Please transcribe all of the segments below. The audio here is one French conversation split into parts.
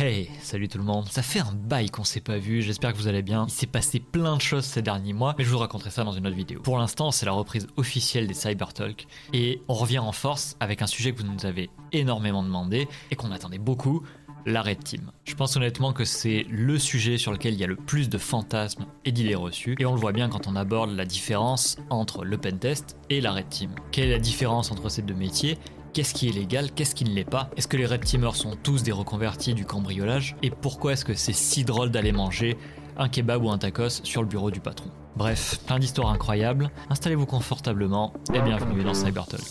Hey, salut tout le monde. Ça fait un bail qu'on s'est pas vu, j'espère que vous allez bien. Il s'est passé plein de choses ces derniers mois, mais je vous raconterai ça dans une autre vidéo. Pour l'instant, c'est la reprise officielle des Cybertalks et on revient en force avec un sujet que vous nous avez énormément demandé et qu'on attendait beaucoup, la Red Team. Je pense honnêtement que c'est le sujet sur lequel il y a le plus de fantasmes et d'idées reçues, et on le voit bien quand on aborde la différence entre le pentest et la Red Team. Quelle est la différence entre ces deux métiers ? Qu'est-ce qui est légal ? Qu'est-ce qui ne l'est pas ? Est-ce que les Red Teamers sont tous des reconvertis du cambriolage ? Et pourquoi est-ce que c'est si drôle d'aller manger un kebab ou un tacos sur le bureau du patron ? Bref, plein d'histoires incroyables, installez-vous confortablement et bienvenue dans Cybertalk.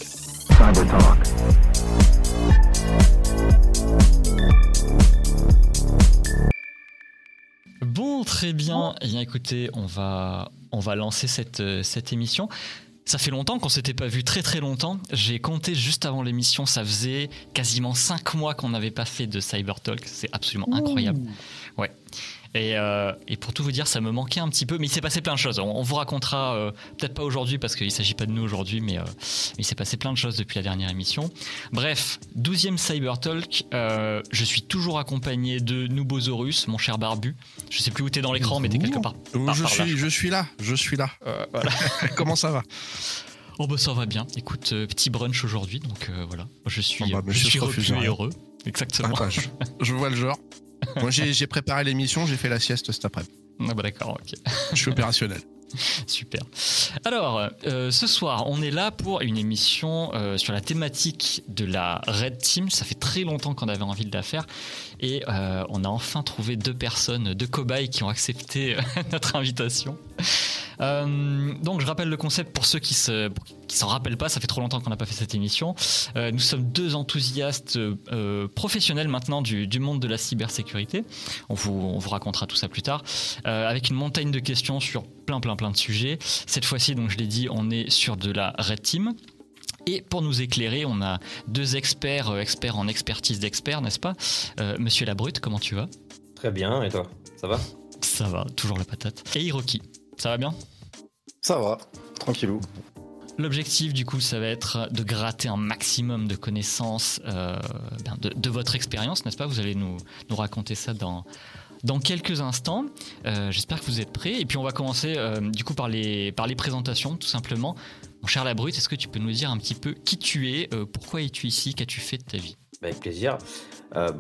Bon, très bien, et bien écoutez, on va lancer cette émission. Ça fait longtemps qu'on s'était pas vu, très longtemps. J'ai compté juste avant l'émission, ça faisait quasiment 5 mois qu'on n'avait pas fait de Cybertalk. C'est absolument incroyable. Ouais. Et pour tout vous dire, ça me manquait un petit peu, mais il s'est passé plein de choses. On vous racontera, peut-être pas aujourd'hui parce qu'il s'agit pas de nous aujourd'hui, mais il s'est passé plein de choses depuis la dernière émission. Bref, 12e Cybertalk, je suis toujours accompagné de Nubozorus, mon cher barbu. Je sais plus où t'es dans l'écran, mais t'es quelque part. Je suis là. Voilà. Comment ça va ? Oh bah ça va bien. Écoute, petit brunch aujourd'hui, donc voilà. Je suis repu et heureux. Exactement. Ah bah, je vois le genre. Moi j'ai préparé l'émission, j'ai fait la sieste cet après-midi. Ah bah d'accord, ok. Je suis opérationnel. Super. Alors, ce soir, on est là pour une émission sur la thématique de la Red Team. Ça fait très longtemps qu'on avait envie de la faire. Et on a enfin trouvé deux personnes, deux cobayes qui ont accepté notre invitation. Donc je rappelle le concept pour ceux qui s'en rappellent pas, ça fait trop longtemps qu'on n'a pas fait cette émission. Nous sommes deux enthousiastes professionnels maintenant du monde de la cybersécurité. On vous racontera tout ça plus tard, avec une montagne de questions sur plein de sujets. Cette fois-ci, donc je l'ai dit, on est sur de la Red Team. Et pour nous éclairer, on a deux experts en expertise d'experts, n'est-ce pas ? Monsieur Labrute, comment tu vas ? Très bien, et toi ? Ça va ? Ça va, toujours la patate. Et Hiroki ? Ça va bien ? Ça va, tranquillou. L'objectif du coup, ça va être de gratter un maximum de connaissances de votre expérience, n'est-ce pas ? Vous allez nous raconter ça dans quelques instants. J'espère que vous êtes prêts. Et puis on va commencer du coup par les présentations, tout simplement. Mon cher Labrute, est-ce que tu peux nous dire un petit peu qui tu es, pourquoi es-tu ici, qu'as-tu fait de ta vie ? Avec plaisir.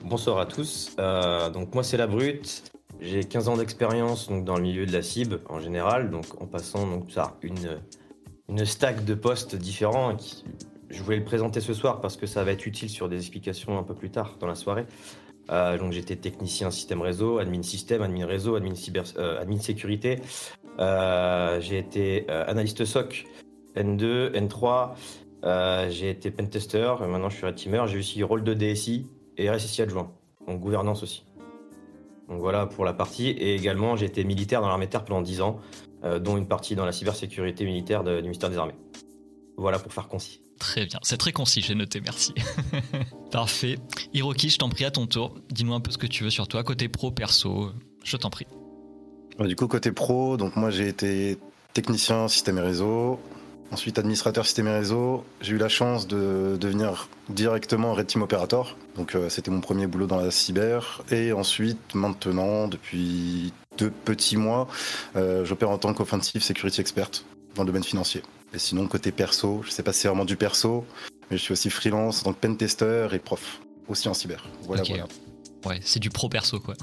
Bonsoir à tous. Donc moi c'est Labrute. J'ai 15 ans d'expérience donc, dans le milieu de la cible en général, donc en passant donc, par une stack de postes différents. Je voulais le présenter ce soir parce que ça va être utile sur des explications un peu plus tard dans la soirée. Donc j'étais technicien système réseau, admin système, admin réseau, admin sécurité. J'ai été analyste SOC, N2, N3. J'ai été pentester, maintenant je suis red teamer. J'ai aussi rôle de DSI et RSSI adjoint, donc gouvernance aussi. Donc voilà pour la partie, et également j'ai été militaire dans l'armée de terre pendant 10 ans, dont une partie dans la cybersécurité militaire du ministère des Armées. Voilà pour faire concis. Très bien, c'est très concis, j'ai noté, merci. Parfait. Hiroki, je t'en prie à ton tour, dis-nous un peu ce que tu veux sur toi, côté pro, perso, je t'en prie. Du coup côté pro, donc moi j'ai été technicien système et réseau, ensuite administrateur système et réseau, j'ai eu la chance de devenir directement Red Team Operator, donc c'était mon premier boulot dans la cyber, et ensuite maintenant depuis 2 petits mois j'opère en tant qu'offensive security expert dans le domaine financier. Et sinon côté perso, je sais pas si c'est vraiment du perso, mais je suis aussi freelance en tant que pentester et prof, aussi en cyber, voilà. Ouais, c'est du pro perso quoi.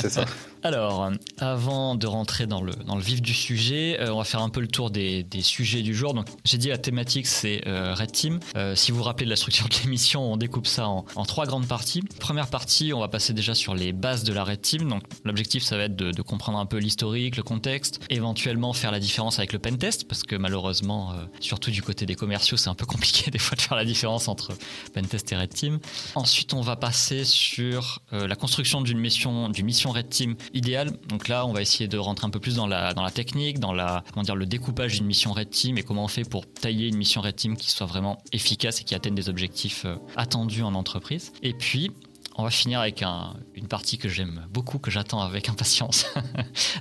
C'est ça. Alors, avant de rentrer dans le vif du sujet, on va faire un peu le tour des sujets du jour. Donc, j'ai dit la thématique c'est Red Team. Si vous vous rappelez de la structure de l'émission, on découpe ça en 3 grandes parties. Première partie, on va passer déjà sur les bases de la Red Team. Donc, l'objectif ça va être de comprendre un peu l'historique, le contexte, éventuellement faire la différence avec le pentest, parce que malheureusement, surtout du côté des commerciaux, c'est un peu compliqué des fois de faire la différence entre pentest et Red Team. Ensuite, on va passer sur la construction d'une mission Red Team idéale. Donc là, on va essayer de rentrer un peu plus dans la technique, le découpage d'une mission Red Team et comment on fait pour tailler une mission Red Team qui soit vraiment efficace et qui atteigne des objectifs attendus en entreprise. Et puis, on va finir avec une partie que j'aime beaucoup, que j'attends avec impatience.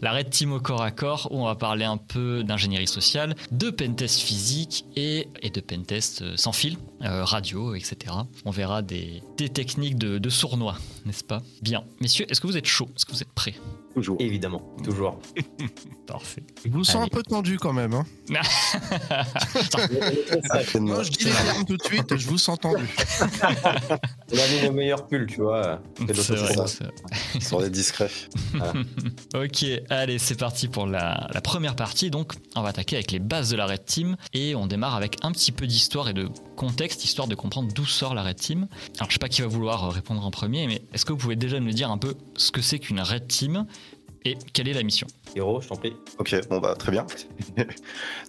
La Red Team au corps à corps, où on va parler un peu d'ingénierie sociale, de pentest physique et de pentest sans fil, radio, etc. On verra des techniques de sournois, n'est-ce pas? Bien. Messieurs, est-ce que vous êtes chauds? Est-ce que vous êtes prêts? Toujours. Évidemment. Toujours. Parfait. Je vous sens un peu tendu quand même. Hein. Non, je dis les termes tout de suite, je vous sens tendu. On a mis nos meilleurs pulls, tu vois. C'est vrai. Ils sont des discrets. Voilà. Ok, allez, c'est parti pour la première partie. Donc, on va attaquer avec les bases de la Red Team et on démarre avec un petit peu d'histoire et de contexte, histoire de comprendre d'où sort la Red Team. Alors, je sais pas qui va vouloir répondre en premier, mais est-ce que vous pouvez déjà nous dire un peu ce que c'est qu'une Red Team et quelle est la mission? Hiro, je t'en prie. Ok, bon bah très bien.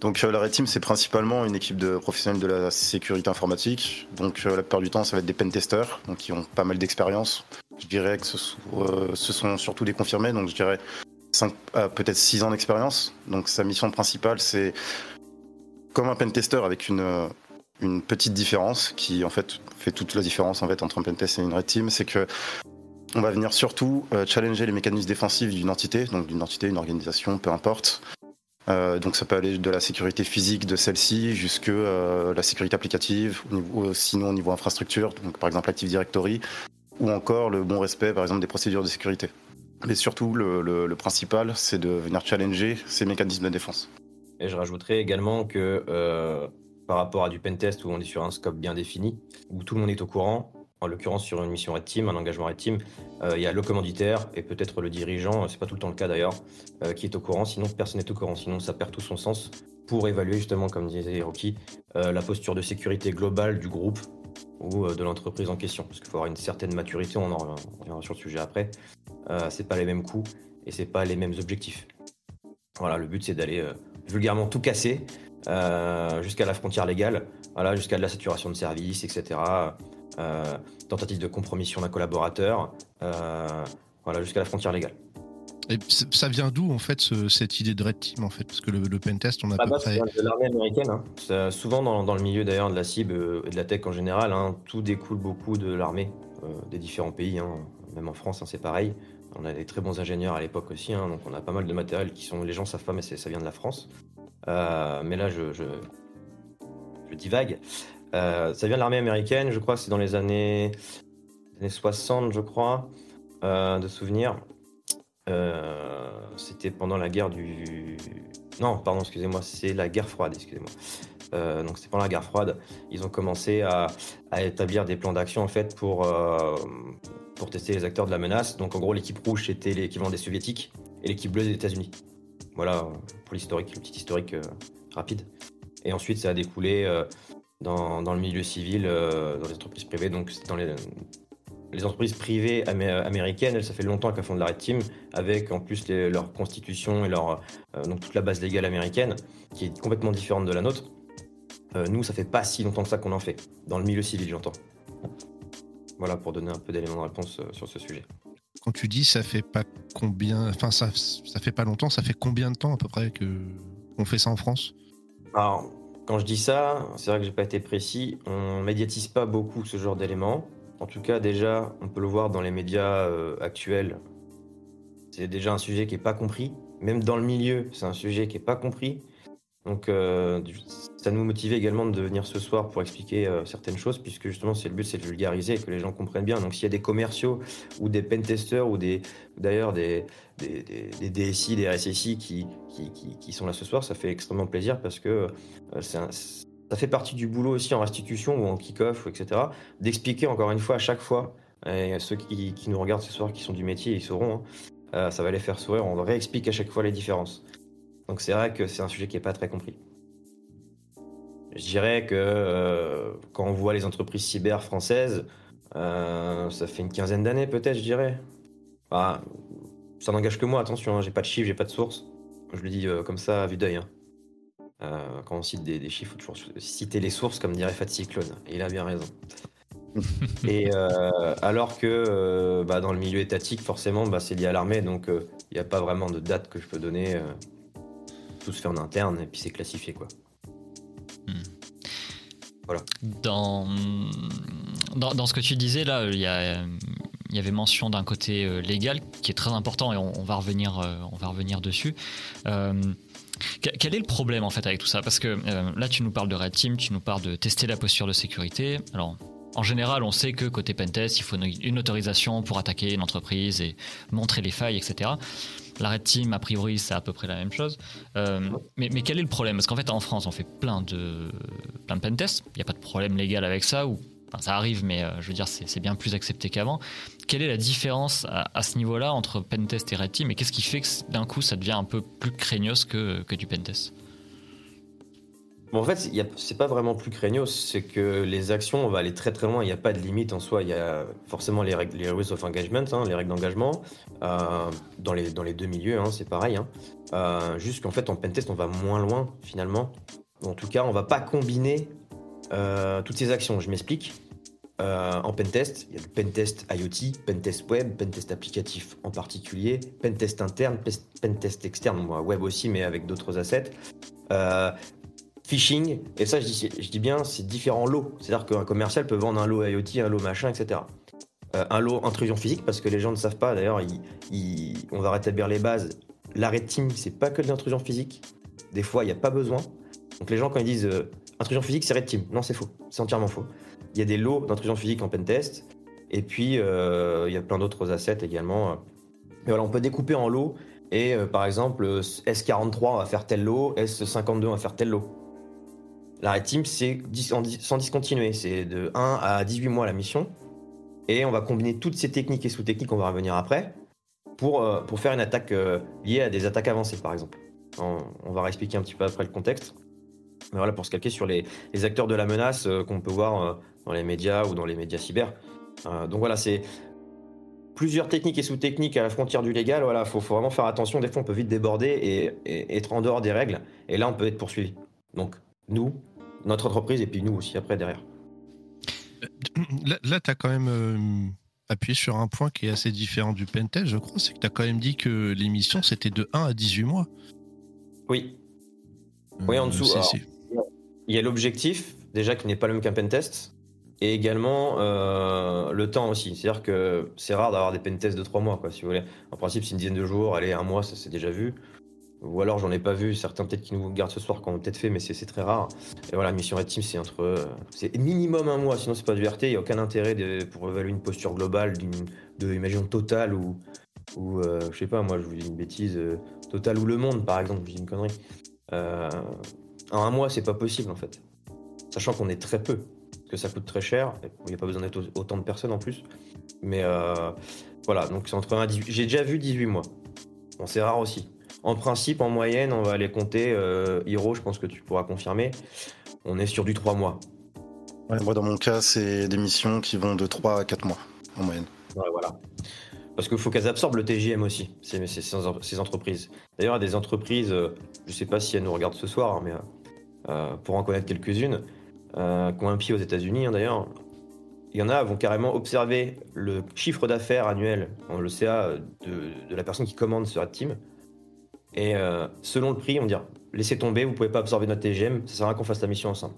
Donc la Red Team, c'est principalement une équipe de professionnels de la sécurité informatique. Donc la plupart du temps, ça va être des pentesters, donc qui ont pas mal d'expérience. Je dirais que ce sont surtout des confirmés, donc je dirais 5 à peut-être 6 ans d'expérience. Donc sa mission principale, c'est comme un pentester avec une petite différence qui en fait fait toute la différence en fait entre un pentest et une Red Team, c'est que on va venir surtout challenger les mécanismes défensifs d'une entité, donc d'une entité, une organisation, peu importe. Donc ça peut aller de la sécurité physique de celle-ci jusqu'à la sécurité applicative, sinon au niveau infrastructure, donc par exemple Active Directory, ou encore le bon respect par exemple des procédures de sécurité. Mais surtout le principal, c'est de venir challenger ces mécanismes de défense. Et je rajouterais également que par rapport à du pentest où on est sur un scope bien défini, où tout le monde est au courant, en l'occurrence sur une mission Red Team, un engagement Red Team, il y a le commanditaire et peut-être le dirigeant, c'est pas tout le temps le cas d'ailleurs, qui est au courant, sinon personne n'est au courant, sinon ça perd tout son sens pour évaluer justement, comme disait Hiroki, la posture de sécurité globale du groupe ou de l'entreprise en question, parce qu'il faut avoir une certaine maturité, on en reviendra sur le sujet après, c'est pas les mêmes coûts et c'est pas les mêmes objectifs. Voilà, le but c'est d'aller vulgairement tout casser jusqu'à la frontière légale, voilà, jusqu'à de la saturation de service, etc., tentative de compromission d'un collaborateur, voilà, jusqu'à la frontière légale. Et ça vient d'où en fait cette idée de Red Team en fait? Parce que le pentest, on a pas près... de l'armée américaine, hein. Ça, souvent dans le milieu d'ailleurs de la cyber et de la tech en général, hein, tout découle beaucoup de l'armée des différents pays, hein. Même en France, hein, c'est pareil. On a des très bons ingénieurs à l'époque aussi, hein, donc on a pas mal de matériel qui sont, les gens savent pas, mais ça vient de la France. Mais là, je divague. Ça vient de l'armée américaine, je crois que c'est dans les années 60, je crois, de souvenirs. C'était pendant la guerre du... Non, pardon, excusez-moi, c'est la guerre froide, excusez-moi. Donc c'est pendant la guerre froide, ils ont commencé à établir des plans d'action en fait pour tester les acteurs de la menace. Donc en gros, l'équipe rouge était l'équivalent des Soviétiques et l'équipe bleue des États-Unis. Voilà, pour l'historique, le petit historique rapide. Et ensuite, ça a découlé... Dans le milieu civil, dans les entreprises privées, donc c'est dans les entreprises privées américaines, elles, ça fait longtemps qu'elles font de la Red Team, avec en plus leur constitution et donc toute la base légale américaine, qui est complètement différente de la nôtre. Nous, ça fait pas si longtemps que ça qu'on en fait, dans le milieu civil, j'entends. Voilà, pour donner un peu d'éléments de réponse sur ce sujet. Quand tu dis ça fait pas combien, enfin ça fait pas longtemps, ça fait combien de temps à peu près qu'on fait ça en France? Alors, quand je dis ça, c'est vrai que j'ai pas été précis, on médiatise pas beaucoup ce genre d'éléments. En tout cas, déjà, on peut le voir dans les médias actuels. C'est déjà un sujet qui est pas compris. Même dans le milieu, c'est un sujet qui est pas compris. Donc, ça nous motivait également de venir ce soir pour expliquer certaines choses, puisque justement, c'est le but, c'est de vulgariser et que les gens comprennent bien. Donc, s'il y a des commerciaux ou des pentesters ou des DSI, des RSSI qui sont là ce soir, ça fait extrêmement plaisir parce que ça fait partie du boulot aussi en restitution ou en kick-off, etc., d'expliquer encore une fois à chaque fois. Et ceux qui nous regardent ce soir, qui sont du métier, ils sauront, hein, ça va les faire sourire, on réexplique à chaque fois les différences. Donc c'est vrai que c'est un sujet qui n'est pas très compris. Je dirais que quand on voit les entreprises cyber françaises, ça fait une quinzaine d'années peut-être, je dirais. Enfin, ça n'engage que moi, attention, hein, j'ai pas de chiffres, j'ai pas de source. Je le dis comme ça à vue d'œil. Hein. Quand on cite des chiffres, il faut toujours citer les sources, comme dirait Fat Clone. Et il a bien raison. Et alors que dans le milieu étatique, forcément, c'est lié à l'armée, donc il n'y a pas vraiment de date que je peux donner. Tout se fait en interne et puis c'est classifié quoi. Voilà. Dans ce que tu disais là, il y avait mention d'un côté légal qui est très important et on va revenir dessus. Quel est le problème en fait avec tout ça? Parce que là tu nous parles de Red Team, tu nous parles de tester la posture de sécurité. Alors en général on sait que côté pentest il faut une autorisation pour attaquer une entreprise et montrer les failles, etc. La Red Team a priori c'est à peu près la même chose. Mais quel est le problème? Parce qu'en fait en France on fait plein de pentests, il n'y a pas de problème légal avec ça, ou enfin, ça arrive mais je veux dire c'est bien plus accepté qu'avant. Quelle est la différence à ce niveau-là entre pentest et Red Team, et qu'est-ce qui fait que d'un coup ça devient un peu plus craignos que du pentest? Bon, en fait c'est pas vraiment plus craignos, c'est que les actions on va aller très très loin, il n'y a pas de limite en soi. Il y a forcément les règles, les rules of engagement, hein, les règles d'engagement dans les deux milieux, hein, c'est pareil, hein. Juste qu'en fait en pentest on va moins loin finalement, en tout cas on va pas combiner toutes ces actions. Je m'explique. En pentest, il y a le pentest IoT, pentest web, pentest applicatif en particulier, pentest interne, pentest externe, moi, web aussi, mais avec d'autres assets. Phishing, et ça je dis bien, c'est différents lots. C'est-à-dire qu'un commercial peut vendre un lot IoT, un lot machin, etc. Un lot intrusion physique, parce que les gens ne savent pas, d'ailleurs, on va rétablir les bases. La Red Team, c'est pas que de l'intrusion physique. Des fois, il n'y a pas besoin. Donc les gens, quand ils disent intrusion physique, c'est Red Team. Non, c'est faux. C'est entièrement faux. Il y a des lots d'intrusion physique en pentest, et puis il y a plein d'autres assets également. Mais voilà, on peut découper en lots, et par exemple, S43, on va faire tel lot, S52, on va faire tel lot. La Red Team, c'est sans discontinuer, c'est de 1 à 18 mois la mission, et on va combiner toutes ces techniques et sous-techniques, on va revenir après, pour faire une attaque liée à des attaques avancées, par exemple. On va réexpliquer un petit peu après le contexte. Mais voilà, pour se calquer sur les acteurs de la menace qu'on peut voir dans les médias ou dans les médias cyber. Donc voilà, c'est plusieurs techniques et sous-techniques à la frontière du légal. Voilà, faut vraiment faire attention. Des fois, on peut vite déborder et être en dehors des règles. Et là, on peut être poursuivi. Donc, nous, notre entreprise, et puis nous aussi, après, derrière. Là, tu as quand même appuyé sur un point qui est assez différent du pentest, je crois. C'est que tu as quand même dit que l'émission, c'était de 1 à 18 mois. Oui. Oui, en dessous. Il y a l'objectif, déjà, qui n'est pas le même qu'un pentest, et également le temps aussi. C'est-à-dire que c'est rare d'avoir des pentests de 3 mois, quoi, si vous voulez. En principe, c'est une dizaine de jours, allez, un mois, ça s'est déjà vu. Ou alors, j'en ai pas vu. Certains, peut-être, qui nous regardent ce soir, qu'on a peut-être fait, mais c'est très rare. Et voilà, mission Red Team, c'est minimum un mois, sinon c'est pas du RT. Il n'y a aucun intérêt pour évaluer une posture globale, imaginons, Total ou je sais pas, moi, je vous dis une bêtise, Total ou Le Monde, par exemple, je vous dis une connerie. En un mois, c'est pas possible en fait. Sachant qu'on est très peu, parce que ça coûte très cher. Il n'y a pas besoin d'être autant de personnes en plus. Mais voilà, donc c'est entre 1 à 18. J'ai déjà vu 18 mois. Bon, c'est rare aussi. En principe, en moyenne, on va aller compter. Hiro, je pense que tu pourras confirmer. On est sur du 3 mois. Ouais, moi, dans mon cas, c'est des missions qui vont de 3 à 4 mois en moyenne. Ouais, voilà. Parce qu'il faut qu'elles absorbent le TJM aussi, ces entreprises. D'ailleurs, il y a des entreprises, je ne sais pas si elles nous regardent ce soir, mais pour en connaître quelques-unes, qui ont un pied aux États-Unis, hein, d'ailleurs, il y en a qui vont carrément observer le chiffre d'affaires annuel, on le CA, de la personne qui commande ce Red Team. Et selon le prix, on va dire « Laissez tomber, vous ne pouvez pas absorber notre TJM, ça sert à rien qu'on fasse la mission ensemble. »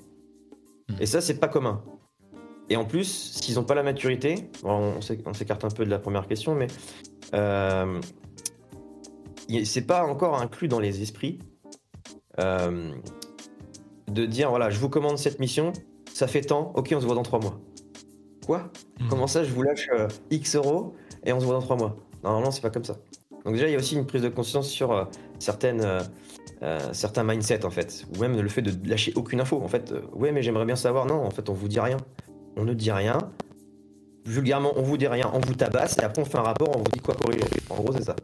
Et ça, c'est pas commun. Et en plus, s'ils n'ont pas la maturité, bon, on s'écarte un peu de la première question, mais c'est pas encore inclus dans les esprits de dire, voilà, je vous commande cette mission, ça fait tant, ok, on se voit dans 3 mois. Quoi ? Comment ça, je vous lâche X euros et on se voit dans 3 mois ? Normalement, c'est pas comme ça. Donc déjà, il y a aussi une prise de conscience sur certains mindsets, en fait, ou même le fait de lâcher aucune info. En fait, ouais, mais j'aimerais bien savoir. Non, en fait, on vous dit rien. On ne dit rien. Vulgairement, on vous dit rien, on vous tabasse, et après on fait un rapport, on vous dit quoi corriger. En gros, c'est ça.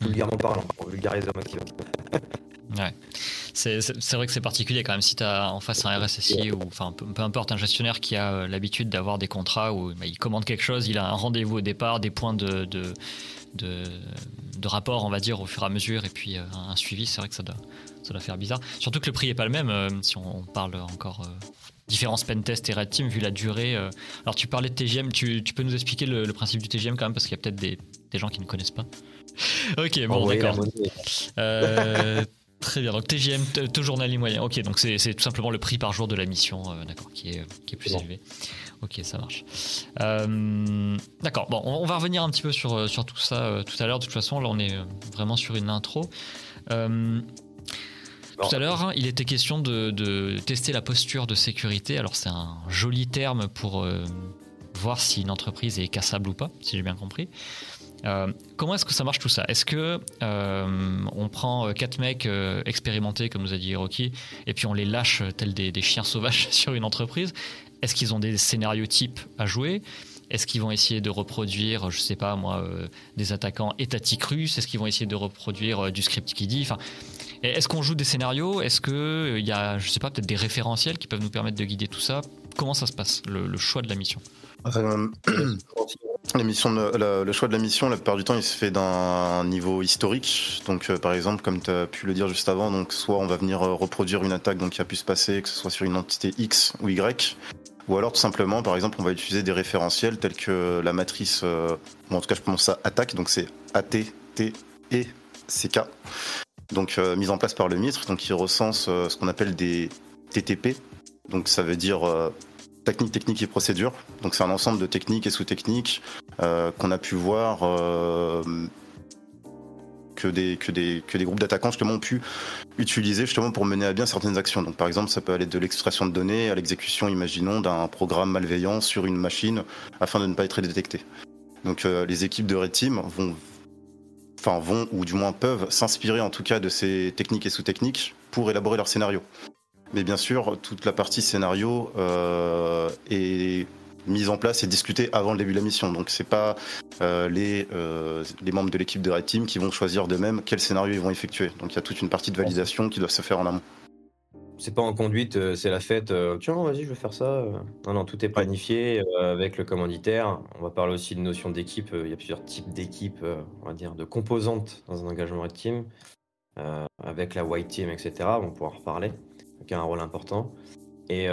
Vulgairement parlant, on vulgarise au maximum. Ouais. C'est vrai que c'est particulier quand même, si tu as en face un RSSI ou enfin peu importe un gestionnaire qui a l'habitude d'avoir des contrats où bah, il commande quelque chose, il a un rendez-vous au départ, des points de rapport, on va dire, au fur et à mesure, et puis un suivi. C'est vrai que ça doit faire bizarre. Surtout que le prix n'est pas le même, si on parle encore... différence pentest et Red Team vu la durée. Alors tu parlais de TGM, tu peux nous expliquer le principe du TGM quand même, parce qu'il y a peut-être des gens qui ne connaissent pas. Ok, bon, d'accord. Très bien, donc TGM, taux journalier moyen. Ok, donc c'est tout simplement le prix par jour de la mission, d'accord, qui est plus élevé. Ok, ça marche. D'accord, bon, on va revenir un petit peu sur tout ça tout à l'heure. De toute façon, là on est vraiment sur une intro. Tout à l'heure, il était question de tester la posture de sécurité. Alors, c'est un joli terme pour voir si une entreprise est cassable ou pas, si j'ai bien compris. Comment est-ce que ça marche tout ça ? Est-ce que on prend 4 mecs expérimentés, comme nous a dit Hiroki, et puis on les lâche tels des chiens sauvages sur une entreprise ? Est-ce qu'ils ont des scénarios types à jouer ? Est-ce qu'ils vont essayer de reproduire, je sais pas moi, des attaquants étatiques russes ? Est-ce qu'ils vont essayer de reproduire du script kiddie ? Enfin, est-ce qu'on joue des scénarios ? Est-ce qu'il y a, je sais pas, peut-être des référentiels qui peuvent nous permettre de guider tout ça ? Comment ça se passe, le choix de la mission ? Le choix de la mission, la plupart du temps, il se fait d'un niveau historique. Donc, par exemple, comme tu as pu le dire juste avant, donc, soit on va venir reproduire une attaque donc, qui a pu se passer, que ce soit sur une entité X ou Y. Ou alors tout simplement, par exemple, on va utiliser des référentiels tels que la matrice, bon, en tout cas je prononce ça ATT&CK, donc c'est ATT&CK, donc mise en place par le MITRE, donc qui recense ce qu'on appelle des TTP, donc ça veut dire technique et procédure, donc c'est un ensemble de techniques et sous-techniques qu'on a pu voir que des groupes d'attaquants justement ont pu utiliser justement pour mener à bien certaines actions. Donc par exemple, ça peut aller de l'extraction de données à l'exécution, imaginons, d'un programme malveillant sur une machine afin de ne pas être détecté. Donc les équipes de Red Team vont ou du moins peuvent s'inspirer en tout cas de ces techniques et sous-techniques pour élaborer leur scénario. Mais bien sûr, toute la partie scénario est mise en place et discutée avant le début de la mission. Donc c'est pas les membres de l'équipe de Red Team qui vont choisir d'eux-mêmes quel scénario ils vont effectuer. Donc il y a toute une partie de validation qui doit se faire en amont. C'est pas en conduite, c'est la fête. Tiens, vas-y, je vais faire ça. Non, tout est planifié avec le commanditaire. On va parler aussi de notion d'équipe. Il y a plusieurs types d'équipes, on va dire, de composantes dans un engagement Red Team. Avec la White Team, etc. On pourra en reparler. Qui a un rôle important. Et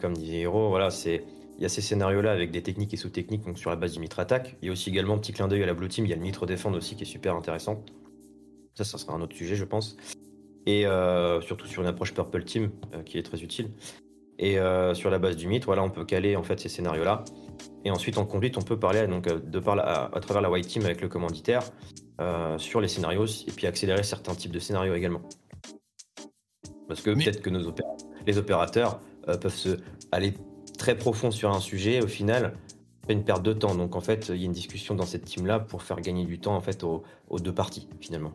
comme disait Hiro, voilà, c'est... Il y a ces scénarios-là avec des techniques et sous-techniques donc sur la base du MITRE ATT&CK. Il y a aussi également un petit clin d'œil à la Blue Team, il y a le MITRE DEFEND aussi qui est super intéressant. Ça sera un autre sujet, je pense. Et surtout sur une approche Purple Team qui est très utile. Et sur la base du MITRE, voilà, on peut caler en fait ces scénarios-là. Et ensuite, en conduite, on peut parler donc, à travers la White Team avec le commanditaire sur les scénarios et puis accélérer certains types de scénarios également. Parce que peut-être que les opérateurs peuvent aller très profond sur un sujet, au final, c'est une perte de temps. Donc en fait, il y a une discussion dans cette team-là pour faire gagner du temps en fait aux deux parties, finalement.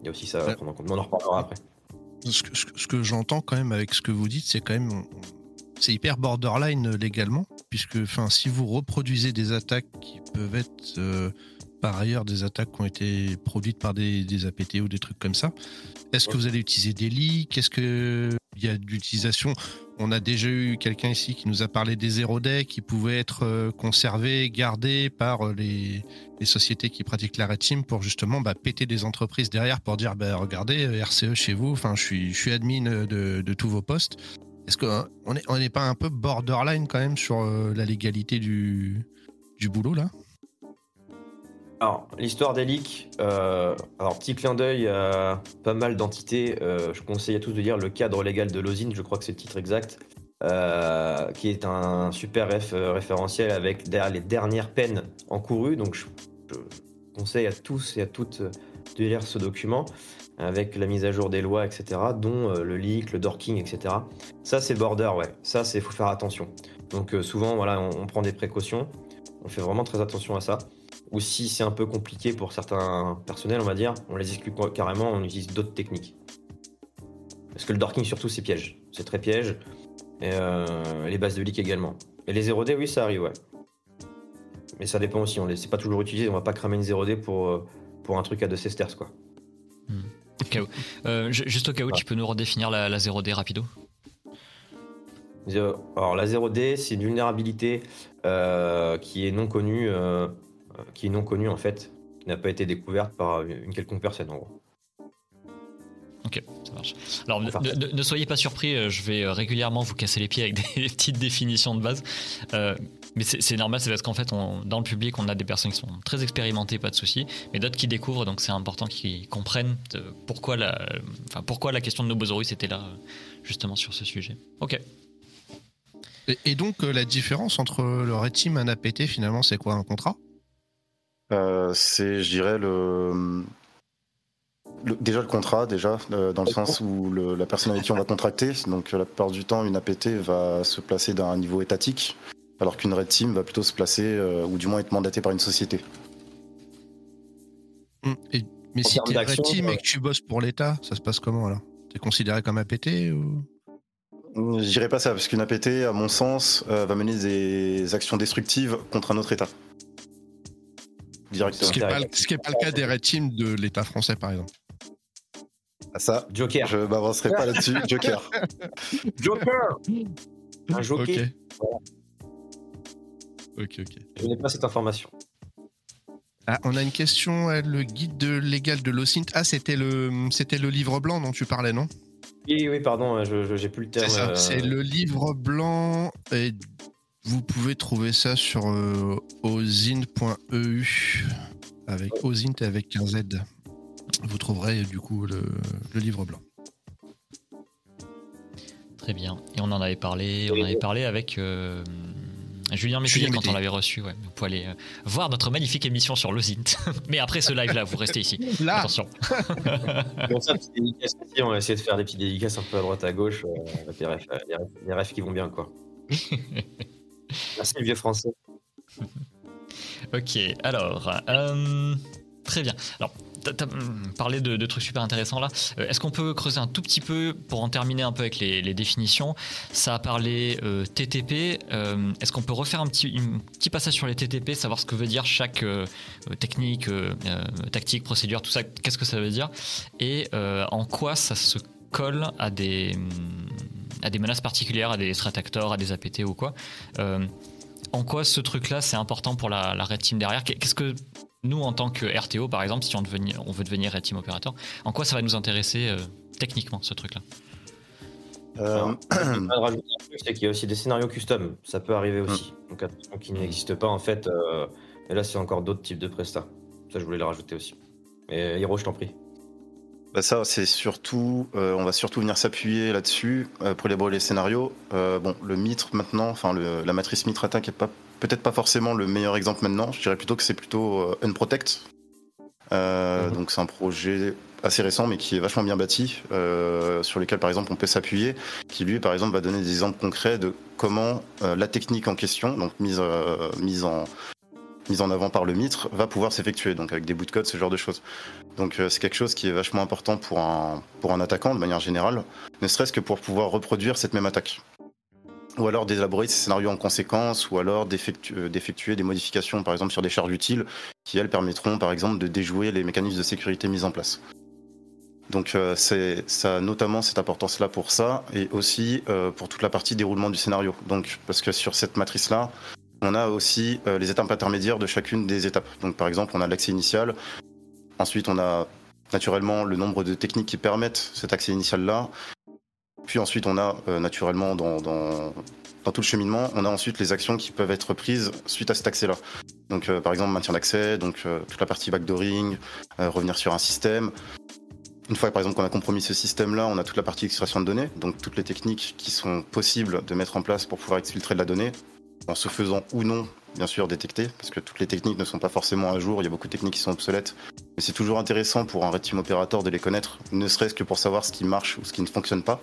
Il y a aussi ça à prendre en compte. Mais on en reparlera après. Ce que j'entends quand même avec ce que vous dites, c'est quand même... c'est hyper borderline légalement, puisque si vous reproduisez des attaques qui peuvent être par ailleurs des attaques qui ont été produites par des APT ou des trucs comme ça, est-ce que vous allez utiliser des leaks ? Est-ce qu'il y a de l'utilisation ? On a déjà eu quelqu'un ici qui nous a parlé des zero day qui pouvaient être conservés, gardés par les sociétés qui pratiquent la Red Team pour justement péter des entreprises derrière pour dire regardez, RCE chez vous, je suis admin de tous vos postes. Est-ce qu'on n'est pas un peu borderline quand même sur la légalité du boulot là ? Alors, l'histoire des leaks, petit clin d'œil à pas mal d'entités, je conseille à tous de lire le cadre légal de l'OSINT, je crois que c'est le titre exact, qui est un super référentiel avec les dernières peines encourues, donc je conseille à tous et à toutes de lire ce document, avec la mise à jour des lois, etc., dont le leak, le dorking, etc. Ça c'est border, ouais, ça c'est, faut faire attention. Donc souvent, voilà, on prend des précautions, on fait vraiment très attention à ça. Ou si c'est un peu compliqué pour certains personnels, on va dire, on les exclut carrément, on utilise d'autres techniques. Parce que le dorking, surtout, c'est piège. C'est très piège. Et les bases de leak également. Et les 0D, oui, ça arrive, ouais. Mais ça dépend aussi, c'est pas toujours utilisé, on va pas cramer une 0D pour un truc à 2 sesterces, quoi. Juste au cas où, tu peux nous redéfinir la 0D rapido ? Alors, la 0D, c'est une vulnérabilité qui est non connue... qui est non connue en fait, qui n'a pas été découverte par une quelconque personne en gros. Ok, ça marche. Alors ne soyez pas surpris, je vais régulièrement vous casser les pieds avec des petites définitions de base, mais c'est normal, c'est parce qu'en fait dans le public on a des personnes qui sont très expérimentées, pas de souci, mais d'autres qui découvrent, donc c'est important qu'ils comprennent pourquoi la question de Nubozorus était là justement sur ce sujet. Ok. Et donc la différence entre le Red Team et un APT finalement c'est quoi, un contrat ? C'est, je dirais, Déjà le contrat, dans le sens où la personne avec qui on va contracter, donc la plupart du temps une APT va se placer d'un niveau étatique, alors qu'une Red Team va plutôt se placer, ou du moins être mandatée par une société. Mais si t'es Red Team et que tu bosses pour l'État, ça se passe comment alors ? T'es considéré comme APT ou... Je dirais pas ça, parce qu'une APT, à mon sens, va mener des actions destructives contre un autre État. Directement. Ce qui n'est pas le cas des Red Teams de l'État français, par exemple. Ça, Joker. Je m'avancerai pas là-dessus. Joker. Joker. Un joker. Okay. Voilà. Ok. Je n'ai pas cette information. Ah, on a une question. Le guide légal de l'OSINT. Ah, c'était le livre blanc dont tu parlais, non ? Oui, pardon, j'ai plus le terme. C'est ça, c'est le livre blanc. Et vous pouvez trouver ça sur osint.eu avec osint et avec un Z. Vous trouverez du coup le livre blanc. Très bien. Et on en avait parlé, avec Julien Mété quand on l'avait reçu. Ouais. Vous pouvez aller voir notre magnifique émission sur l'OSINT. Mais après ce live-là, vous restez ici. Là. Attention. Bon, ça, c'est dédicace aussi. On va essayer de faire des petites dédicaces un peu à droite, à gauche. Les refs qui vont bien, quoi. Merci, le vieux français. Ok, alors... Très bien. Alors, t'as parlé de trucs super intéressants là. Est-ce qu'on peut creuser un tout petit peu pour en terminer un peu avec les définitions ? Ça a parlé TTP. Est-ce qu'on peut refaire un petit passage sur les TTP, savoir ce que veut dire chaque technique, tactique, procédure, tout ça, qu'est-ce que ça veut dire ? Et en quoi ça se colle à des menaces particulières, à des threat actors, à des APT ou quoi ? En quoi ce truc-là, c'est important pour la Red Team derrière ? Qu'est-ce que... Nous, en tant que RTO, par exemple, si on veut devenir Red Team Operator, en quoi ça va nous intéresser techniquement, ce truc-là ? C'est qu'il y a aussi des scénarios custom. Ça peut arriver aussi. Donc, attention, qui n'existe pas, en fait. Et là, c'est encore d'autres types de prestats. Ça, je voulais le rajouter aussi. Mais Hiro, je t'en prie. Bah ça, c'est surtout... on va surtout venir s'appuyer là-dessus pour élaborer les scénarios. Le MITRE, maintenant, enfin, la matrice MITRE ATT&CK n'est pas... Peut-être pas forcément le meilleur exemple maintenant, je dirais plutôt que c'est plutôt Unprotect. Donc c'est un projet assez récent mais qui est vachement bien bâti, sur lequel par exemple on peut s'appuyer, qui lui par exemple va donner des exemples concrets de comment la technique en question, donc mise en avant par le MITRE, va pouvoir s'effectuer, donc avec des bouts de code, ce genre de choses. Donc c'est quelque chose qui est vachement important pour un attaquant de manière générale, ne serait-ce que pour pouvoir reproduire cette même attaque. Ou alors d'élaborer ces scénarios en conséquence, ou alors d'effectuer des modifications, par exemple, sur des charges utiles, qui, elles, permettront, par exemple, de déjouer les mécanismes de sécurité mis en place. Donc, ça a notamment cette importance-là pour ça, et aussi pour toute la partie déroulement du scénario. Donc, parce que sur cette matrice-là, on a aussi les étapes intermédiaires de chacune des étapes. Donc, par exemple, on a l'accès initial, ensuite, on a naturellement le nombre de techniques qui permettent cet accès initial-là. Puis ensuite, on a naturellement, dans tout le cheminement, on a ensuite les actions qui peuvent être prises suite à cet accès-là. Donc, par exemple, maintien d'accès, donc toute la partie backdooring, revenir sur un système. Une fois, par exemple, qu'on a compromis ce système-là, on a toute la partie extraction de données, donc toutes les techniques qui sont possibles de mettre en place pour pouvoir exfiltrer de la donnée, en se faisant ou non, bien sûr, détecter, parce que toutes les techniques ne sont pas forcément à jour, il y a beaucoup de techniques qui sont obsolètes, mais c'est toujours intéressant pour un Red Team Operator de les connaître, ne serait-ce que pour savoir ce qui marche ou ce qui ne fonctionne pas.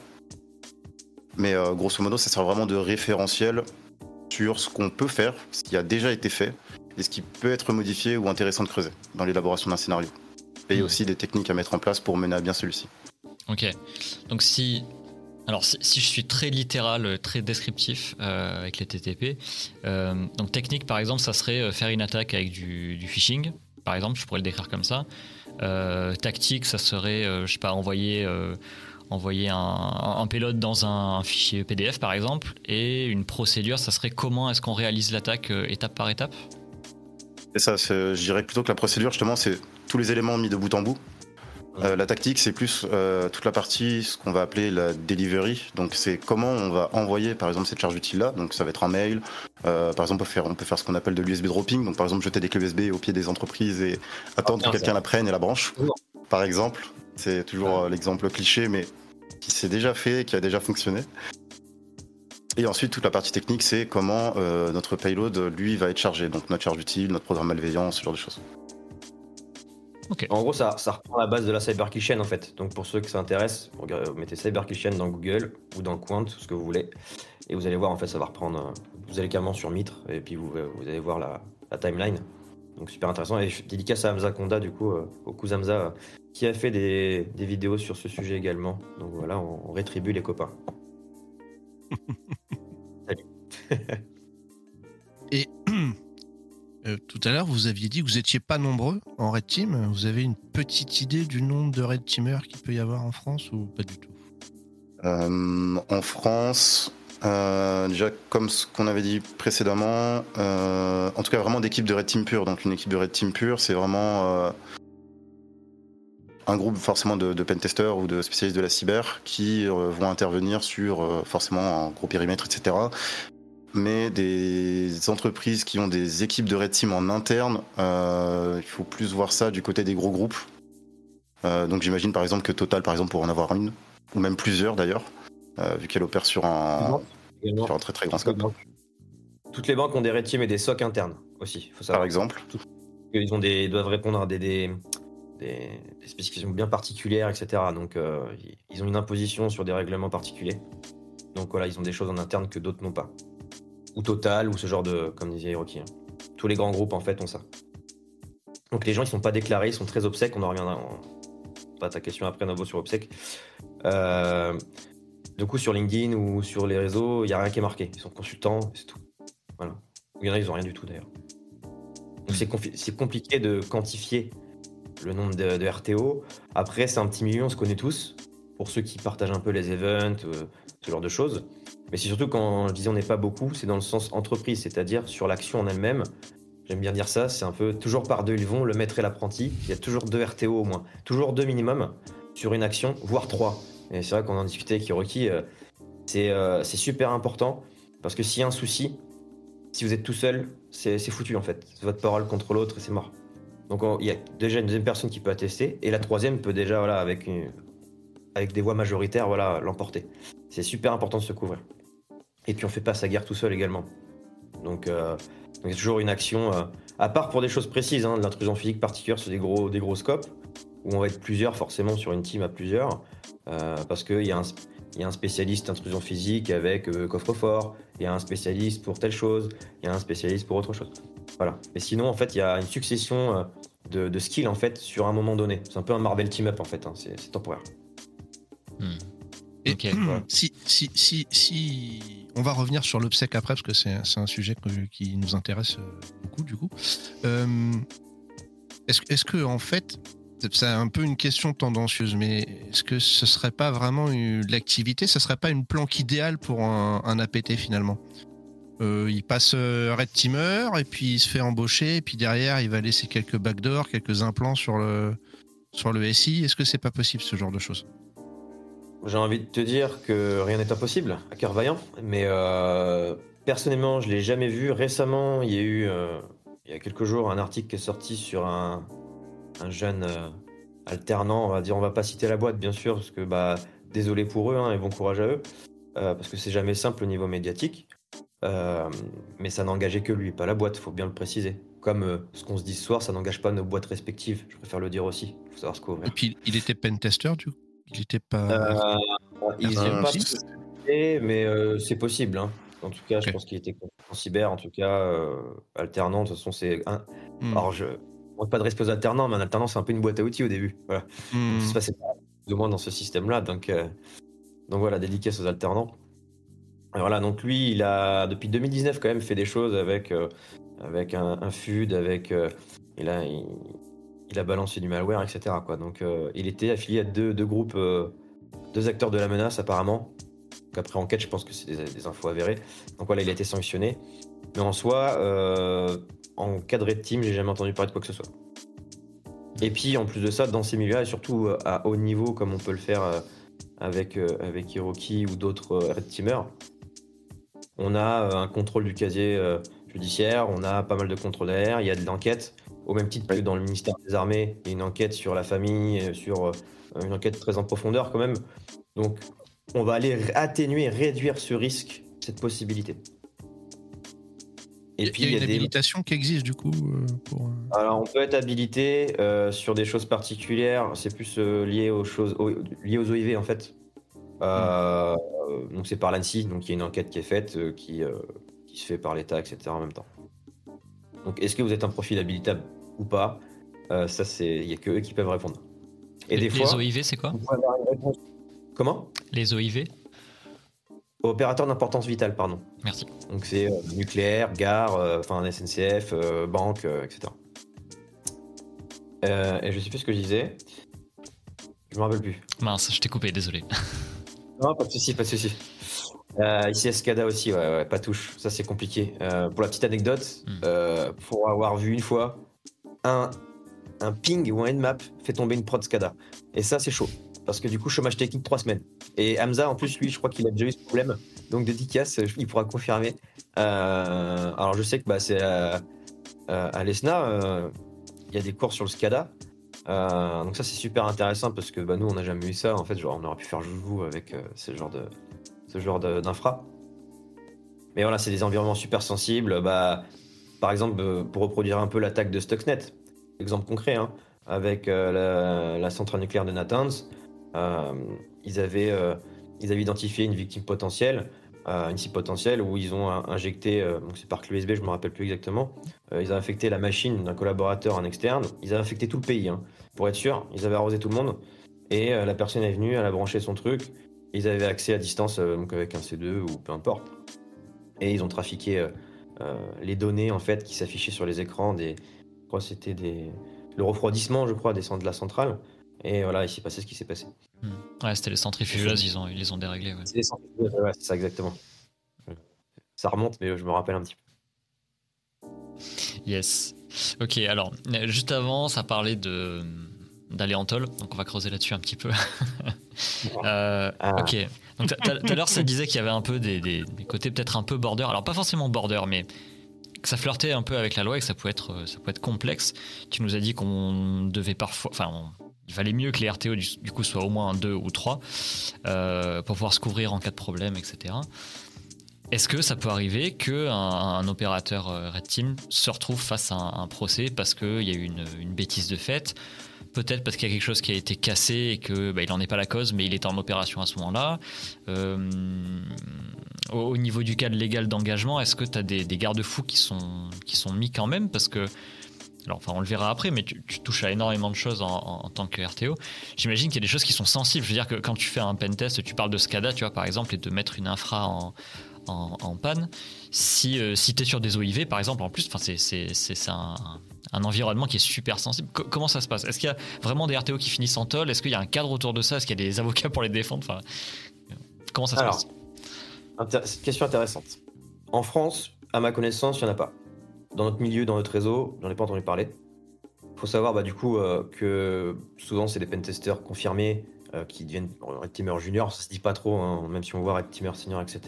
Mais grosso modo, ça sert vraiment de référentiel sur ce qu'on peut faire, ce qui a déjà été fait, et ce qui peut être modifié ou intéressant de creuser dans l'élaboration d'un scénario. Et aussi des techniques à mettre en place pour mener à bien celui-ci. Ok. Donc si je suis très littéral, très descriptif avec les TTP, donc technique par exemple, ça serait faire une attaque avec du phishing, par exemple, je pourrais le décrire comme ça. Tactique, ça serait, envoyer un payload dans un fichier PDF par exemple, et une procédure, ça serait comment est-ce qu'on réalise l'attaque étape par étape ? C'est ça, je dirais plutôt que la procédure justement c'est tous les éléments mis de bout en bout. La tactique c'est plus toute la partie, ce qu'on va appeler la delivery, donc c'est comment on va envoyer par exemple cette charge utile là, donc ça va être un mail, par exemple on peut faire ce qu'on appelle de l'USB dropping, donc par exemple jeter des clés USB au pied des entreprises et attendre que quelqu'un la prenne et la branche, par exemple. C'est toujours l'exemple cliché, mais qui s'est déjà fait, qui a déjà fonctionné. Et ensuite, toute la partie technique, c'est comment notre payload, lui, va être chargé. Donc notre charge utile, notre programme malveillant, ce genre de choses. Okay. En gros, ça reprend la base de la Cyber Key Chain en fait. Donc pour ceux que ça intéresse, mettez Cyber Key Chain dans Google ou dans Quant, ce que vous voulez, et vous allez voir en fait, ça va reprendre. Vous allez carrément sur Mitre et puis vous allez voir la timeline. Donc super intéressant. Et je dédicace à Hamza Kondah du coup, au cousin Hamza, qui a fait des vidéos sur ce sujet également. Donc voilà, on rétribue les copains. Salut. Et tout à l'heure, vous aviez dit que vous n'étiez pas nombreux en Red Team. Vous avez une petite idée du nombre de Red Teamers qu'il peut y avoir en France ou pas du tout ? En France, déjà comme ce qu'on avait dit précédemment, en tout cas vraiment d'équipe de Red Team pure. Donc une équipe de Red Team pure, c'est vraiment un groupe forcément de pentesters ou de spécialistes de la cyber qui vont intervenir sur forcément un gros périmètre, etc. Mais des entreprises qui ont des équipes de Red Team en interne, il faut plus voir ça du côté des gros groupes. Donc j'imagine par exemple que Total, par exemple, pour en avoir une, ou même plusieurs d'ailleurs, vu qu'elle opère sur un très très grand scope. Toutes les banques ont des Red Team et des SOC internes aussi, faut savoir. Par exemple. Ils ont doivent répondre à des spécifications bien particulières, etc. Donc ils ont une imposition sur des règlements particuliers. Donc voilà, ils ont des choses en interne que d'autres n'ont pas. Ou Total, ou ce genre de, comme disait Hiroki. Tous les grands groupes en fait ont ça. Donc les gens ils sont pas déclarés, ils sont très obsèques, on en reviendra pas à ta question après Nabo sur obsèques. Du coup sur LinkedIn ou sur les réseaux, il y a rien qui est marqué, ils sont consultants, c'est tout. Voilà. Il y en a ils ont rien du tout d'ailleurs. Donc c'est compliqué de quantifier le nombre de RTO. Après c'est un petit milieu, on se connaît tous, pour ceux qui partagent un peu les events, ce genre de choses. Mais c'est surtout quand je disais on n'est pas beaucoup, c'est dans le sens entreprise, c'est-à-dire sur l'action en elle-même. J'aime bien dire ça, c'est un peu toujours par deux ils vont, le maître et l'apprenti. Il y a toujours deux RTO au moins, toujours deux minimum sur une action, voire trois. Et c'est vrai qu'on en discutait avec Hiroki, c'est super important parce que s'il y a un souci, si vous êtes tout seul, c'est foutu en fait. C'est votre parole contre l'autre et c'est mort. Donc il y a déjà une deuxième personne qui peut attester et la troisième peut déjà voilà, avec des voix majoritaires voilà, l'emporter. C'est super important de se couvrir. Et puis on fait pas sa guerre tout seul également. Donc il y a toujours une action, à part pour des choses précises, de l'intrusion physique particulière sur des gros scopes, où on va être plusieurs forcément sur une team à plusieurs, parce qu'il y a un spécialiste intrusion physique avec coffre-fort, il y a un spécialiste pour telle chose, il y a un spécialiste pour autre chose. Voilà. Mais sinon en fait il y a une succession de skills en fait sur un moment donné. C'est un peu un Marvel team-up en fait, c'est temporaire. Et okay, si on va revenir sur l'obsèque après parce que c'est un sujet qui nous intéresse beaucoup du coup. Est-ce que en fait c'est un peu une question tendancieuse, mais est-ce que ce serait pas vraiment l'activité, ce serait pas une planque idéale pour un APT finalement? Il passe Red Teamer et puis il se fait embaucher et puis derrière il va laisser quelques backdoors, quelques implants sur le SI. Est-ce que c'est pas possible ce genre de choses? J'ai envie de te dire que rien n'est impossible, à cœur vaillant, mais personnellement, je ne l'ai jamais vu. Récemment, il y a eu, il y a quelques jours, un article qui est sorti sur un jeune alternant, on va dire, on ne va pas citer la boîte, bien sûr, parce que, désolé pour eux, et bon courage à eux, parce que c'est jamais simple au niveau médiatique, mais ça n'engageait que lui, pas la boîte, il faut bien le préciser. Comme ce qu'on se dit ce soir, ça n'engage pas nos boîtes respectives, je préfère le dire aussi, il faut savoir ce qu'on ouvre. Et puis, il était pentester, du coup? Il n'était pas. Ils n'aiment pas tous, mais c'est possible. En tout cas, okay. Je pense qu'il était en cyber, en tout cas, alternant. De toute façon, c'est. Alors, je ne pas de respect alternant, mais un alternant, c'est un peu une boîte à outils au début. Voilà. Ça se passait plus ou moins dans ce système-là. Donc voilà, dédicace aux alternants. Alors là, donc lui, il a, depuis 2019, quand même, fait des choses avec un FUD, avec. Et là, il a balancé du malware, etc. Donc, il était affilié à deux groupes, deux acteurs de la menace, apparemment. Donc, après enquête, je pense que c'est des infos avérées. Donc, voilà, il a été sanctionné. Mais en soi, en cadre de team, j'ai jamais entendu parler de quoi que ce soit. Et puis, en plus de ça, dans ces milieux-là, et surtout à haut niveau, comme on peut le faire avec Hiroki ou d'autres Red Teamers, on a un contrôle du casier judiciaire, on a pas mal de contrôle AR, il y a de l'enquête. Au même titre que dans le ministère des Armées, il y a une enquête sur la famille, sur une enquête très en profondeur quand même. Donc, on va aller réduire ce risque, cette possibilité. Et puis, il y a une habilitation qui existe du coup pour... Alors on peut être habilité sur des choses particulières, c'est plus lié aux choses lié aux OIV en fait. Donc c'est par l'ANSSI, donc il y a une enquête qui est faite qui se fait par l'État, etc. en même temps. Donc est-ce que vous êtes un profil habilitable ou pas, ça c'est, il y a que eux qui peuvent répondre. Et des fois, les OIV c'est quoi ? Comment ? Les OIV ? Opérateur d'importance vitale, pardon. Merci. Donc c'est nucléaire, gare, SNCF, banque, etc. Et je sais plus ce que je disais. Je me rappelle plus. Mince, je t'ai coupé, désolé. Non, pas de souci. Ici SCADA aussi, ouais, pas touche. Ça c'est compliqué. Pour la petite anecdote, pour avoir vu une fois un ping ou un Nmap fait tomber une prod SCADA. Et ça c'est chaud. Parce que du coup, chômage technique 3 semaines. Et Hamza, en plus, lui, je crois qu'il a déjà eu ce problème. Donc, dédicace, il pourra confirmer. Alors, je sais que c'est à l'ESNA, il y a des cours sur le SCADA. Donc, ça, c'est super intéressant parce que nous, on n'a jamais eu ça. En fait, on aurait pu faire joujou avec ce genre d'infra. Mais voilà, c'est des environnements super sensibles. Par exemple, pour reproduire un peu l'attaque de Stuxnet, exemple concret, hein, avec la centrale nucléaire de Natanz. Ils avaient identifié une victime potentielle, une cible potentielle, où ils ont injecté, donc c'est par clé USB, je ne me rappelle plus exactement, ils ont infecté la machine d'un collaborateur en externe, ils avaient infecté tout le pays, hein, pour être sûr, ils avaient arrosé tout le monde, et la personne est venue, elle a branché son truc, ils avaient accès à distance, donc avec un C2 ou peu importe, et ils ont trafiqué les données en fait qui s'affichaient sur les écrans, le refroidissement je crois de la centrale. Et voilà, il s'est passé ce qui s'est passé. Ouais, c'était les centrifugeuses, ils les ont déréglées. Ouais. C'est les centrifugeuses, ouais, c'est ça, exactement. Ça remonte, mais je me rappelle un petit peu. Yes. Ok, alors, juste avant, ça parlait d'aller en tôle, donc on va creuser là-dessus un petit peu. Ok, donc tout à l'heure, ça disait qu'il y avait un peu des côtés peut-être un peu border. Alors, pas forcément border, mais... que ça flirtait un peu avec la loi et que ça pouvait être complexe. Tu nous as dit qu'on devait parfois... il valait mieux que les RTO du coup soient au moins 2 ou 3 pour pouvoir se couvrir en cas de problème, etc. Est-ce que ça peut arriver qu'un opérateur Red Team se retrouve face à un procès parce qu'il y a eu une bêtise de fait, peut-être parce qu'il y a quelque chose qui a été cassé et qu'il n'en est pas la cause, mais il était en opération à ce moment-là. Au niveau du cadre légal d'engagement, est-ce que tu as des garde-fous qui sont mis quand même parce que... Alors, on le verra après, mais tu touches à énormément de choses en tant que RTO. J'imagine qu'il y a des choses qui sont sensibles. Je veux dire que quand tu fais un pentest, tu parles de SCADA, tu vois, par exemple, et de mettre une infra en panne. Si tu es sur des OIV, par exemple, en plus, c'est un environnement qui est super sensible. Comment ça se passe ? Est-ce qu'il y a vraiment des RTO qui finissent en tôle ? Est-ce qu'il y a un cadre autour de ça ? Est-ce qu'il y a des avocats pour les défendre ? Comment ça se passe ? Question intéressante. En France, à ma connaissance, il n'y en a pas. Dans notre milieu, dans notre réseau, j'en ai pas entendu parler. Il faut savoir que souvent c'est des pentesters confirmés qui deviennent Red Teamer Junior, ça se dit pas trop, hein, même si on voit Red Teamer Senior, etc.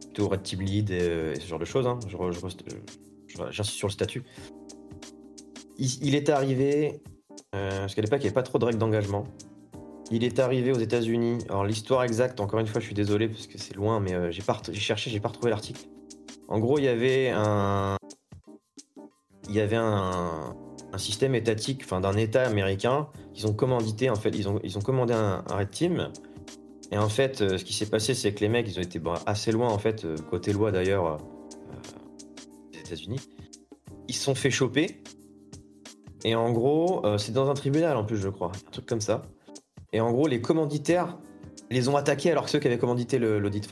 Plutôt Red Team Lead et ce genre de choses. Hein. J'insiste sur le statut. Il est arrivé, parce qu'à l'époque il n'y avait pas trop de règles d'engagement, il est arrivé aux États-Unis. Alors l'histoire exacte, encore une fois je suis désolé parce que c'est loin, mais j'ai cherché, j'ai pas retrouvé l'article. En gros, il y avait un système étatique, d'un État américain. Ils ont commandité, en fait, ils ont commandé un Red Team. Et en fait, ce qui s'est passé, c'est que les mecs, ils ont été assez loin, en fait, côté loi d'ailleurs, des États-Unis. Ils se sont fait choper. Et en gros, c'est dans un tribunal en plus, je crois, un truc comme ça. Et en gros, les commanditaires les ont attaqués alors que ceux qui avaient commandité l'audit,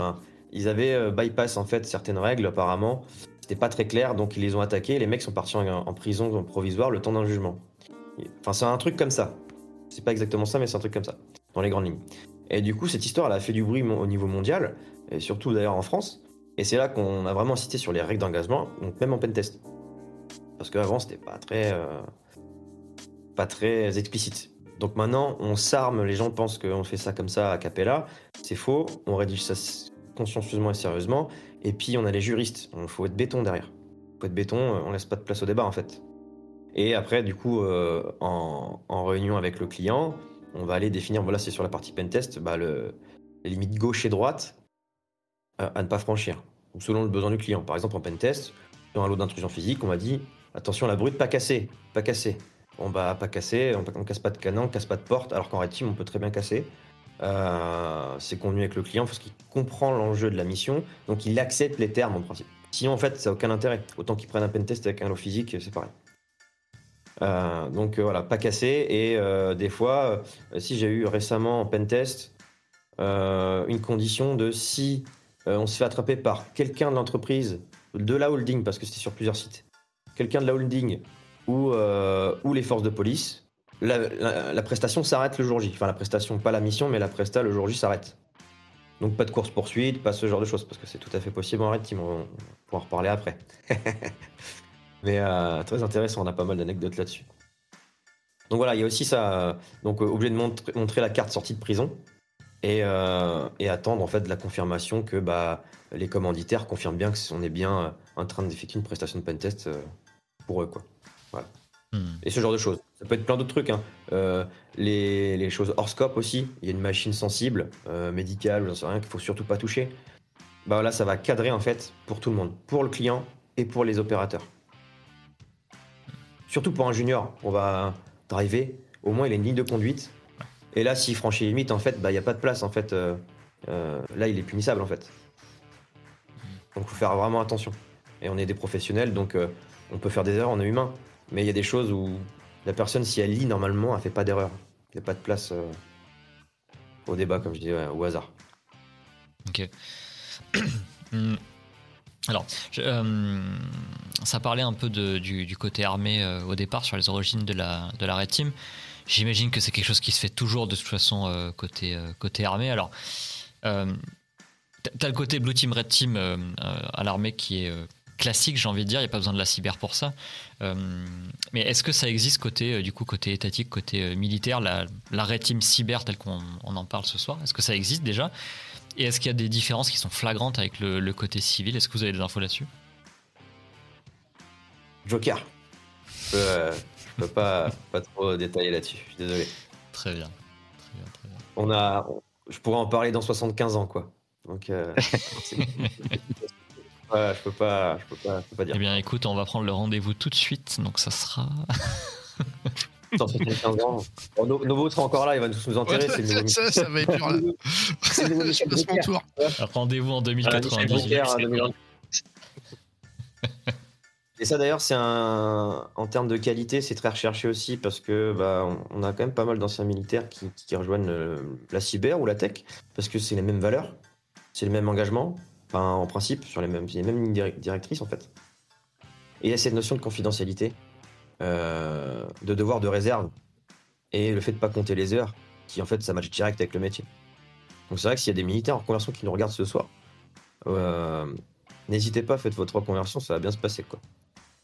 ils avaient bypass en fait certaines règles apparemment, c'était pas très clair, donc ils les ont attaqués, les mecs sont partis en prison provisoire le temps d'un jugement. C'est un truc comme ça. C'est pas exactement ça, mais c'est un truc comme ça, dans les grandes lignes. Et du coup, cette histoire, elle a fait du bruit au niveau mondial, et surtout d'ailleurs en France, et c'est là qu'on a vraiment insisté sur les règles d'engagement, donc même en pentest. Parce qu'avant, c'était pas très explicite. Donc maintenant, on s'arme, les gens pensent qu'on fait ça comme ça à cappella, c'est faux, on rédige ça consciencieusement et sérieusement, et puis on a les juristes, il faut être béton derrière. Il faut être béton, on laisse pas de place au débat en fait. Et après du coup en réunion avec le client, on va aller définir, voilà c'est sur la partie pentest, les limites gauche et droite à ne pas franchir, ou selon le besoin du client. Par exemple en pentest, sur un lot d'intrusion physique, on m'a dit attention, la brute, pas cassée, pas cassée. Bon bah pas cassée, on casse pas de canon, on casse pas de porte, alors qu'en Red Team on peut très bien casser. C'est convenu avec le client parce qu'il comprend l'enjeu de la mission, donc il accepte les termes en principe. Sinon en fait ça n'a aucun intérêt, autant qu'ils prennent un pentest avec un lot physique, c'est pareil. Donc voilà, pas cassé. Et des fois, si j'ai eu récemment en pentest une condition de si on se fait attraper par quelqu'un de l'entreprise, de la holding, parce que c'était sur plusieurs sites, quelqu'un de la holding ou les forces de police, la prestation s'arrête le jour J. Enfin la prestation, pas la mission, mais la presta le jour J s'arrête. Donc pas de course-poursuite, pas ce genre de choses, parce que c'est tout à fait possible en Red Team, on pourra en reparler après. Mais très intéressant, on a pas mal d'anecdotes là-dessus. Donc voilà, il y a aussi ça, donc obligé de montrer la carte sortie de prison et attendre en fait la confirmation que bah, les commanditaires confirment bien qu'on est bien en train d'effectuer une prestation de pentest pour eux, quoi. Voilà. Et ce genre de choses. Ça peut être plein d'autres trucs, hein. Les choses hors scope aussi. Il y a une machine sensible, médicale ou j'en sais rien, qu'il ne faut surtout pas toucher. Bah là, ça va cadrer en fait pour tout le monde, pour le client et pour les opérateurs. Surtout pour un junior, on va driver, au moins il a une ligne de conduite. Et là, s'il franchit les limites, en fait, bah, il n'y a pas de place, en fait. Là, il est punissable, en fait. Donc, il faut faire vraiment attention. Et on est des professionnels, donc on peut faire des erreurs, on est humain. Mais il y a des choses où la personne, si elle lit normalement, elle ne fait pas d'erreur. Il n'y a pas de place au débat, comme je dis, ouais, au hasard. Ok. Alors, ça parlait un peu du côté armé au départ sur les origines de la Red Team. J'imagine que c'est quelque chose qui se fait toujours de toute façon côté armé. Alors, t'as le côté Blue Team, Red Team à l'armée qui est classique, j'ai envie de dire. Il n'y a pas besoin de la cyber pour ça. Mais est-ce que ça existe côté étatique, côté militaire, la Red Team cyber telle qu'on en parle ce soir? Est-ce que ça existe déjà? Et est-ce qu'il y a des différences qui sont flagrantes avec le côté civil? Est-ce que vous avez des infos là-dessus? Joker. Je peux pas trop détailler là-dessus, je suis désolé. Très bien. Je pourrais en parler dans 75 ans, quoi. Donc, je peux pas dire. Eh bien, écoute, on va prendre le rendez-vous tout de suite, donc ça sera... Dans 75 ans, Novo sera encore là, il va nous enterrer. Ouais, ça va être dur, là. Je passe mon tour. Rendez-vous en 2090. Et ça d'ailleurs, en termes de qualité, c'est très recherché aussi parce que bah, on a quand même pas mal d'anciens militaires qui rejoignent la cyber ou la tech parce que c'est les mêmes valeurs, c'est le même engagement, enfin, en principe, sur les mêmes lignes directrices en fait. Et il y a cette notion de confidentialité, de devoir de réserve et le fait de ne pas compter les heures qui en fait ça match direct avec le métier. Donc c'est vrai que s'il y a des militaires en reconversion qui nous regardent ce soir, n'hésitez pas, faites votre reconversion, ça va bien se passer, quoi.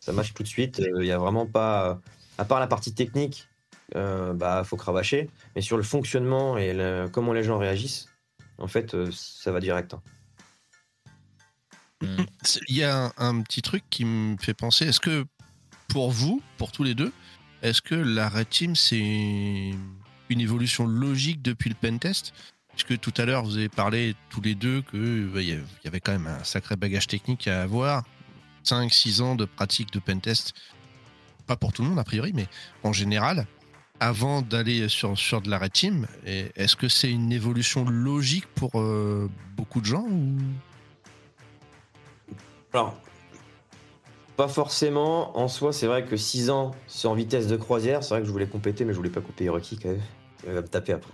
Ça marche tout de suite, il n'y a vraiment pas... À part la partie technique, bah faut cravacher, mais sur le fonctionnement et comment les gens réagissent, en fait, ça va direct. Hein. Il y a un petit truc qui me fait penser, est-ce que pour vous, pour tous les deux, est-ce que la Red Team, c'est une évolution logique depuis le pentest ? Puisque tout à l'heure, vous avez parlé tous les deux qu'il y avait quand même un sacré bagage technique à avoir, 5-6 ans de pratique de pentest, pas pour tout le monde a priori, mais en général, avant d'aller sur de la Red Team. Et est-ce que c'est une évolution logique pour beaucoup de gens ou... Alors, pas forcément. En soi, c'est vrai que 6 ans, c'est en vitesse de croisière. C'est vrai que je voulais compléter, mais je voulais pas couper Hiroki quand même. Il va me taper après.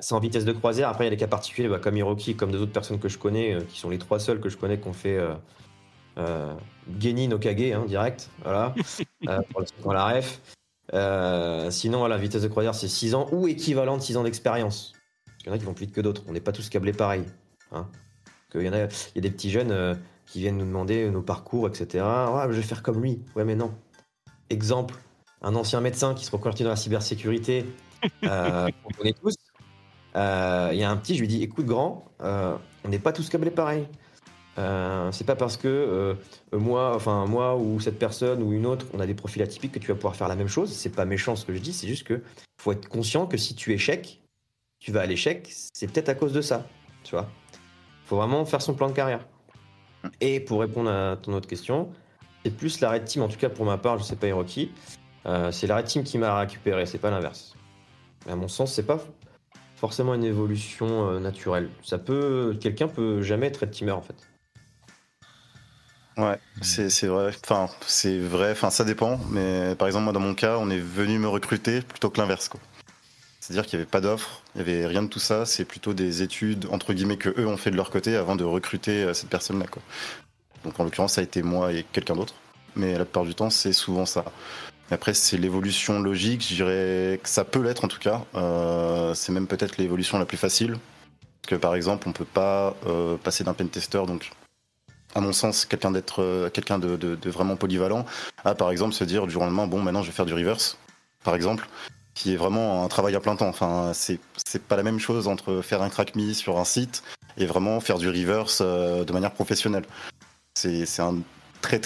C'est en vitesse de croisière. Après, il y a des cas particuliers, bah, comme Hiroki, comme des autres personnes que je connais, qui sont les trois seuls que je connais qu'on fait Genin no Kage, hein, direct. Voilà. Pour la ref. Sinon, voilà, vitesse de croisière, c'est 6 ans ou équivalent de 6 ans d'expérience. Il y en a qui vont plus vite que d'autres. On n'est pas tous câblés pareil. Hein. Il y a des petits jeunes qui viennent nous demander nos parcours, etc. Oh, je vais faire comme lui. Ouais, mais non. Exemple, un ancien médecin qui se reconvertit dans la cybersécurité. On connaît tous. Il y a un petit, je lui dis écoute grand, on n'est pas tous câblés pareil, c'est pas parce que moi ou cette personne ou une autre on a des profils atypiques que tu vas pouvoir faire la même chose. C'est pas méchant ce que je dis, c'est juste que faut être conscient que si tu vas à l'échec, c'est peut-être à cause de ça, tu vois. Faut vraiment faire son plan de carrière. Et pour répondre à ton autre question, c'est plus la Red Team, en tout cas pour ma part, je sais pas Hiroki, c'est la Red Team qui m'a récupéré, c'est pas l'inverse. Mais à mon sens, c'est pas forcément une évolution naturelle. Ça peut, quelqu'un peut jamais être Red Teamer en fait. Ouais, c'est vrai. Enfin, c'est vrai. Enfin, ça dépend. Mais par exemple, moi, dans mon cas, on est venu me recruter plutôt que l'inverse, quoi. C'est-à-dire qu'il n'y avait pas d'offre, il n'y avait rien de tout ça. C'est plutôt des études entre guillemets que eux ont fait de leur côté avant de recruter cette personne-là, quoi. Donc, en l'occurrence, ça a été moi et quelqu'un d'autre. Mais la plupart du temps, c'est souvent ça. Après, c'est l'évolution logique. Je dirais que ça peut l'être en tout cas. C'est même peut-être l'évolution la plus facile, parce que par exemple, on peut pas passer d'un pentester, donc. À mon sens, quelqu'un de vraiment polyvalent, à par exemple se dire du jour au lendemain, bon maintenant je vais faire du reverse, par exemple, qui est vraiment un travail à plein temps. Enfin, c'est pas la même chose entre faire un crack me sur un site et vraiment faire du reverse de manière professionnelle. C'est un très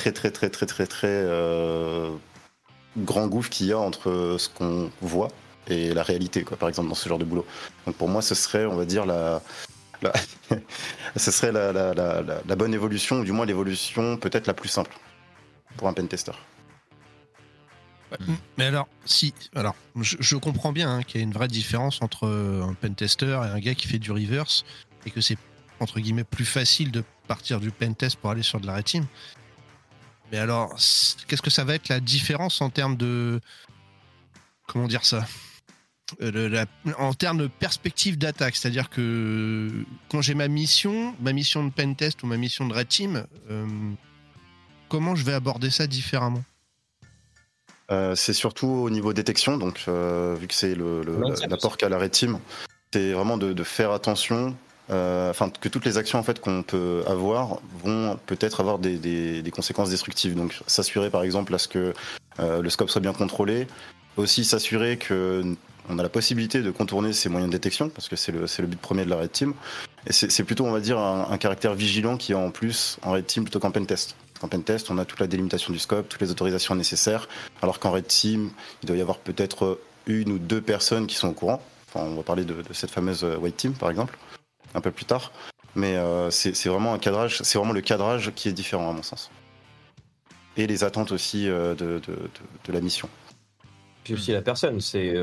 grand gouffre qu'il y a entre ce qu'on voit et la réalité, quoi, par exemple dans ce genre de boulot. Donc pour moi, ce serait, on va dire ce serait la bonne évolution, ou du moins l'évolution peut-être la plus simple pour un pentester. Ouais. Mais alors, je comprends bien qu'il y a une vraie différence entre un pentester et un gars qui fait du reverse, et que c'est entre guillemets plus facile de partir du pentest pour aller sur de la red team. Mais alors, qu'est-ce que ça va être la différence en termes de en termes de perspective d'attaque, c'est-à-dire que quand j'ai ma mission de pentest ou ma mission de red team, comment je vais aborder ça différemment ? C'est surtout au niveau détection, donc vu que c'est l'apport qu'a la red team, c'est vraiment de faire attention, que toutes les actions en fait qu'on peut avoir vont peut-être avoir des conséquences destructives. Donc s'assurer par exemple à ce que le scope soit bien contrôlé, aussi s'assurer que on a la possibilité de contourner ces moyens de détection, parce que c'est le but premier de la Red Team. Et c'est plutôt, on va dire, un caractère vigilant qui est en plus en Red Team plutôt qu'en pentest. En pentest, on a toute la délimitation du scope, toutes les autorisations nécessaires, alors qu'en Red Team, il doit y avoir peut-être une ou deux personnes qui sont au courant. Enfin, on va parler de cette fameuse White Team, par exemple, un peu plus tard. Mais c'est vraiment un cadrage, c'est vraiment le cadrage qui est différent, à mon sens. Et les attentes aussi de la mission. Puis aussi la personne, c'est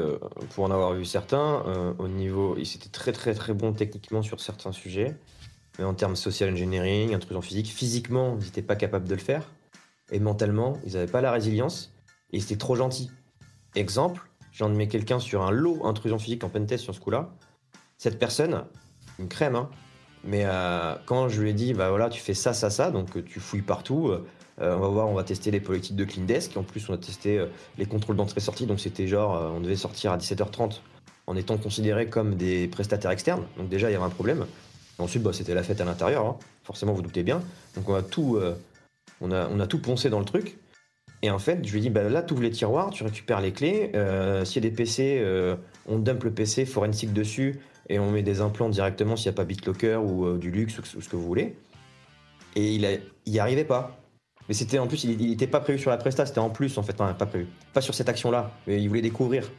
pour en avoir vu certains, au niveau, ils étaient très bons techniquement sur certains sujets, mais en termes social engineering, intrusion physique, physiquement, ils n'étaient pas capables de le faire, et mentalement, ils n'avaient pas la résilience, et ils étaient trop gentils. Exemple, j'en mets quelqu'un sur un lot intrusion physique en pentest sur ce coup-là, cette personne, une crème, hein, mais quand je lui ai dit, bah voilà, tu fais ça, donc tu fouilles partout, on va tester les politiques de Clean Desk. En plus, on a testé les contrôles d'entrée-sortie. Donc, c'était genre, on devait sortir à 17h30 en étant considérés comme des prestataires externes. Donc, déjà, il y avait un problème. Et ensuite, c'était la fête à l'intérieur. Hein. Forcément, vous doutez bien. Donc, on a tout poncé dans le truc. Et en fait, je lui ai dit, là, tu ouvres les tiroirs, tu récupères les clés. S'il y a des PC, on dump le PC forensique dessus et on met des implants directement s'il n'y a pas BitLocker ou du Lux ou ce que vous voulez. Et il n'y arrivait pas. Mais c'était en plus, il n'était pas prévu sur la presta, c'était en plus en fait, enfin, pas prévu, pas sur cette action-là, mais il voulait découvrir.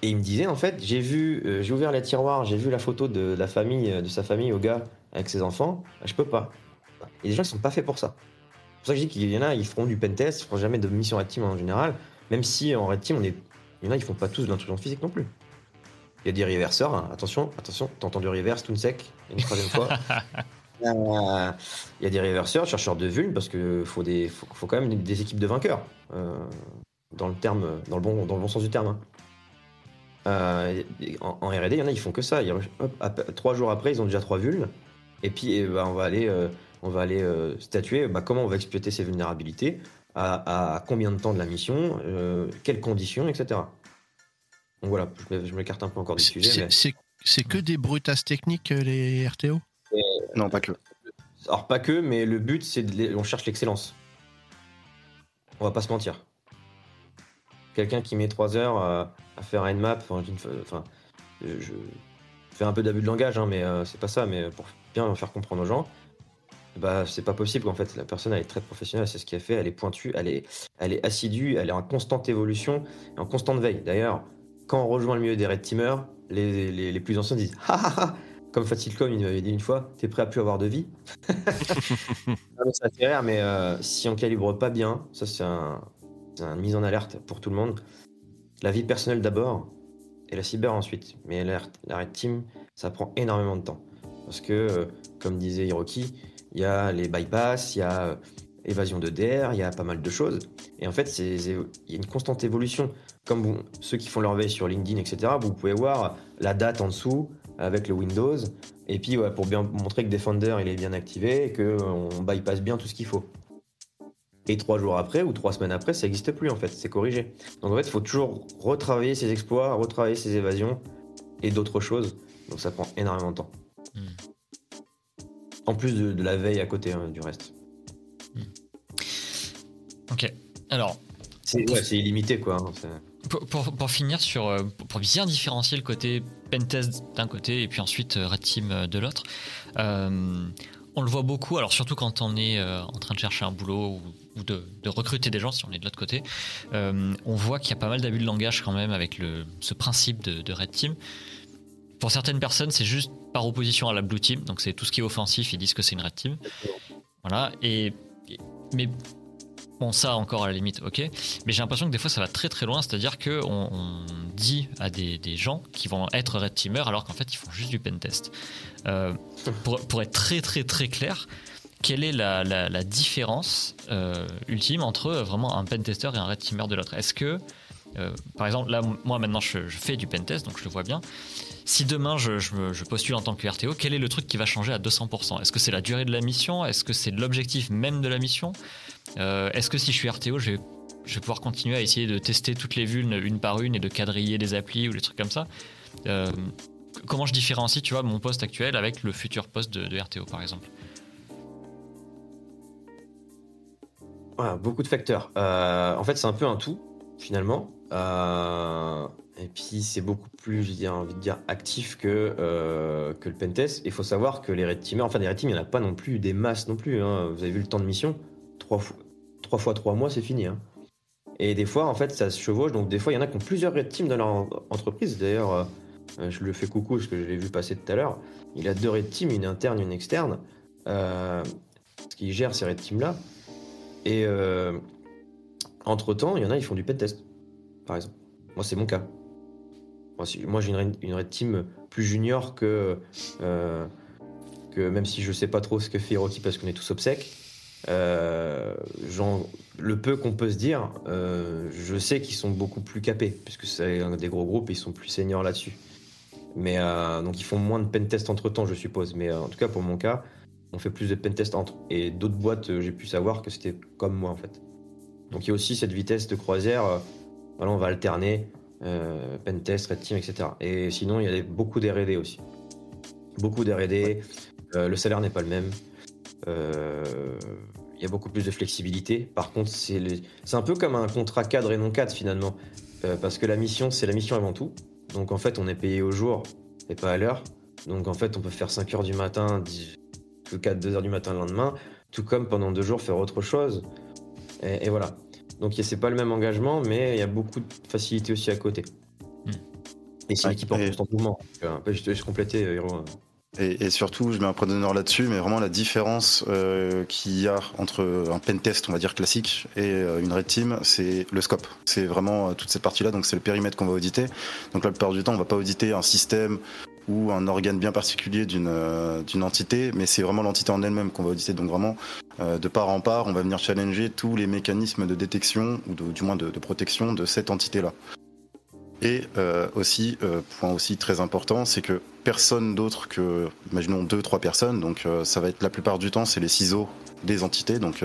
Et il me disait en fait, j'ai ouvert les tiroirs, j'ai vu la photo de sa famille au gars avec ses enfants, je peux pas. Il y a des gens qui sont pas faits pour ça. C'est pour ça que je dis qu'il y en a, ils feront du pentest, ils feront jamais de mission red team en général, même si en red team, il y en a, ils font pas tous de l'intrusion physique non plus. Il y a des reverseurs, hein. Attention, t'entends du reverse, tout sec, une troisième fois. Il y a des reverseurs, chercheurs de vulnes, parce que faut quand même des équipes de vainqueurs dans le bon sens du terme. Hein. En R&D, il y en a qui font que ça. 3 jours après, ils ont déjà 3 vulnes. Et puis, on va aller statuer comment on va exploiter ces vulnérabilités, à combien de temps de la mission, quelles conditions, etc. Donc voilà, je m'écarte un peu encore du sujet. C'est que des brutasses techniques, les RTO ? Non, pas que. Alors, pas que, mais le but, c'est on cherche l'excellence. On va pas se mentir. Quelqu'un qui met 3 heures à faire un Nmap, je fais un peu d'abus de langage, hein, mais c'est pas ça, mais pour bien faire comprendre aux gens, c'est pas possible. En fait, la personne, elle est très professionnelle, c'est ce qu'elle fait, elle est pointue, elle est assidue, elle est en constante évolution, en constante veille. D'ailleurs, quand on rejoint le milieu des red teamers, les plus anciens disent « Ah ah ah !» Comme Fat Clone, il m'avait dit une fois, t'es prêt à plus avoir de vie. Ça fait rire, mais si on calibre pas bien, ça c'est une mise en alerte pour tout le monde. La vie personnelle d'abord et la cyber ensuite. Mais la Red Team, ça prend énormément de temps. Parce que, comme disait Hiroki, il y a les bypass, il y a évasion de DR, il y a pas mal de choses. Et en fait, il y a une constante évolution. Comme ceux qui font leur veille sur LinkedIn, etc., vous pouvez voir la date en dessous avec le Windows. Et puis, ouais, pour bien montrer que Defender il est bien activé et qu'on bypass bien tout ce qu'il faut. Et 3 jours après ou 3 semaines après, ça n'existe plus en fait, c'est corrigé. Donc en fait, il faut toujours retravailler ses exploits, retravailler ses évasions et d'autres choses. Donc ça prend énormément de temps. En plus de la veille à côté du reste. Ok, alors... C'est illimité quoi. Pour finir sur... Pour bien différencier le côté pentest d'un côté et puis ensuite Red Team de l'autre, on le voit beaucoup, alors surtout quand on est en train de chercher un boulot ou de recruter des gens, si on est de l'autre côté, on voit qu'il y a pas mal d'abus de langage quand même avec ce principe de Red Team. Pour certaines personnes, c'est juste par opposition à la Blue Team, donc c'est tout ce qui est offensif, ils disent que c'est une Red Team. Voilà, mais bon, ça encore à la limite, ok, mais j'ai l'impression que des fois ça va très très loin, c'est-à-dire qu'on dit à des gens qui vont être Red Teamers alors qu'en fait ils font juste du pentest. Pour être très très très clair, quelle est la différence ultime entre vraiment un pentester et un Red Teamer de l'autre ? Est-ce que, par exemple, là moi maintenant je fais du pentest, donc je le vois bien. Si demain je postule en tant que RTO, quel est le truc qui va changer à 200% ? Est-ce que c'est la durée de la mission ? Est-ce que c'est l'objectif même de la mission ? Est-ce que si je suis RTO, je vais pouvoir continuer à essayer de tester toutes les vulnes une par une et de quadriller des applis ou des trucs comme ça ? Comment je différencie, tu vois, mon poste actuel avec le futur poste de RTO par exemple ? Voilà, beaucoup de facteurs. En fait, c'est un peu un tout finalement. Et puis c'est beaucoup plus, j'ai envie de dire, actif que le pentest. Il faut savoir que les red teamers, enfin des red teams, il n'y en a pas non plus des masses non plus. Hein. Vous avez vu le temps de mission, 3 fois 3 mois, c'est fini. Hein. Et des fois, en fait, ça se chevauche. Donc des fois, il y en a qui ont plusieurs red teams dans leur entreprise. D'ailleurs, je le fais coucou parce que je l'ai vu passer tout à l'heure. Il a 2 red teams, une interne, une externe, parce qu'il gère ces red teams là. Et entre temps, il y en a, ils font du pentest, par exemple. Moi, c'est mon cas. Moi, j'ai une red team plus junior que même si je sais pas trop ce que fait Hiroki parce qu'on est tous obsèques, le peu qu'on peut se dire, je sais qu'ils sont beaucoup plus capés puisque c'est un des gros groupes et ils sont plus seniors là-dessus. Mais donc ils font moins de pentest entre temps, je suppose. Mais en tout cas, pour mon cas, on fait plus de pentest entre. Et d'autres boîtes, j'ai pu savoir que c'était comme moi en fait. Donc il y a aussi cette vitesse de croisière. Voilà, on va alterner pentest, red team, etc. Et sinon, il y a beaucoup d'R&D aussi. Beaucoup d'R&D, le salaire n'est pas le même. Il y a beaucoup plus de flexibilité. Par contre, c'est un peu comme un contrat cadre et non cadre finalement. Parce que la mission, c'est la mission avant tout. Donc en fait, on est payé au jour et pas à l'heure. Donc en fait, on peut faire 5h du matin, 2h du matin le lendemain. Tout comme pendant 2 jours, faire autre chose. Et voilà. Donc c'est pas le même engagement, mais il y a beaucoup de facilité aussi à côté. Et c'est l'équipe en constant mouvement. Je te laisse compléter, Hiro. Et surtout, je mets un point d'honneur là-dessus, mais vraiment la différence qu'il y a entre un pentest, on va dire classique, et une red team, c'est le scope. C'est vraiment toutes ces parties-là, donc c'est le périmètre qu'on va auditer. Donc la plupart du temps, on va pas auditer un système ou un organe bien particulier d'une entité, mais c'est vraiment l'entité en elle-même qu'on va auditer. Donc vraiment, de part en part, on va venir challenger tous les mécanismes de détection, ou du moins de protection de cette entité-là. Et aussi, point aussi très important, c'est que personne d'autre que, imaginons 2-3 personnes, donc ça va être la plupart du temps, c'est les CISO des entités, donc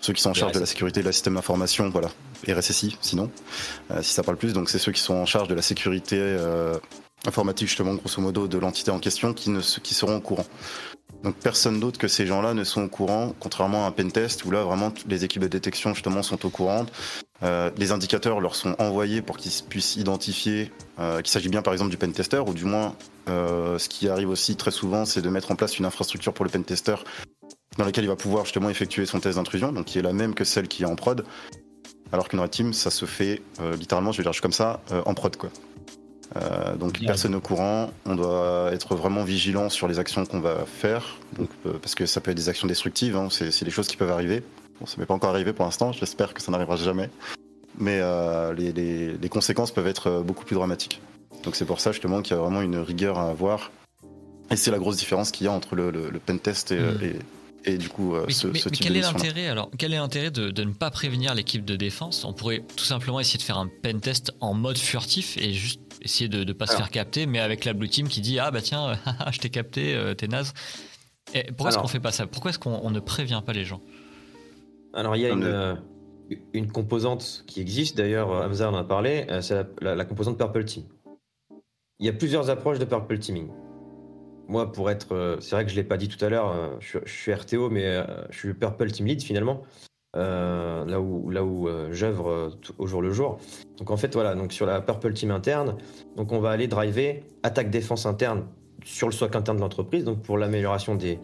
ceux qui sont en charge de la sécurité de la système d'information, voilà, RSSI sinon, si ça parle plus, donc c'est ceux qui sont en charge de la sécurité... informatique justement grosso modo de l'entité en question qui seront au courant. Donc personne d'autre que ces gens-là ne sont au courant, contrairement à un pentest où là vraiment les équipes de détection justement sont au courant. Les indicateurs leur sont envoyés pour qu'ils puissent identifier qu'il s'agit bien par exemple du pentester, ou du moins ce qui arrive aussi très souvent, c'est de mettre en place une infrastructure pour le pentester dans laquelle il va pouvoir justement effectuer son test d'intrusion, donc qui est la même que celle qui est en prod, alors qu'une red team ça se fait littéralement, je vais dire juste comme ça, en prod quoi. Donc personne au courant, on doit être vraiment vigilant sur les actions qu'on va faire, donc, parce que ça peut être des actions destructives, hein, c'est des choses qui peuvent arriver. Bon, ça m'est pas encore arrivé pour l'instant, j'espère que ça n'arrivera jamais, mais les conséquences peuvent être beaucoup plus dramatiques. Donc c'est pour ça justement qu'il y a vraiment une rigueur à avoir, et c'est la grosse différence qu'il y a entre le pentest et du coup ce type de mission. Quel est l'intérêt de ne pas prévenir l'équipe de défense? On pourrait tout simplement essayer de faire un pentest en mode furtif et juste essayer de ne pas se faire capter, mais avec la blue team qui dit ah bah tiens je t'ai capté, t'es naze. Et pourquoi est-ce qu'on fait pas ça? Pourquoi est-ce qu'on ne prévient pas les gens? Alors il y a une composante qui existe, d'ailleurs Hamza en a parlé, c'est la composante Purple Team. Il y a plusieurs approches de Purple Teaming. Moi, pour être... C'est vrai que je ne l'ai pas dit tout à l'heure, je suis RTO, mais je suis Purple Team Lead, finalement, là où j'œuvre au jour le jour. Donc, en fait, voilà, donc sur la Purple Team interne, donc on va aller driver attaque-défense interne sur le SOC interne de l'entreprise, donc pour l'amélioration des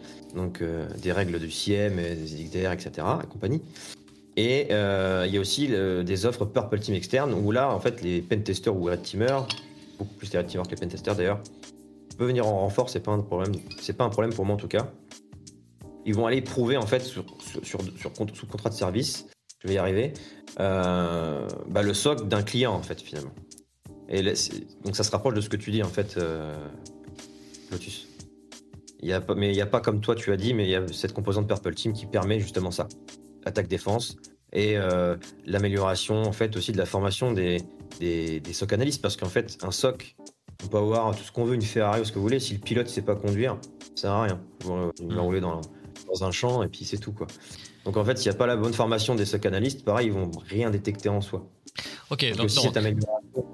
règles du CIEM, et des EDR, etc., et compagnie. Et il y a aussi des offres Purple Team externe, où là, en fait, les pentesters ou red teamers, beaucoup plus les red teamers que les pentesters, d'ailleurs, peut venir en renfort, c'est pas un problème pour moi en tout cas. Ils vont aller prouver en fait sous contrat de service, je vais y arriver, le SOC d'un client en fait finalement. Et là, donc ça se rapproche de ce que tu dis en fait, Lotus. Il y a pas comme toi tu as dit, mais il y a cette composante Purple Team qui permet justement ça, attaque défense et l'amélioration en fait aussi de la formation des SOC analystes, parce qu'en fait un SOC, on peut avoir tout ce qu'on veut, une Ferrari ou ce que vous voulez, si le pilote ne sait pas conduire, ça sert à rien. Il va rouler dans un champ et puis c'est tout quoi. Donc en fait, s'il n'y a pas la bonne formation des SOC analystes, pareil, ils vont rien détecter en soi. Ok, donc si c'est amélioration.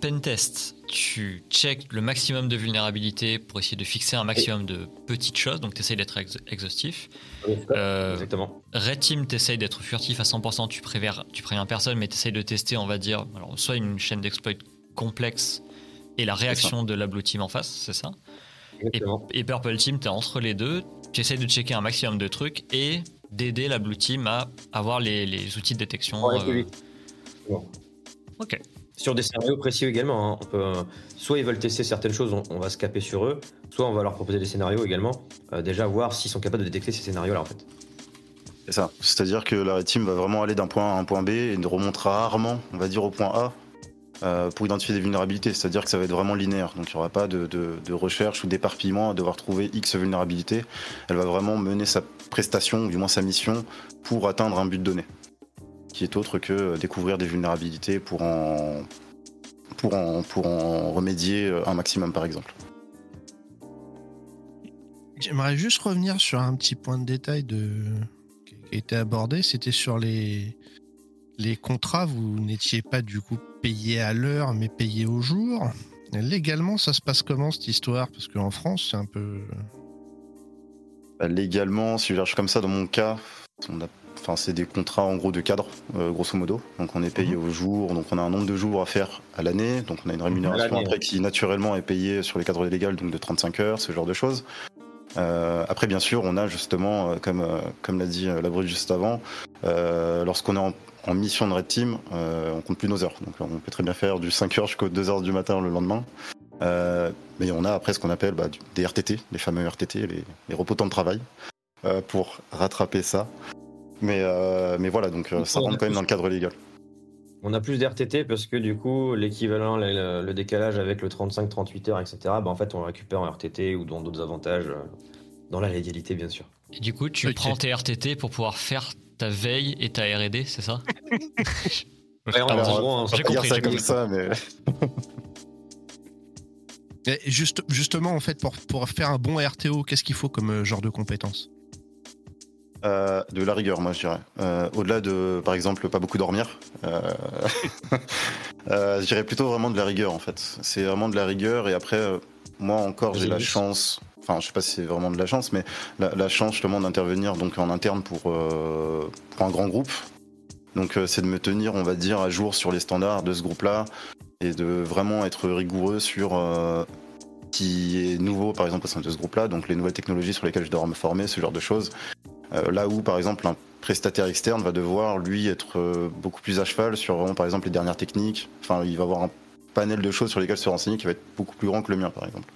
Pentest, tu check le maximum de vulnérabilité pour essayer de fixer un maximum de petites choses, donc tu essayes d'être exhaustif. Exactement. Red Team, tu essayes d'être furtif à 100%, tu préviens personne, mais tu essayes de tester, on va dire, alors, soit une chaîne d'exploit complexe et la réaction de la Blue Team en face, c'est ça? Et Purple Team, t'es entre les deux, tu essaies de checker un maximum de trucs et d'aider la Blue Team à avoir les outils de détection. Ok. Sur des scénarios précis également, hein, on peut, soit ils veulent tester certaines choses, on va se caper sur eux, soit on va leur proposer des scénarios également, déjà voir s'ils sont capables de détecter ces scénarios-là en fait. C'est ça, c'est-à-dire que la team va vraiment aller d'un point A à un point B et ne remontera rarement, on va dire, au point A, pour identifier des vulnérabilités, c'est-à-dire que ça va être vraiment linéaire, donc il n'y aura pas de recherche ou d'éparpillement à devoir trouver X vulnérabilité. Elle va vraiment mener sa prestation, ou du moins sa mission, pour atteindre un but donné, qui est autre que découvrir des vulnérabilités pour en remédier un maximum par exemple. J'aimerais juste revenir sur un petit point de détail qui a été abordé, c'était sur les contrats, vous n'étiez pas du coup payé à l'heure, mais payé au jour. Légalement, ça se passe comment cette histoire? Parce qu'en France, c'est un peu... Légalement, si je cherche comme ça, dans mon cas, c'est des contrats en gros de cadre, grosso modo. Donc on est payé au jour, donc on a un nombre de jours à faire à l'année, donc on a une rémunération après qui naturellement est payée sur les cadres légaux, donc de 35 heures, ce genre de choses. Après bien sûr, on a justement, comme l'a dit la Brune juste avant, lorsqu'on est en mission de Red Team, on compte plus nos heures. Donc on peut très bien faire du 5h jusqu'aux 2h du matin le lendemain. Mais on a après ce qu'on appelle des RTT, les fameux RTT, les repos temps de travail, pour rattraper ça. Mais voilà, donc ça rentre quand même dans le cadre légal. On a plus d'RTT parce que du coup, l'équivalent, le décalage avec le 35-38 heures, etc., en fait, on le récupère en RTT ou dans d'autres avantages, dans la légalité, bien sûr. Et du coup, tu prends tes RTT pour pouvoir faire ta veille et ta R&D, c'est ça? J'ai compris. Comme ça, mais... Justement, en fait, pour faire un bon RTO, qu'est-ce qu'il faut comme genre de compétences? De la rigueur, moi, je dirais. Au-delà de, par exemple, pas beaucoup dormir, je dirais plutôt vraiment de la rigueur, en fait. C'est vraiment de la rigueur, et après, moi, encore, j'ai la chance... Enfin, je sais pas si c'est vraiment de la chance, mais la chance justement d'intervenir donc en interne pour un grand groupe. Donc c'est de me tenir, on va dire, à jour sur les standards de ce groupe-là et de vraiment être rigoureux sur qui est nouveau, par exemple, au sein de ce groupe-là, donc les nouvelles technologies sur lesquelles je dois me former, ce genre de choses. Là où, par exemple, un prestataire externe va devoir, lui, être beaucoup plus à cheval sur, vraiment, par exemple, les dernières techniques. Enfin, il va avoir un panel de choses sur lesquelles se renseigner qui va être beaucoup plus grand que le mien, par exemple.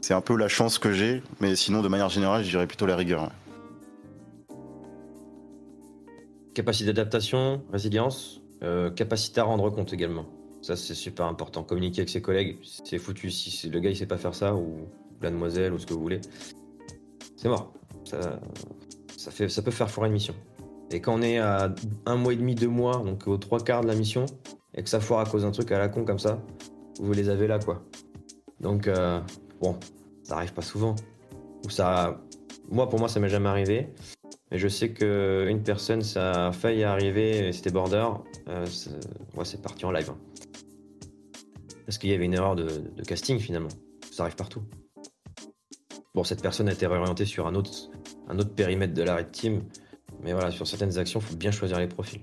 C'est un peu la chance que j'ai, mais sinon, de manière générale, je dirais plutôt la rigueur. Ouais. Capacité d'adaptation, résilience, capacité à rendre compte également. Ça, c'est super important. Communiquer avec ses collègues, c'est foutu. Si le gars, il sait pas faire ça, ou la demoiselle, ou ce que vous voulez, c'est mort. Ça peut faire foirer une mission. Et quand on est à 1 mois et demi, 2 mois, donc aux 3/4 de la mission, et que ça foire à cause d'un truc à la con comme ça, vous les avez là, quoi. Donc, bon, ça arrive pas souvent. Ou ça, pour moi, ça m'est jamais arrivé. Mais je sais qu'une personne, ça a failli arriver, et c'était border. C'est parti en live. Hein. Parce qu'il y avait une erreur de casting, finalement. Ça arrive partout. Bon, cette personne a été réorientée sur un autre périmètre de la Red Team. Mais voilà, sur certaines actions, il faut bien choisir les profils.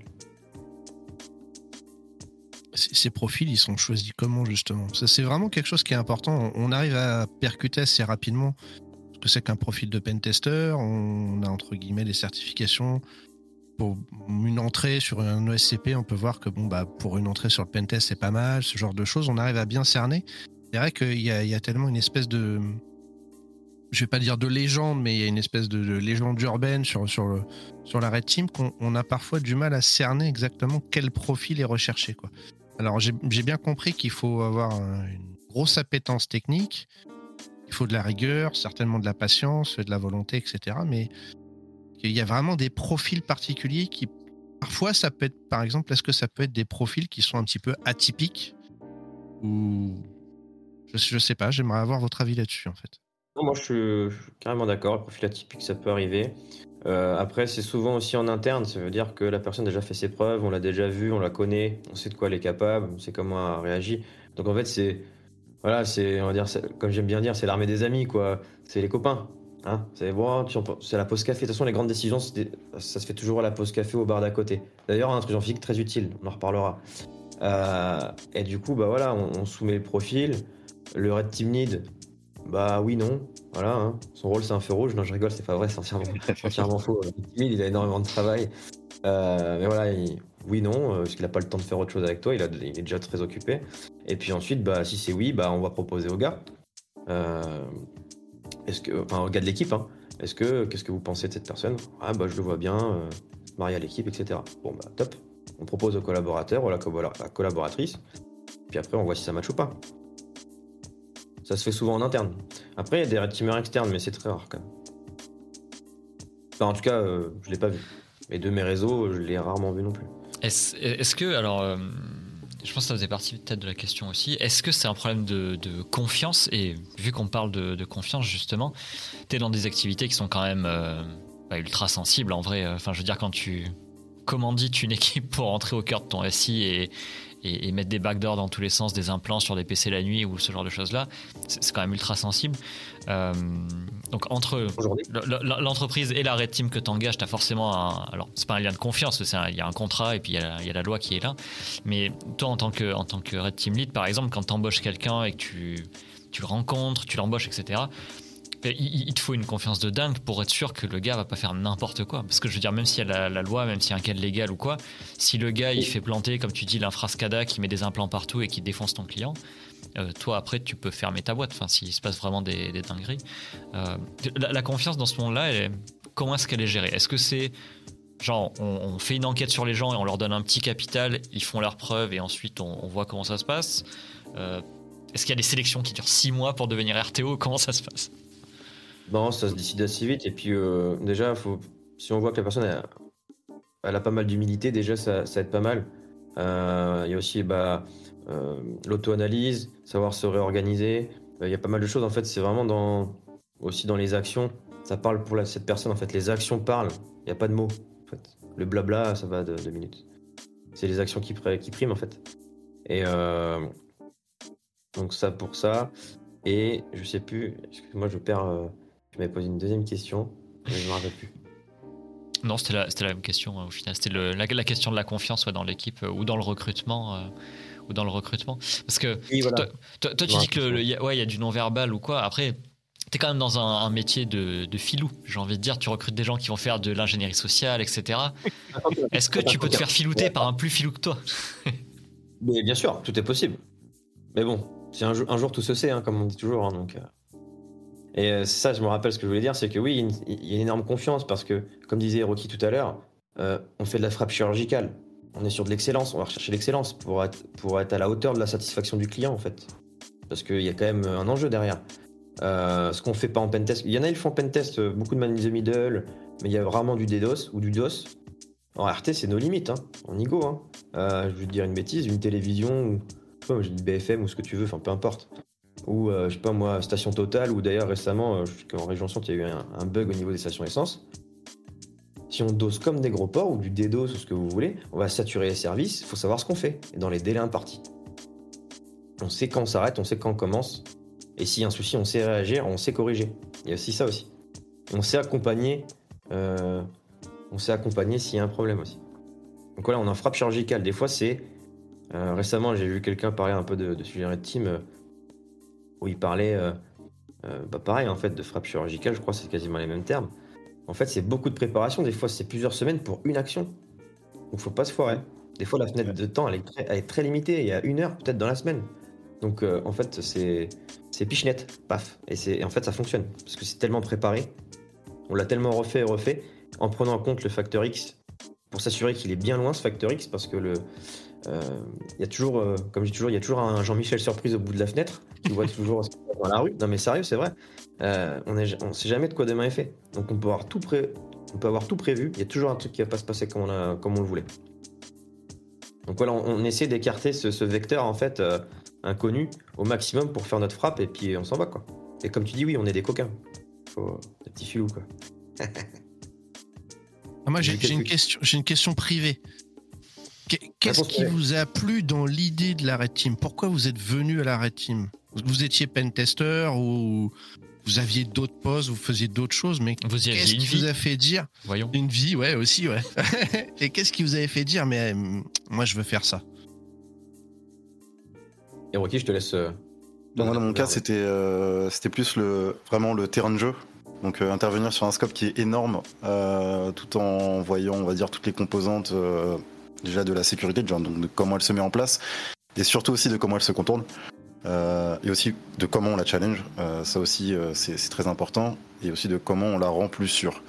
Ces profils, ils sont choisis comment, justement ? Ça, c'est vraiment quelque chose qui est important. On arrive à percuter assez rapidement ce que c'est qu'un profil de pentester. On a, entre guillemets, des certifications. Pour une entrée sur un OSCP, on peut voir que pour une entrée sur le pentest, c'est pas mal, ce genre de choses. On arrive à bien cerner. C'est vrai qu'il y a tellement une espèce de... Je vais pas dire de légende, mais il y a une espèce de légende urbaine sur la Red Team qu'on a parfois du mal à cerner exactement quel profil est recherché, quoi. Alors j'ai bien compris qu'il faut avoir une grosse appétence technique, il faut de la rigueur, certainement de la patience, de la volonté, etc. Mais il y a vraiment des profils particuliers qui, parfois, ça peut être, par exemple, est-ce que ça peut être des profils qui sont un petit peu atypiques ou je sais pas. J'aimerais avoir votre avis là-dessus, en fait. Non, moi je suis carrément d'accord, le profil atypique ça peut arriver. Après c'est souvent aussi en interne, ça veut dire que la personne a déjà fait ses preuves, on l'a déjà vu, on la connaît, on sait de quoi elle est capable, on sait comment elle réagit. Donc en fait c'est on va dire, comme j'aime bien dire, c'est l'armée des amis, quoi. C'est les copains, hein. C'est la pause café. De toute façon les grandes décisions ça se fait toujours à la pause café au bar d'à côté. D'ailleurs un truc en physique très utile, on en reparlera. Et du coup on soumet le profil, le Red Team Lead. Oui, non, voilà, hein. Son rôle c'est un feu rouge, non je rigole, c'est pas vrai, c'est entièrement faux. Il a énormément de travail, mais voilà, parce qu'il a pas le temps de faire autre chose avec toi, il est déjà très occupé. Et puis ensuite, si c'est oui, on va proposer au gars, au gars de l'équipe, hein. Qu'est-ce que vous pensez de cette personne ? Je le vois bien, marié à l'équipe, etc. Bon, top, on propose au collaborateur ou à la collaboratrice, puis après on voit si ça match ou pas. Ça se fait souvent en interne. Après, il y a des red teamers externes, mais c'est très rare quand même. Enfin, en tout cas, je ne l'ai pas vu. Et de mes réseaux, je l'ai rarement vu non plus. Est-ce que, je pense que ça faisait partie peut-être de la question aussi, est-ce que c'est un problème de confiance ? Et vu qu'on parle de confiance, justement, tu es dans des activités qui sont quand même ultra sensibles, en vrai. Enfin, je veux dire, quand tu commandites une équipe pour entrer au cœur de ton SI et mettre des backdoors dans tous les sens, des implants sur des PC la nuit ou ce genre de choses-là, c'est quand même ultra sensible. Donc entre l'entreprise et la Red Team que tu engages, tu as forcément alors c'est pas un lien de confiance, il y a un contrat et puis il y a la loi qui est là. Mais toi en tant que Red Team Lead, par exemple, quand tu embauches quelqu'un et que tu le rencontres, tu l'embauches, etc., il te faut une confiance de dingue pour être sûr que le gars va pas faire n'importe quoi. Parce que je veux dire, même s'il y a la loi, même s'il y a un cadre légal ou quoi, si le gars il fait planter, comme tu dis, l'infra SCADA qui met des implants partout et qui défonce ton client, toi après tu peux fermer ta boîte, enfin, s'il se passe vraiment des dingueries. La confiance dans ce monde-là, comment est-ce qu'elle est gérée ? Est-ce que c'est genre on fait une enquête sur les gens et on leur donne un petit capital, ils font leurs preuves et ensuite on voit comment ça se passe ? Est-ce qu'il y a des sélections qui durent 6 mois pour devenir RTO ? Comment ça se passe ? Non, ça se décide assez vite. Et puis déjà, si on voit que la personne elle a pas mal d'humilité, déjà ça aide pas mal. Il y a aussi l'auto-analyse, savoir se réorganiser. Il y a pas mal de choses. En fait, c'est vraiment aussi dans les actions. Ça parle pour cette personne. En fait, les actions parlent. Il n'y a pas de mots. En fait. Le blabla, ça va de 2 minutes. C'est les actions qui priment, en fait. Et donc ça pour ça. Et je sais plus. Excuse-moi, je perds. Je m'avais posé une deuxième question, mais je ne me rappelle plus. Non, c'était la même question au final. C'était la question de la confiance dans l'équipe ou dans le recrutement. Parce que oui, voilà. Toi tu dis qu'il y a du non-verbal ou quoi. Après, tu es quand même dans un métier de filou, j'ai envie de dire. Tu recrutes des gens qui vont faire de l'ingénierie sociale, etc. Est-ce que tu peux te faire filouter par un plus filou que toi ? Mais bien sûr, tout est possible. Mais bon, c'est un jour tout se sait, hein, comme on dit toujours. Hein, donc, et ça, je me rappelle ce que je voulais dire, c'est que oui, il y a une énorme confiance parce que, comme disait Hiroki tout à l'heure, on fait de la frappe chirurgicale. On est sur de l'excellence, on va rechercher l'excellence pour être à la hauteur de la satisfaction du client, en fait. Parce qu'il y a quand même un enjeu derrière. Ce qu'on fait pas en pentest, il y en a ils font pentest, beaucoup de man in the middle, mais il y a vraiment du DDoS ou du DOS. En RT, c'est nos limites, hein. On y go. Hein. Je vais te dire une bêtise, une télévision, ou je sais pas, j'ai dit BFM ou ce que tu veux, enfin peu importe. Ou je sais pas moi, station totale, ou d'ailleurs récemment, en région centre, il y a eu un bug au niveau des stations essence. Si on dose comme des gros porcs ou du DDoS ou ce que vous voulez, on va saturer les services, il faut savoir ce qu'on fait, et dans les délais impartis. On sait quand on s'arrête, on sait quand on commence, et s'il y a un souci, on sait réagir, on sait corriger. Il y a aussi ça aussi. On sait accompagner s'il y a un problème aussi. Donc voilà, on en frappe chirurgicale. Des fois, c'est... récemment, j'ai vu quelqu'un parler un peu de sujet Red Team, où il parlait... pareil, en fait, de frappe chirurgicale, je crois que c'est quasiment les mêmes termes. En fait, c'est beaucoup de préparation. Des fois, c'est plusieurs semaines pour une action. Donc, faut pas se foirer. Des fois, la fenêtre de temps, elle est très limitée. Il y a une heure, peut-être, dans la semaine. Donc, en fait, c'est pichenette. Paf. Et en fait, ça fonctionne. Parce que c'est tellement préparé. On l'a tellement refait, en prenant en compte le facteur X. Pour s'assurer qu'il est bien loin, ce facteur X. Parce que il y a toujours un Jean-Michel surprise au bout de la fenêtre. Qui voit toujours ce qu'il y a dans la rue. Non, mais sérieux, c'est vrai. On sait jamais de quoi demain est fait. Donc on peut avoir tout prévu. Il y a toujours un truc qui va pas se passer comme on le voulait. Donc voilà, on essaie d'écarter ce vecteur en fait inconnu au maximum pour faire notre frappe et puis on s'en va quoi. Et comme tu dis, oui, on est des coquins. Faut des petits filous quoi. Moi j'ai une question privée. Qu'est-ce qui vous a plu dans l'idée de la Red Team ? Pourquoi vous êtes venu à la Red Team ? Vous étiez pentester ou vous aviez d'autres postes, vous faisiez d'autres choses, mais qu'est-ce qui vous a fait dire ? Voyons. Une vie, ouais, aussi, ouais. Et qu'est-ce qui vous avait fait dire ? Mais moi, je veux faire ça. Et Rocky, je te laisse. Dans mon cas, c'était plus vraiment le terrain de jeu. Donc intervenir sur un scope qui est énorme, tout en voyant, on va dire, toutes les composantes déjà de la sécurité, genre, donc de comment elle se met en place, et surtout aussi de comment elle se contourne. Et aussi de comment on la challenge, ça aussi c'est très important, et aussi de comment on la rend plus sûre,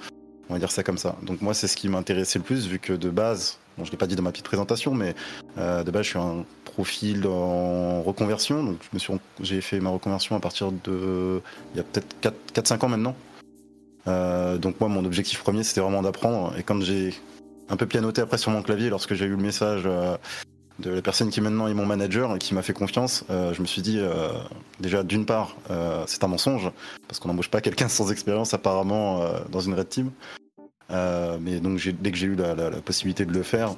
on va dire ça comme ça. Donc moi c'est ce qui m'intéressait le plus, vu que de base, bon, je l'ai pas dit dans ma petite présentation, mais de base je suis un profil en reconversion, donc j'ai fait ma reconversion à partir de il y a peut-être 4-5 ans maintenant, donc moi mon objectif premier c'était vraiment d'apprendre, et quand j'ai un peu pianoté après sur mon clavier lorsque j'ai eu le message de la personne qui maintenant est mon manager et qui m'a fait confiance, je me suis dit déjà d'une part c'est un mensonge parce qu'on n'embauche pas quelqu'un sans expérience apparemment dans une Red Team, mais donc dès que j'ai eu la possibilité de le faire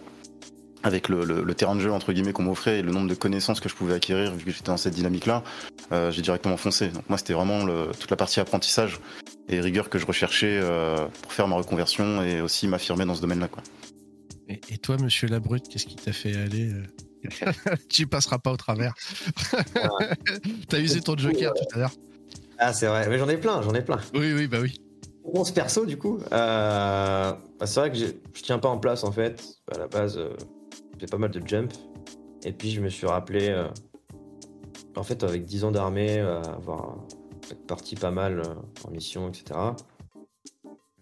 avec le terrain de jeu entre guillemets qu'on m'offrait et le nombre de connaissances que je pouvais acquérir vu que j'étais dans cette dynamique là, j'ai directement foncé. Donc moi c'était vraiment toute la partie apprentissage et rigueur que je recherchais pour faire ma reconversion et aussi m'affirmer dans ce domaine là quoi. Et toi, monsieur Labrute, qu'est-ce qui t'a fait aller Tu passeras pas au travers. T'as usé ton joker tout à l'heure. Ah, c'est vrai. Mais j'en ai plein. Oui, bah oui. Bon, ce perso, du coup, c'est vrai que je tiens pas en place, en fait. À la base, j'ai pas mal de jump. Et puis, je me suis rappelé, en fait, avec 10 ans d'armée, avoir parti pas mal en mission, etc.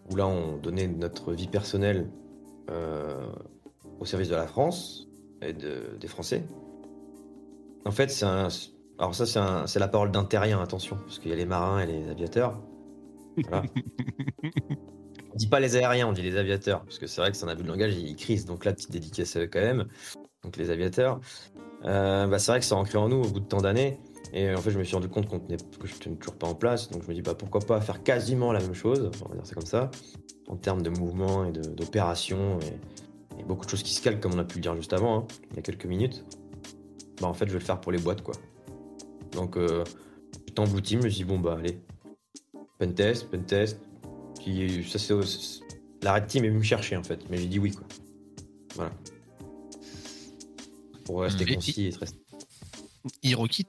Où là, on donnait notre vie personnelle au service de la France et des Français. En fait, c'est la parole d'un terrien, attention, parce qu'il y a les marins et les aviateurs. Voilà. On dit pas les aériens, on dit les aviateurs, parce que c'est vrai que c'est un abus de langage, ils crisent. Donc là, petite dédicace quand même. Donc les aviateurs, c'est vrai que ça a ancré en nous au bout de tant d'années. Et en fait, je me suis rendu compte que je tenais toujours pas en place. Donc je me dis, pourquoi pas faire quasiment la même chose, on va dire ça comme ça, en termes de mouvement et d'opération et beaucoup de choses qui se calent, comme on a pu le dire juste avant, hein, il y a quelques minutes. En fait, je vais le faire pour les boîtes, quoi. Donc, j'étais embouti, je me suis dit, allez, pentest. Puis, ça, c'est la Red Team est venue me chercher, en fait. Mais j'ai dit oui, quoi. Voilà. Pour rester concis et très... Hiroki,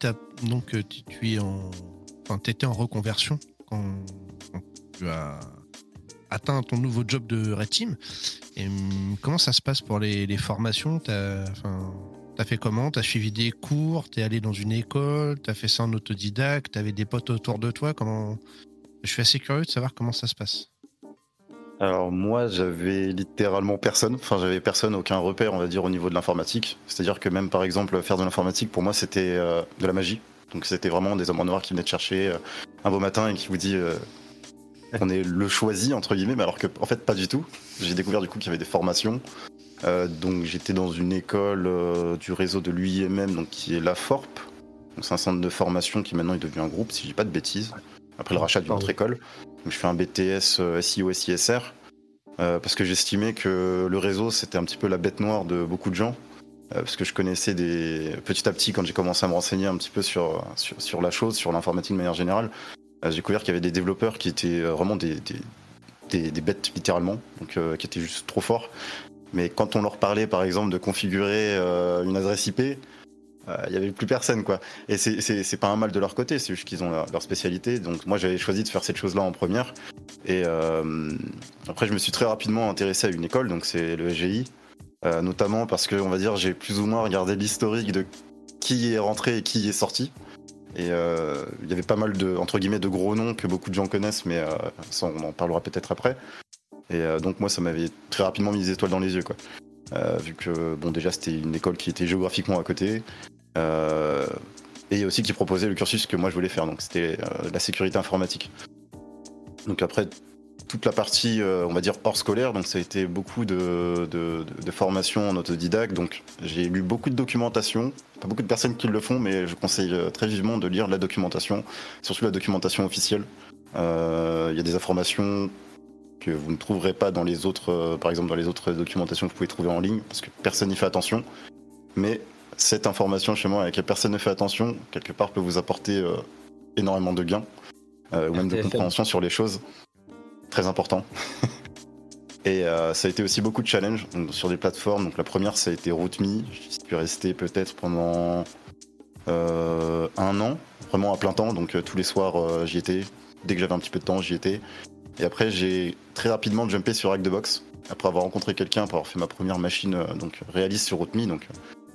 t'étais en reconversion quand tu as atteint ton nouveau job de Red Team. Et comment ça se passe pour les formations ? T'as fait comment? T'as suivi des cours? T'es allé dans une école? T'as fait ça en autodidacte? T'avais des potes autour de toi? Comment... Je suis assez curieux de savoir comment ça se passe. Alors moi, j'avais littéralement personne. Enfin, j'avais personne, aucun repère, on va dire, au niveau de l'informatique. C'est-à-dire que même, par exemple, faire de l'informatique, pour moi, c'était de la magie. Donc c'était vraiment des hommes en noir qui venaient te chercher un beau matin et qui vous dit on est le choisi, entre guillemets, mais alors que, en fait, pas du tout. J'ai découvert, du coup, qu'il y avait des formations. Donc j'étais dans une école du réseau de l'UIMM, donc qui est l'AFORP. Donc c'est un centre de formation qui, maintenant, est devenu un groupe, si je dis pas de bêtises. Après le rachat d'une autre école, donc je fais un BTS SIO SISR parce que j'estimais que le réseau c'était un petit peu la bête noire de beaucoup de gens parce que je connaissais petit à petit quand j'ai commencé à me renseigner un petit peu sur la chose, sur l'informatique de manière générale, j'ai découvert qu'il y avait des développeurs qui étaient vraiment des bêtes littéralement, donc qui étaient juste trop forts. Mais quand on leur parlait par exemple de configurer une adresse IP, il n'y avait plus personne quoi. Et c'est pas un mal de leur côté, c'est juste qu'ils ont leur spécialité. Donc moi j'avais choisi de faire cette chose là en première. Et après je me suis très rapidement intéressé à une école, donc c'est le SGI, notamment parce que on va dire j'ai plus ou moins regardé l'historique de qui est rentré et qui est sorti. Et il y avait pas mal de entre guillemets de gros noms que beaucoup de gens connaissent, mais ça on en parlera peut-être après. Et donc moi ça m'avait très rapidement mis des étoiles dans les yeux quoi. Vu que bon déjà c'était une école qui était géographiquement à côté. Et aussi qui proposait le cursus que moi je voulais faire, donc c'était la sécurité informatique. Donc après toute la partie on va dire hors scolaire, donc ça a été beaucoup de formations en autodidacte, donc j'ai lu beaucoup de documentation, pas beaucoup de personnes qui le font, mais je conseille très vivement de lire la documentation, surtout la documentation officielle. Il y a des informations que vous ne trouverez pas dans les autres, par exemple dans les autres documentations que vous pouvez trouver en ligne, parce que personne n'y fait attention, mais cette information chez moi à laquelle personne ne fait attention, quelque part peut vous apporter énormément de gains, ou même de compréhension sur les choses, très important. Et ça a été aussi beaucoup de challenges donc, sur des plateformes. Donc la première ça a été Root-Me, j'y suis resté peut-être pendant un an, vraiment à plein temps, donc tous les soirs j'y étais, dès que j'avais un petit peu de temps j'y étais. Et après j'ai très rapidement jumpé sur Hack the Box, après avoir rencontré quelqu'un, après avoir fait ma première machine donc réaliste sur Root-Me, donc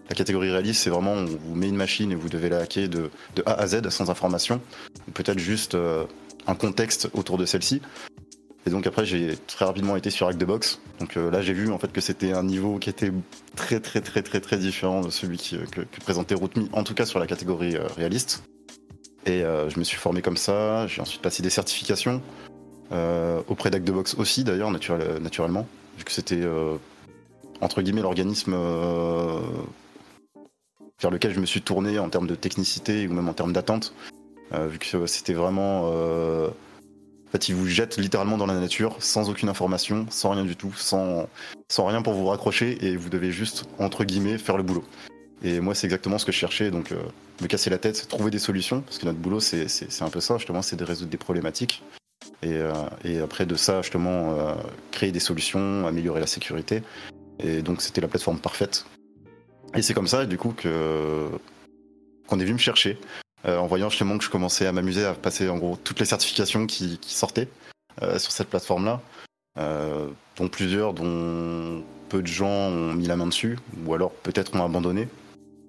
la catégorie réaliste, c'est vraiment on vous met une machine et vous devez la hacker de A à Z sans information, ou peut-être juste un contexte autour de celle-ci. Et donc après j'ai très rapidement été sur Hack the Box. Donc là j'ai vu en fait que c'était un niveau qui était très différent de celui que présentait Root-Me, en tout cas sur la catégorie réaliste. Et je me suis formé comme ça, j'ai ensuite passé des certifications auprès d'Hack the Box aussi d'ailleurs naturellement, vu que c'était entre guillemets l'organisme vers lequel je me suis tourné en termes de technicité ou même en termes d'attente, vu que c'était vraiment... En fait, ils vous jettent littéralement dans la nature, sans aucune information, sans rien du tout, sans rien pour vous raccrocher, et vous devez juste, entre guillemets, faire le boulot. Et moi, c'est exactement ce que je cherchais, donc me casser la tête, trouver des solutions, parce que notre boulot, c'est un peu ça, justement, c'est de résoudre des problématiques, et après de ça, justement, créer des solutions, améliorer la sécurité, et donc c'était la plateforme parfaite. Et c'est comme ça, du coup, qu'on est venu me chercher, en voyant justement que je commençais à m'amuser à passer en gros toutes les certifications qui sortaient sur cette plateforme-là, dont plusieurs, dont peu de gens ont mis la main dessus, ou alors peut-être ont abandonné,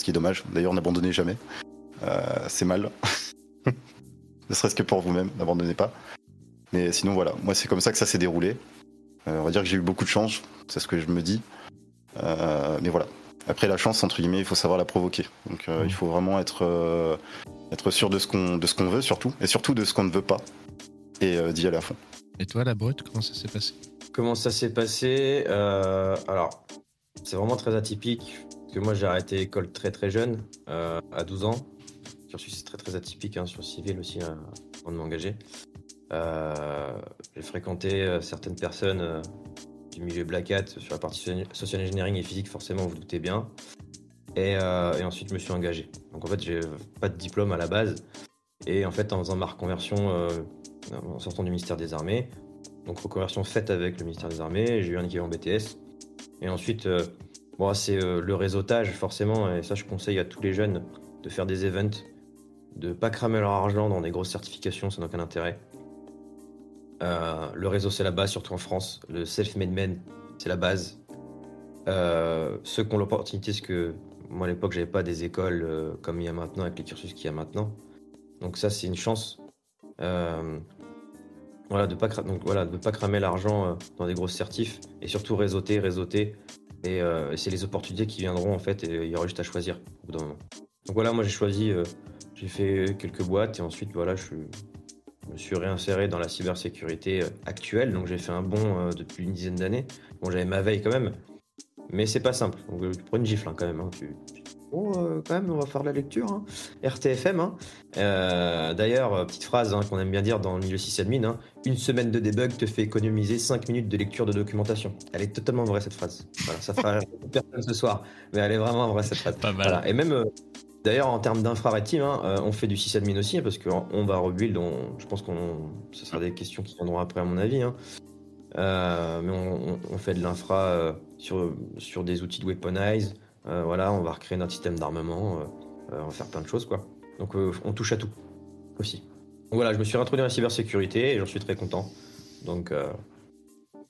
ce qui est dommage. D'ailleurs, n'abandonnez jamais, c'est mal, ne serait-ce que pour vous-même, n'abandonnez pas. Mais sinon, voilà, moi c'est comme ça que ça s'est déroulé. On va dire que j'ai eu beaucoup de chance, c'est ce que je me dis, mais voilà. Après la chance entre guillemets, il faut savoir la provoquer. Donc il faut vraiment être sûr de ce qu'on veut surtout, et surtout de ce qu'on ne veut pas, et d'y aller à fond. Et toi la brute, comment ça s'est passé ? Alors c'est vraiment très atypique parce que moi j'ai arrêté l'école très jeune, à 12 ans. Cursus c'est très atypique hein, sur le civil aussi hein, avant de m'engager. J'ai fréquenté certaines personnes. Du milieu Black Hat sur la partie social engineering et physique, forcément, vous vous doutez bien. Et ensuite, je me suis engagé. Donc, en fait, j'ai pas de diplôme à la base. Et en fait, en faisant ma reconversion, en sortant du ministère des Armées, donc reconversion faite avec le ministère des Armées, j'ai eu un équivalent BTS. Et ensuite, bon, c'est le réseautage, forcément. Et ça, je conseille à tous les jeunes de faire des events, de pas cramer leur argent dans des grosses certifications, ça n'a aucun intérêt. Le réseau c'est la base, surtout en France. Le self-made man c'est la base. Ceux qui ont l'opportunité, ce que Moi, à l'époque, j'avais pas des écoles comme il y a maintenant, avec les cursus qu'il y a maintenant. Donc ça, c'est une chance. Voilà, de pas cramer l'argent dans des grosses certifs, et surtout réseauter. Et c'est les opportunités qui viendront, en fait, et il y aura juste à choisir au bout d'un moment. Donc voilà, moi, j'ai choisi, j'ai fait quelques boîtes, et ensuite, voilà, je me suis réinséré dans la cybersécurité actuelle. Donc j'ai fait un bond depuis une dizaine d'années. Bon, j'avais ma veille quand même, mais c'est pas simple. Donc tu prends une gifle hein, quand même. Hein. Quand même, on va faire de la lecture. Hein. RTFM. Hein. D'ailleurs, petite phrase qu'on aime bien dire dans le milieu sysadmin. Hein. Une semaine de debug te fait économiser 5 minutes de lecture de documentation. Elle est totalement vraie, cette phrase. Voilà, ça fera personne ce soir, mais elle est vraiment vraie, cette phrase. Pas mal. Voilà. Et même... D'ailleurs, en termes d'infra-red team, on fait du sysadmin aussi, parce qu'on va rebuild. Je pense que ce sera des questions qui viendront après, à mon avis. Mais on fait de l'infra sur des outils de weaponize. Voilà, on va recréer notre système d'armement. On va faire plein de choses, quoi. Donc, on touche à tout aussi. Donc, voilà, je me suis réintroduit dans la cybersécurité et j'en suis très content. Donc,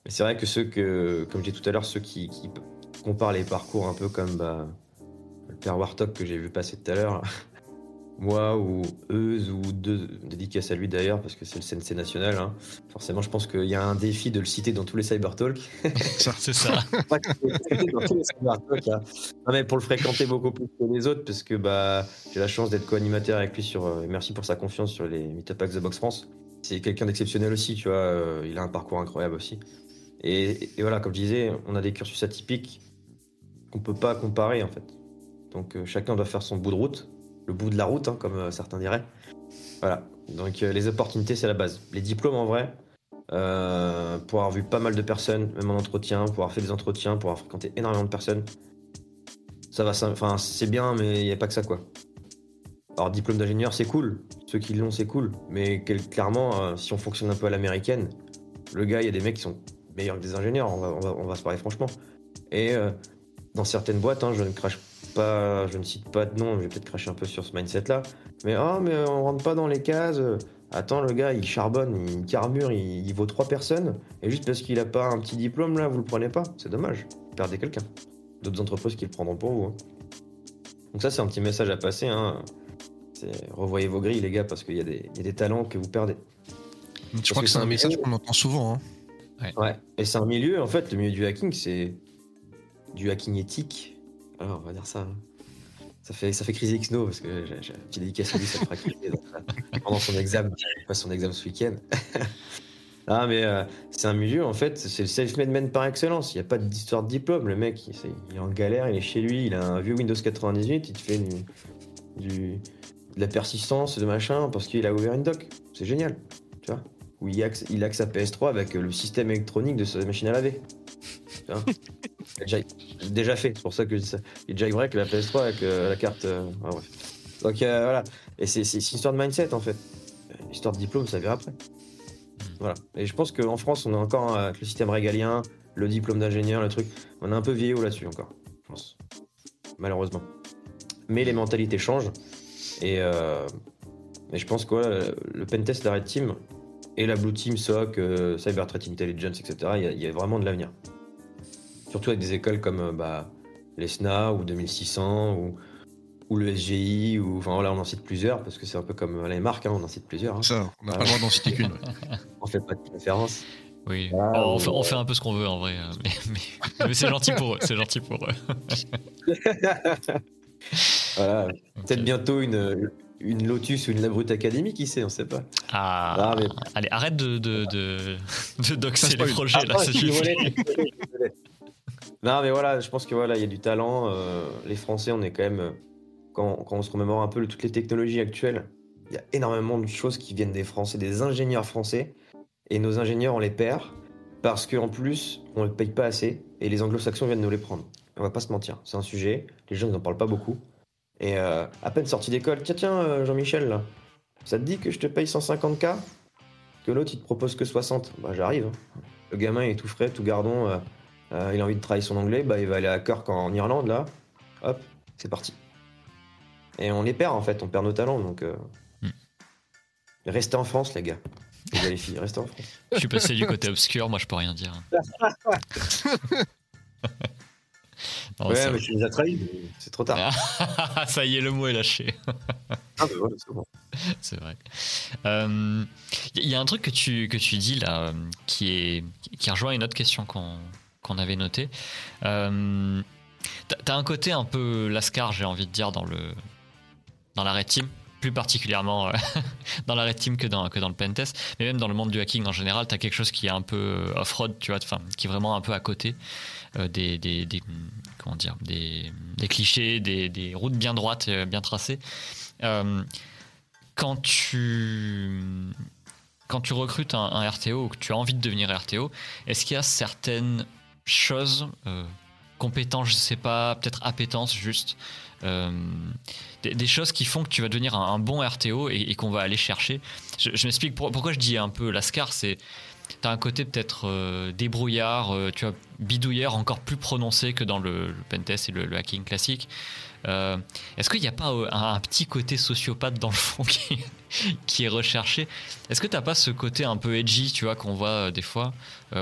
c'est vrai que comme je disais tout à l'heure, ceux qui comparent les parcours un peu comme... le père WarTalk que j'ai vu passer tout à l'heure, moi ou eux, ou deux, dédicace à lui d'ailleurs, parce que c'est le CNC national. Hein. Forcément, je pense qu'il y a un défi de le citer dans tous les Cybertalks. C'est ça. Pas que dans tous les Cybertalks. Hein. Non, mais pour le fréquenter beaucoup plus que les autres, parce que j'ai la chance d'être co-animateur avec lui et merci pour sa confiance sur les meet-up Hack the Box France. C'est quelqu'un d'exceptionnel aussi, tu vois. Il a un parcours incroyable aussi. Et voilà, comme je disais, on a des cursus atypiques qu'on peut pas comparer en fait. Donc chacun doit faire son bout de route, le bout de la route, hein, comme certains diraient. Voilà, donc les opportunités, c'est la base. Les diplômes, en vrai, pour avoir vu pas mal de personnes, même en entretien, pour avoir fait des entretiens, pour avoir fréquenté énormément de personnes, ça va, enfin c'est bien, mais il n'y a pas que ça, quoi. Alors diplôme d'ingénieur, c'est cool, ceux qui l'ont, c'est cool, mais clairement, si on fonctionne un peu à l'américaine, le gars, il y a des mecs qui sont meilleurs que des ingénieurs, on va se parler franchement. Et dans certaines boîtes, hein, je ne cite pas de nom, je vais peut-être cracher un peu sur ce mindset-là, mais on rentre pas dans les cases. Attends, le gars, il charbonne, il carbure, il vaut 3 personnes, et juste parce qu'il a pas un petit diplôme, là, vous le prenez pas. C'est dommage, vous perdez quelqu'un. D'autres entreprises qui le prendront pour vous. Hein. Donc ça, c'est un petit message à passer. Hein. Revoyez vos grilles, les gars, parce qu'il y a des talents que vous perdez. Je crois que c'est un message qu'on entend souvent. Hein. Ouais. Et c'est un milieu, en fait, le milieu du hacking, c'est du hacking éthique. Alors, on va dire ça. Ça fait crise Xno parce que j'ai une petite dédicace à lui, ça me fera criser pendant son examen. Je passe son examen ce week-end. Ah, mais c'est un milieu, en fait, c'est le self-made man par excellence. Il n'y a pas d'histoire de diplôme. Le mec, il est en galère, il est chez lui, il a un vieux Windows 98, il te fait de la persistance, de machin, parce qu'il a ouvert une doc. C'est génial, tu vois. Où il hack sa PS3 avec le système électronique de sa machine à laver. Hein. J'ai déjà fait, c'est pour ça que je dis ça. Il jailbreak la PS3 avec la carte. Bref. Donc voilà. Et c'est une histoire de mindset en fait. Histoire de diplôme, ça verra après. Voilà. Et je pense qu'en France, on est encore avec le système régalien, le diplôme d'ingénieur, le truc. On est un peu vieillot là-dessus encore, je pense. Malheureusement. Mais les mentalités changent. Et je pense que le pentest, la Red Team et la Blue Team, SOC, Cyber Threat Intelligence, etc., il y a vraiment de l'avenir. Surtout avec des écoles comme l'ESNA ou 2600 ou le SGI. Enfin voilà, on en cite plusieurs parce que c'est un peu comme les marques, hein, on en cite plusieurs. Hein. Ça, on n'a pas le droit d'en citer qu'une. On fait pas de préférence. Oui, on fait un peu ce qu'on veut en vrai. Mais c'est gentil pour eux. Voilà, okay. Peut-être bientôt une Lotus ou une Labrute Academy, qui sait, on sait pas. Ah, non, mais... Allez, arrête de doxer les projets, là, ça suffit. Non, mais voilà, je pense que voilà, il y a du talent. Les Français, on est quand même, quand on se remémore un peu toutes les technologies actuelles, il y a énormément de choses qui viennent des Français, des ingénieurs français, et nos ingénieurs, on les perd parce qu'en plus, on ne les paye pas assez, et les anglo-saxons viennent nous les prendre. On va pas se mentir, c'est un sujet, les gens n'en parlent pas beaucoup. Et à peine sorti d'école, tiens, Jean-Michel, là, ça te dit que je te paye 150K, que l'autre, il te propose que 60. Bah, j'arrive. Hein. Le gamin, il est tout frais, tout gardon. Il a envie de travailler son anglais, il va aller à Cork en Irlande, là. Hop, c'est parti. Et on les perd, en fait. On perd nos talents, donc... Restez en France, les gars. Les gars, les filles, restez en France. Je suis passé du côté obscur, moi, je peux rien dire. Non, ouais, mais tu les as trahis, c'est trop tard. Ça y est, le mot est lâché. Ah, ben voilà, c'est bon. C'est vrai. Il y a un truc que tu dis là, qui rejoint une autre question qu'on avait notée. T'as un côté un peu lascar, j'ai envie de dire, dans la Red Team, plus particulièrement dans la Red Team que dans le pentest, mais même dans le monde du hacking en général, t'as quelque chose qui est un peu off-road, tu vois, qui est vraiment un peu à côté des clichés, des routes bien droites, bien tracées. Quand tu recrutes un RTO ou que tu as envie de devenir RTO, est-ce qu'il y a certaines choses, compétences, je sais pas, peut-être appétence juste, des choses qui font que tu vas devenir un bon RTO et qu'on va aller chercher. Je m'explique pourquoi je dis un peu lascar, c'est t'as un côté peut-être débrouillard, tu vois, bidouilleur encore plus prononcé que dans le pentest et le hacking classique. Est-ce qu'il n'y a pas un petit côté sociopathe dans le fond qui est recherché? Est-ce que t'as pas ce côté un peu edgy, tu vois, qu'on voit des fois,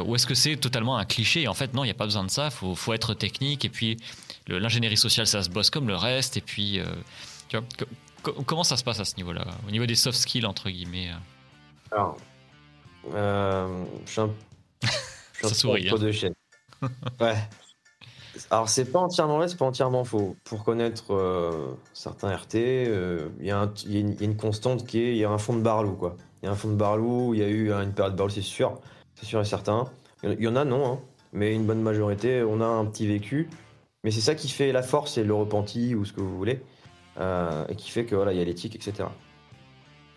ou est-ce que c'est totalement un cliché et en fait non, il n'y a pas besoin de ça, faut être technique et puis l'ingénierie sociale ça se bosse comme le reste et puis tu vois, comment ça se passe à ce niveau-là, au niveau des soft skills entre guillemets? Alors je suis un ça sourit, hein. De chaîne. Ouais. Alors c'est pas entièrement vrai, c'est pas entièrement faux. Pour connaître certains RT, il y a une constante qui est, il y a un fond de Barlow quoi. Il y a un fond de Barlow, il y a eu une période de Barlow, c'est sûr et certain. Il y en a non, hein, mais une bonne majorité, on a un petit vécu. Mais c'est ça qui fait la force et le repenti ou ce que vous voulez, et qui fait que voilà, il y a l'éthique, etc.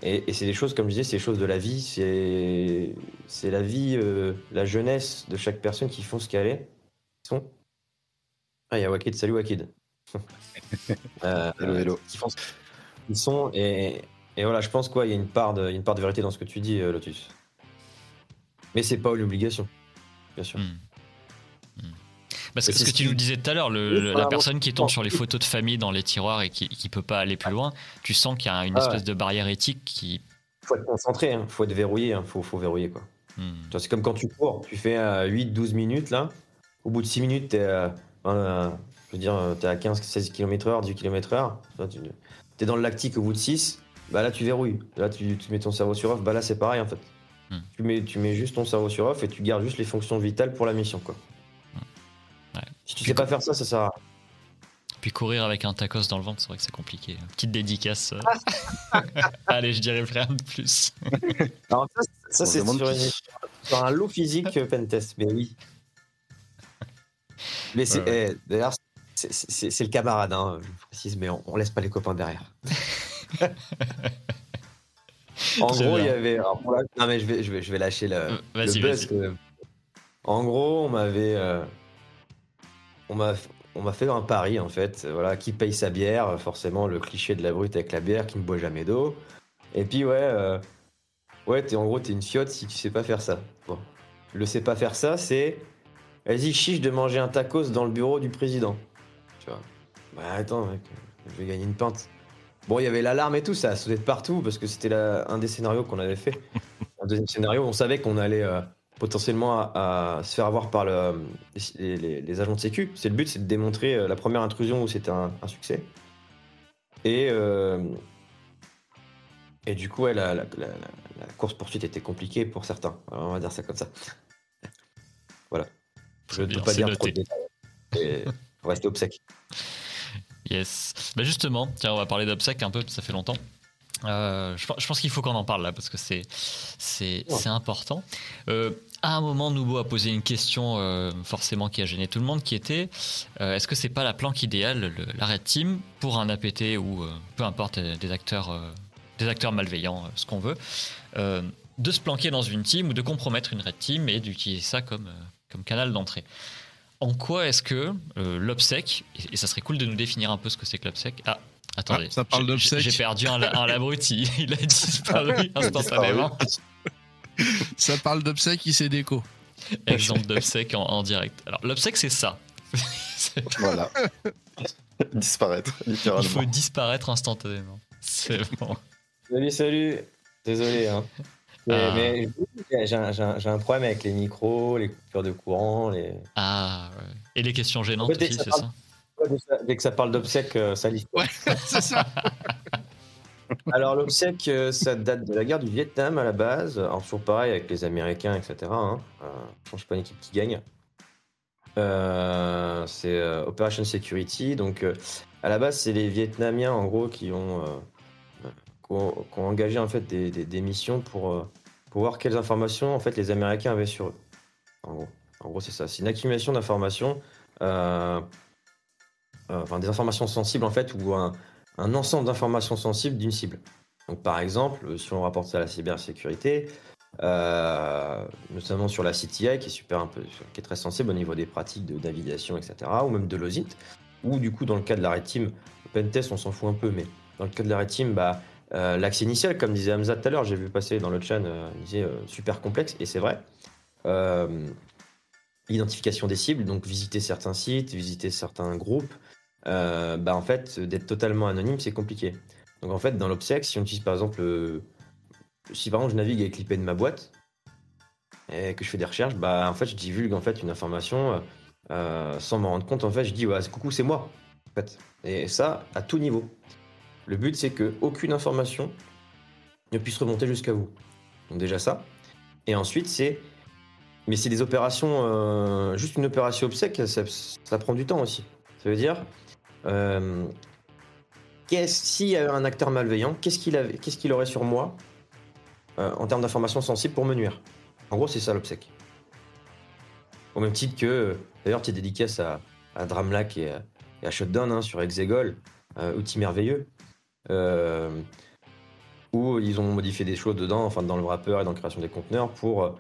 Et c'est des choses, comme je disais, c'est des choses de la vie, c'est la vie, la jeunesse de chaque personne qui font ce qu'elle est. Ah, il y a Wakid, salut Wakid. Hello. Ils sont et voilà, je pense quoi, il y a une part de vérité dans ce que tu dis, Lotus. Mais c'est pas une obligation, bien sûr. Parce que c'est ce que tu nous disais tout à l'heure, la personne qui tombe sur les photos de famille dans les tiroirs et qui peut pas aller plus loin, tu sens qu'il y a une espèce de barrière éthique qui... Faut être concentré, hein, faut être verrouillé, hein, faut verrouiller quoi. C'est comme quand tu cours, tu fais 8-12 minutes là, au bout de 6 minutes t'es, je veux dire, t'es à 15-16 km/h, 10 km/h, t'es dans le lactique au bout de 6, bah là tu verrouilles, là tu mets ton cerveau sur off, bah là c'est pareil en fait. Tu mets juste ton cerveau sur off et tu gardes juste les fonctions vitales pour la mission quoi. Si tu sais pas faire ça, ça sert à... Puis courir avec un tacos dans le ventre, c'est vrai que c'est compliqué. Petite dédicace. Allez, je dirais rien de plus. Alors ça c'est sur un lot physique pentest, mais oui. Mais c'est, d'ailleurs, c'est le camarade, hein, je précise, mais on laisse pas les copains derrière. En Très gros, bien. Il y avait... Alors, là, non mais je vais lâcher le buzz. En gros, on m'a fait un pari en fait, voilà, qui paye sa bière, forcément le cliché de la brute avec la bière qui ne boit jamais d'eau. Et puis t'es une fiotte si tu sais pas faire ça. Bon. Le sais pas faire ça, c'est vas-y chiche de manger un tacos dans le bureau du président. Tu vois. Bah attends mec, je vais gagner une pinte. Bon, il y avait l'alarme et tout, ça a sauté de partout parce que c'était un des scénarios qu'on avait fait. Un deuxième scénario, on savait qu'on allait potentiellement à se faire avoir par les agents de sécu. C'est le but, c'est de démontrer la première intrusion où c'était un succès. Et du coup, ouais, la course-poursuite était compliquée pour certains. Alors, on va dire ça comme ça. Voilà. Je ne peux pas dire trop de détails. On reste obsèque. Yes. Bah justement, tiens, on va parler d'obsèque un peu, ça fait longtemps. Je pense qu'il faut qu'on en parle là parce que c'est important. À un moment, Nubo a posé une question forcément qui a gêné tout le monde, qui était est-ce que c'est pas la planque idéale, la Red Team, pour un APT ou peu importe des acteurs malveillants, ce qu'on veut, de se planquer dans une team ou de compromettre une Red Team et d'utiliser ça comme canal d'entrée. En quoi est-ce que l'obsèque, et ça serait cool de nous définir un peu ce que c'est que l'obsèque. Ah, attendez, ça parle d'obsèque. J'ai perdu un l'abruti, il a disparu instantanément. Ça parle d'obsèque, il s'est déco. Exemple d'obsèque en direct. Alors, l'obsèque, c'est ça. Voilà. Disparaître, littéralement. Il faut disparaître instantanément. C'est bon. Salut. Désolé, hein. Mais j'ai un problème avec les micros, les coupures de courant. Et les questions gênantes en fait, aussi, c'est ça Dès que ça parle d'obsèques, ça lit. Ouais, c'est ça. Alors, l'obsèque, ça date de la guerre du Vietnam à la base. Alors, toujours pareil avec les Américains, etc. Hein. Je ne suis pas une équipe qui gagne. C'est Operation Security. Donc, à la base, c'est les Vietnamiens, en gros, qui ont engagé en fait, des missions pour voir quelles informations en fait, les Américains avaient sur eux. En gros, c'est ça. C'est une accumulation d'informations, des informations sensibles, en fait, ou un ensemble d'informations sensibles d'une cible. Donc, par exemple, si on rapporte ça à la cybersécurité, notamment sur la CTI, qui est très sensible au niveau des pratiques de navigation, etc., ou même de l'OSINT, ou du coup, dans le cas de la Red Team, le Pentest, on s'en fout un peu, mais dans le cas de la Red Team, l'accès initial, comme disait Hamza tout à l'heure, j'ai vu passer dans le chat, il disait super complexe, et c'est vrai. L'identification des cibles, donc visiter certains sites, visiter certains groupes, en fait, d'être totalement anonyme, c'est compliqué. Donc en fait, dans l'obsèque, si on utilise par exemple, je navigue avec l'IP de ma boîte et que je fais des recherches, en fait, je divulgue en fait une information sans m'en rendre compte. En fait, je dis ouais, coucou, c'est moi. En fait, et ça à tout niveau. Le but, c'est que aucune information ne puisse remonter jusqu'à vous. Donc déjà ça. Et ensuite, mais c'est des opérations, juste une opération obsèque, ça prend du temps aussi. Ça veut dire, s'il y avait un acteur malveillant, qu'est-ce qu'il aurait sur moi en termes d'informations sensibles pour me nuire ? En gros, c'est ça l'obsèque. Au même titre que, d'ailleurs, tu es dédicace à Dramlac et à Shutdown sur Exegol, outil merveilleux, où ils ont modifié des choses dedans, enfin dans le wrapper et dans la création des conteneurs pour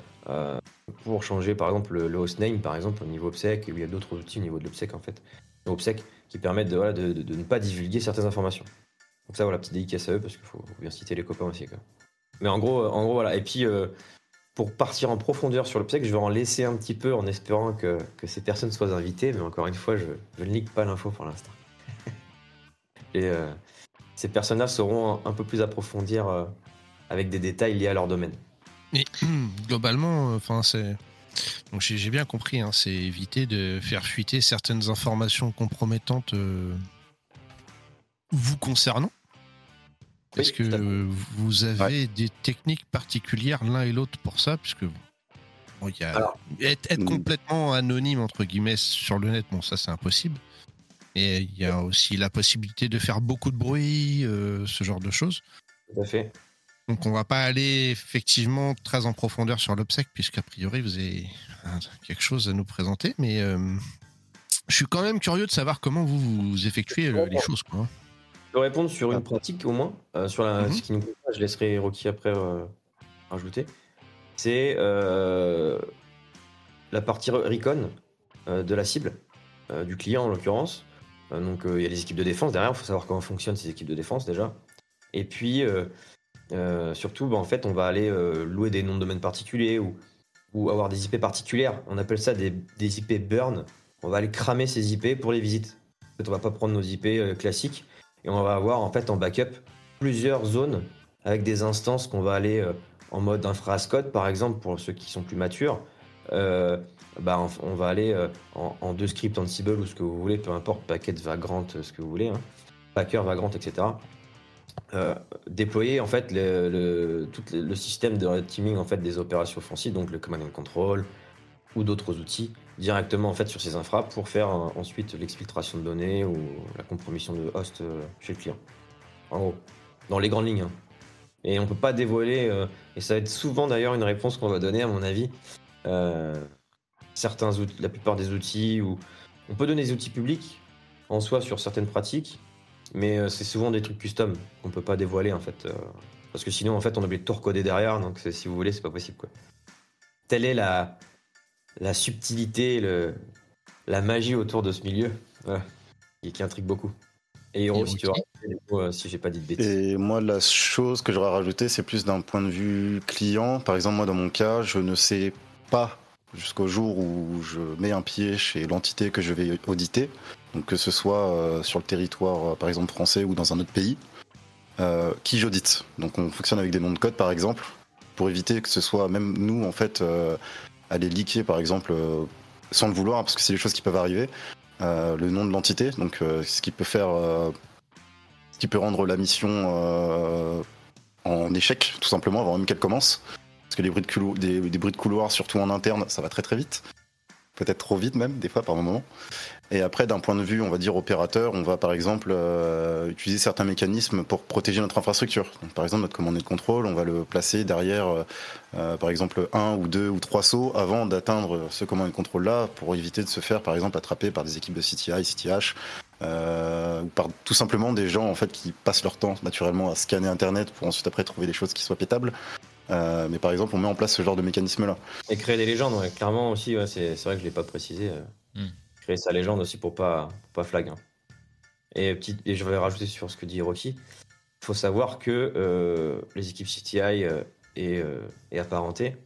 changer par exemple le hostname par exemple au niveau obsèque, il y a d'autres outils au niveau de l'obsèque en fait, obsèque qui permettent de ne pas divulguer certaines informations. Donc ça voilà, petite dédicace à eux parce qu'il faut bien citer les copains aussi quoi. Mais en gros voilà, et puis pour partir en profondeur sur l'obsèque, je vais en laisser un petit peu en espérant que ces personnes soient invitées, mais encore une fois je ne leak pas l'info pour l'instant. Et ces personnes-là sauront un peu plus approfondir avec des détails liés à leur domaine. Mais globalement, donc j'ai bien compris, hein, c'est éviter de faire fuiter certaines informations compromettantes vous concernant. Parce que vous avez des techniques particulières l'un et l'autre pour ça, puisque être complètement anonyme entre guillemets sur le net, bon ça c'est impossible. Et il y a aussi la possibilité de faire beaucoup de bruit, ce genre de choses. Tout à fait. Donc on ne va pas aller effectivement très en profondeur sur l'obsèque, puisqu'a priori vous avez quelque chose à nous présenter, mais je suis quand même curieux de savoir comment vous effectuez les choses. Quoi. Je peux répondre sur une pratique au moins, sur la ce qui nous concerne, je laisserai Hiroki après rajouter. C'est la partie recon de la cible, du client en l'occurrence. Donc il y a les équipes de défense derrière, il faut savoir comment fonctionnent ces équipes de défense déjà. Et puis surtout en fait on va aller louer des noms de domaines particuliers ou avoir des IP particulières, on appelle ça des IP burn, on va aller cramer ces IP pour les visites. En fait, on va pas prendre nos IP classiques et on va avoir en fait en backup plusieurs zones avec des instances qu'on va aller en mode infra-ascode par exemple pour ceux qui sont plus matures. On va aller en deux scripts Ansible ou ce que vous voulez, peu importe, package, vagrant, ce que vous voulez, hein, packer, vagrant, etc. Déployer en fait tout le système de red teaming en fait, des opérations offensives, donc le command and control ou d'autres outils directement en fait, sur ces infras pour faire ensuite l'exfiltration de données ou la compromission de host chez le client. En gros, dans les grandes lignes. Hein. Et on ne peut pas dévoiler, et ça va être souvent d'ailleurs une réponse qu'on va donner à mon avis. Certains outils, la plupart des outils où on peut donner des outils publics en soi sur certaines pratiques, mais c'est souvent des trucs custom qu'on peut pas dévoiler en fait, parce que sinon en fait on oublie de tout recoder derrière, donc si vous voulez c'est pas possible quoi. Telle est la subtilité, la magie autour de ce milieu qui intrigue beaucoup. Et Hiro, si tu vois, si j'ai pas dit de bêtises. Et moi, la chose que j'aurais rajouté, c'est plus d'un point de vue client. Par exemple, moi dans mon cas, je ne sais pas jusqu'au jour où je mets un pied chez l'entité que je vais auditer, donc que ce soit sur le territoire par exemple français ou dans un autre pays, qui j'audite. Donc on fonctionne avec des noms de code par exemple, pour éviter que ce soit même nous en fait à les leaker par exemple sans le vouloir, parce que c'est des choses qui peuvent arriver. le nom de l'entité, donc ce qui peut faire, ce qui peut rendre la mission en échec, tout simplement, avant même qu'elle commence. Parce que les bruits de couloir, des bruits de couloir, surtout en interne, ça va très très vite. Peut-être trop vite même, des fois, par moment. Et après, d'un point de vue, on va dire opérateur, on va par exemple utiliser certains mécanismes pour protéger notre infrastructure. Donc, par exemple, notre commandé de contrôle, on va le placer derrière, par exemple, 1 ou 2 ou 3 sauts avant d'atteindre ce commandé de contrôle-là pour éviter de se faire, par exemple, attraper par des équipes de CTI, CTH, ou par tout simplement des gens en fait, qui passent leur temps naturellement à scanner Internet pour ensuite après trouver des choses qui soient pétables. Mais par exemple on met en place ce genre de mécanisme là et créer des légendes, ouais, clairement aussi, ouais, c'est vrai que je ne l'ai pas précisé, créer sa légende aussi pour pas flag, hein. Et je vais rajouter sur ce que dit Hiroki, il faut savoir que les équipes CTI et apparentées,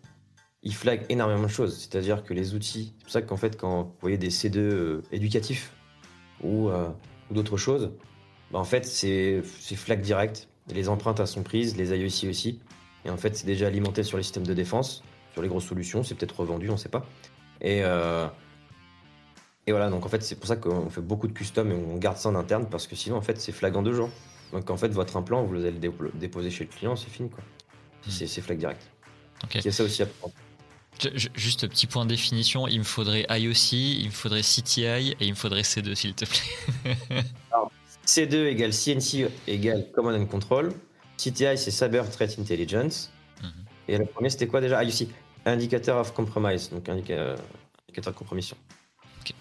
ils flaguent énormément de choses, c'est à dire que les outils, c'est pour ça qu'en fait quand vous voyez des C2 éducatifs ou d'autres choses, bah, en fait c'est flag direct, les empreintes sont prises, les IEC aussi. Et en fait, c'est déjà alimenté sur les systèmes de défense, sur les grosses solutions, c'est peut-être revendu, on ne sait pas. Et voilà, donc en fait, c'est pour ça qu'on fait beaucoup de custom et on garde ça en interne, parce que sinon, en fait, c'est flag en 2 jours. Donc en fait, votre implant, vous allez le déposer chez le client, c'est fini, quoi. C'est flag direct. Okay. Il y a ça aussi à prendre. Juste petit point de définition, il me faudrait IOC, il me faudrait CTI et il me faudrait C2, s'il te plaît. Alors, C2 égale CNC égale Command and Control. CTI, c'est Cyber Threat Intelligence. Et le premier, c'était quoi déjà ? Ah, ici, Indicator of Compromise, donc indicateur de compromission. Okay.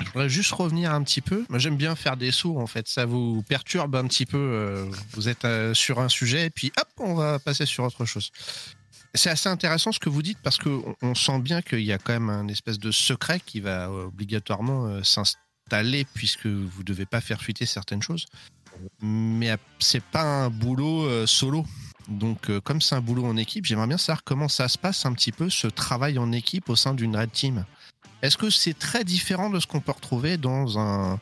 Je voudrais juste revenir un petit peu. Moi, j'aime bien faire des sauts, en fait. Ça vous perturbe un petit peu. Vous êtes sur un sujet, et puis hop, on va passer sur autre chose. C'est assez intéressant ce que vous dites, parce qu'on sent bien qu'il y a quand même un espèce de secret qui va obligatoirement s'installer, puisque vous ne devez pas faire fuiter certaines choses. Mais c'est pas un boulot solo, donc comme c'est un boulot en équipe, j'aimerais bien savoir comment ça se passe un petit peu, ce travail en équipe au sein d'une Red Team. Est-ce que c'est très différent de ce qu'on peut retrouver dans un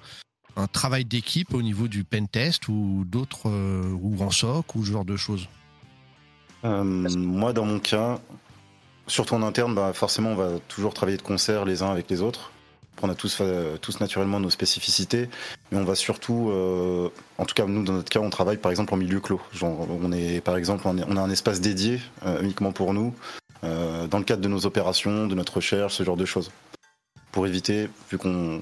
travail d'équipe au niveau du pentest ou d'autres, ou en SOC ou ce genre de choses ? Moi dans mon cas, surtout en interne, bah forcément on va toujours travailler de concert les uns avec les autres. On a tous naturellement nos spécificités, mais on va surtout, en tout cas nous dans notre cas, on travaille par exemple en milieu clos. Genre, on a un espace dédié uniquement pour nous, dans le cadre de nos opérations, de notre recherche, ce genre de choses. Pour éviter, vu que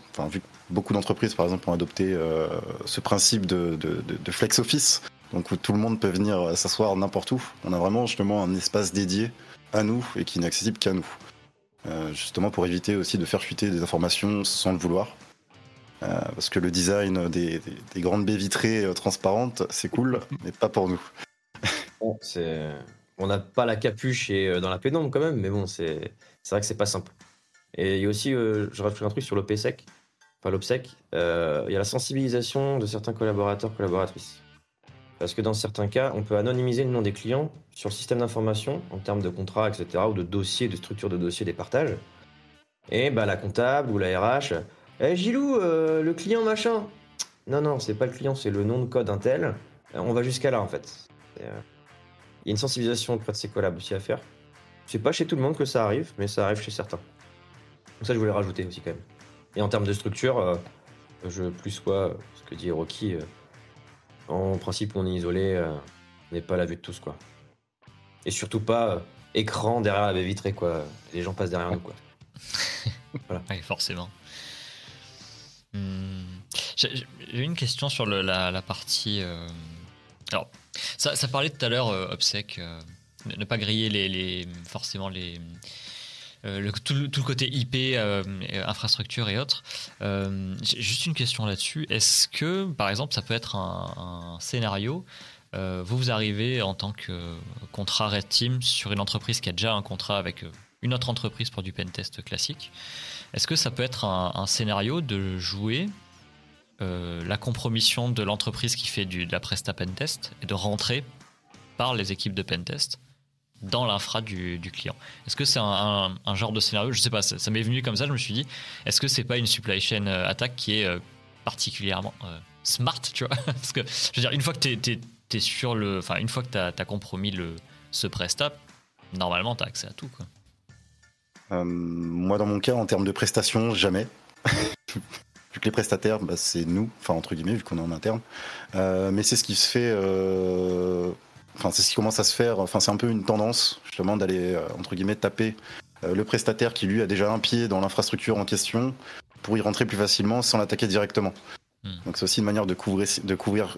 beaucoup d'entreprises par exemple ont adopté ce principe de flex office, donc où tout le monde peut venir s'asseoir n'importe où, on a vraiment justement un espace dédié à nous et qui n'est accessible qu'à nous. Justement pour éviter aussi de faire fuiter des informations sans le vouloir, parce que le design des grandes baies vitrées transparentes, c'est cool, mais pas pour nous. Bon, on n'a pas la capuche et dans la pénombre quand même, mais bon, c'est vrai que c'est pas simple. Et il y a aussi, je rajouterai un truc sur l'OPSEC, il y a la sensibilisation de certains collaborateurs, collaboratrices. Parce que dans certains cas, on peut anonymiser le nom des clients sur le système d'information en termes de contrats, etc., ou de dossiers, de structure de dossiers, des partages. Et bah, la comptable ou la RH, hey, « Gilou, le client machin !» Non, c'est pas le client, c'est le nom de code Intel. On va jusqu'à là, en fait. Il y a une sensibilisation auprès de ces collabs aussi à faire. C'est pas chez tout le monde que ça arrive, mais ça arrive chez certains. Donc ça, je voulais rajouter aussi, quand même. Et en termes de structure, je plus quoi, ce que dit Hiroki... En principe, on est isolé, on n'est pas à la vue de tous, quoi. Et surtout pas écran derrière la baie vitrée, quoi. Les gens passent derrière nous, quoi. Voilà. Oui, forcément. J'ai une question sur la partie... Alors, ça parlait tout à l'heure, OPSEC, ne pas griller forcément les... tout le côté IP, infrastructure et autres. J'ai juste une question là-dessus. Est-ce que, par exemple, ça peut être un scénario, vous arrivez en tant que contrat Red Team sur une entreprise qui a déjà un contrat avec une autre entreprise pour du pentest classique. Est-ce que ça peut être un scénario de jouer la compromission de l'entreprise qui fait de la presta pentest et de rentrer par les équipes de pentest dans l'infra du client? Est-ce que c'est un genre de scénario ? Je sais pas, ça m'est venu comme ça, je me suis dit, est-ce que c'est pas une supply chain attaque qui est particulièrement smart, tu vois ? Parce que, je veux dire, une fois que t'es sur le... Enfin, une fois que t'as compromis ce prestat, normalement, t'as accès à tout, quoi. Moi, dans mon cas, en termes de prestations, jamais. vu que les prestataires, bah, c'est nous, enfin entre guillemets, vu qu'on est en interne. Mais c'est ce qui se fait, enfin c'est ce qui commence à se faire, enfin c'est un peu une tendance justement d'aller, entre guillemets, taper le prestataire qui lui a déjà un pied dans l'infrastructure en question pour y rentrer plus facilement sans l'attaquer directement. Donc c'est aussi une manière de couvrir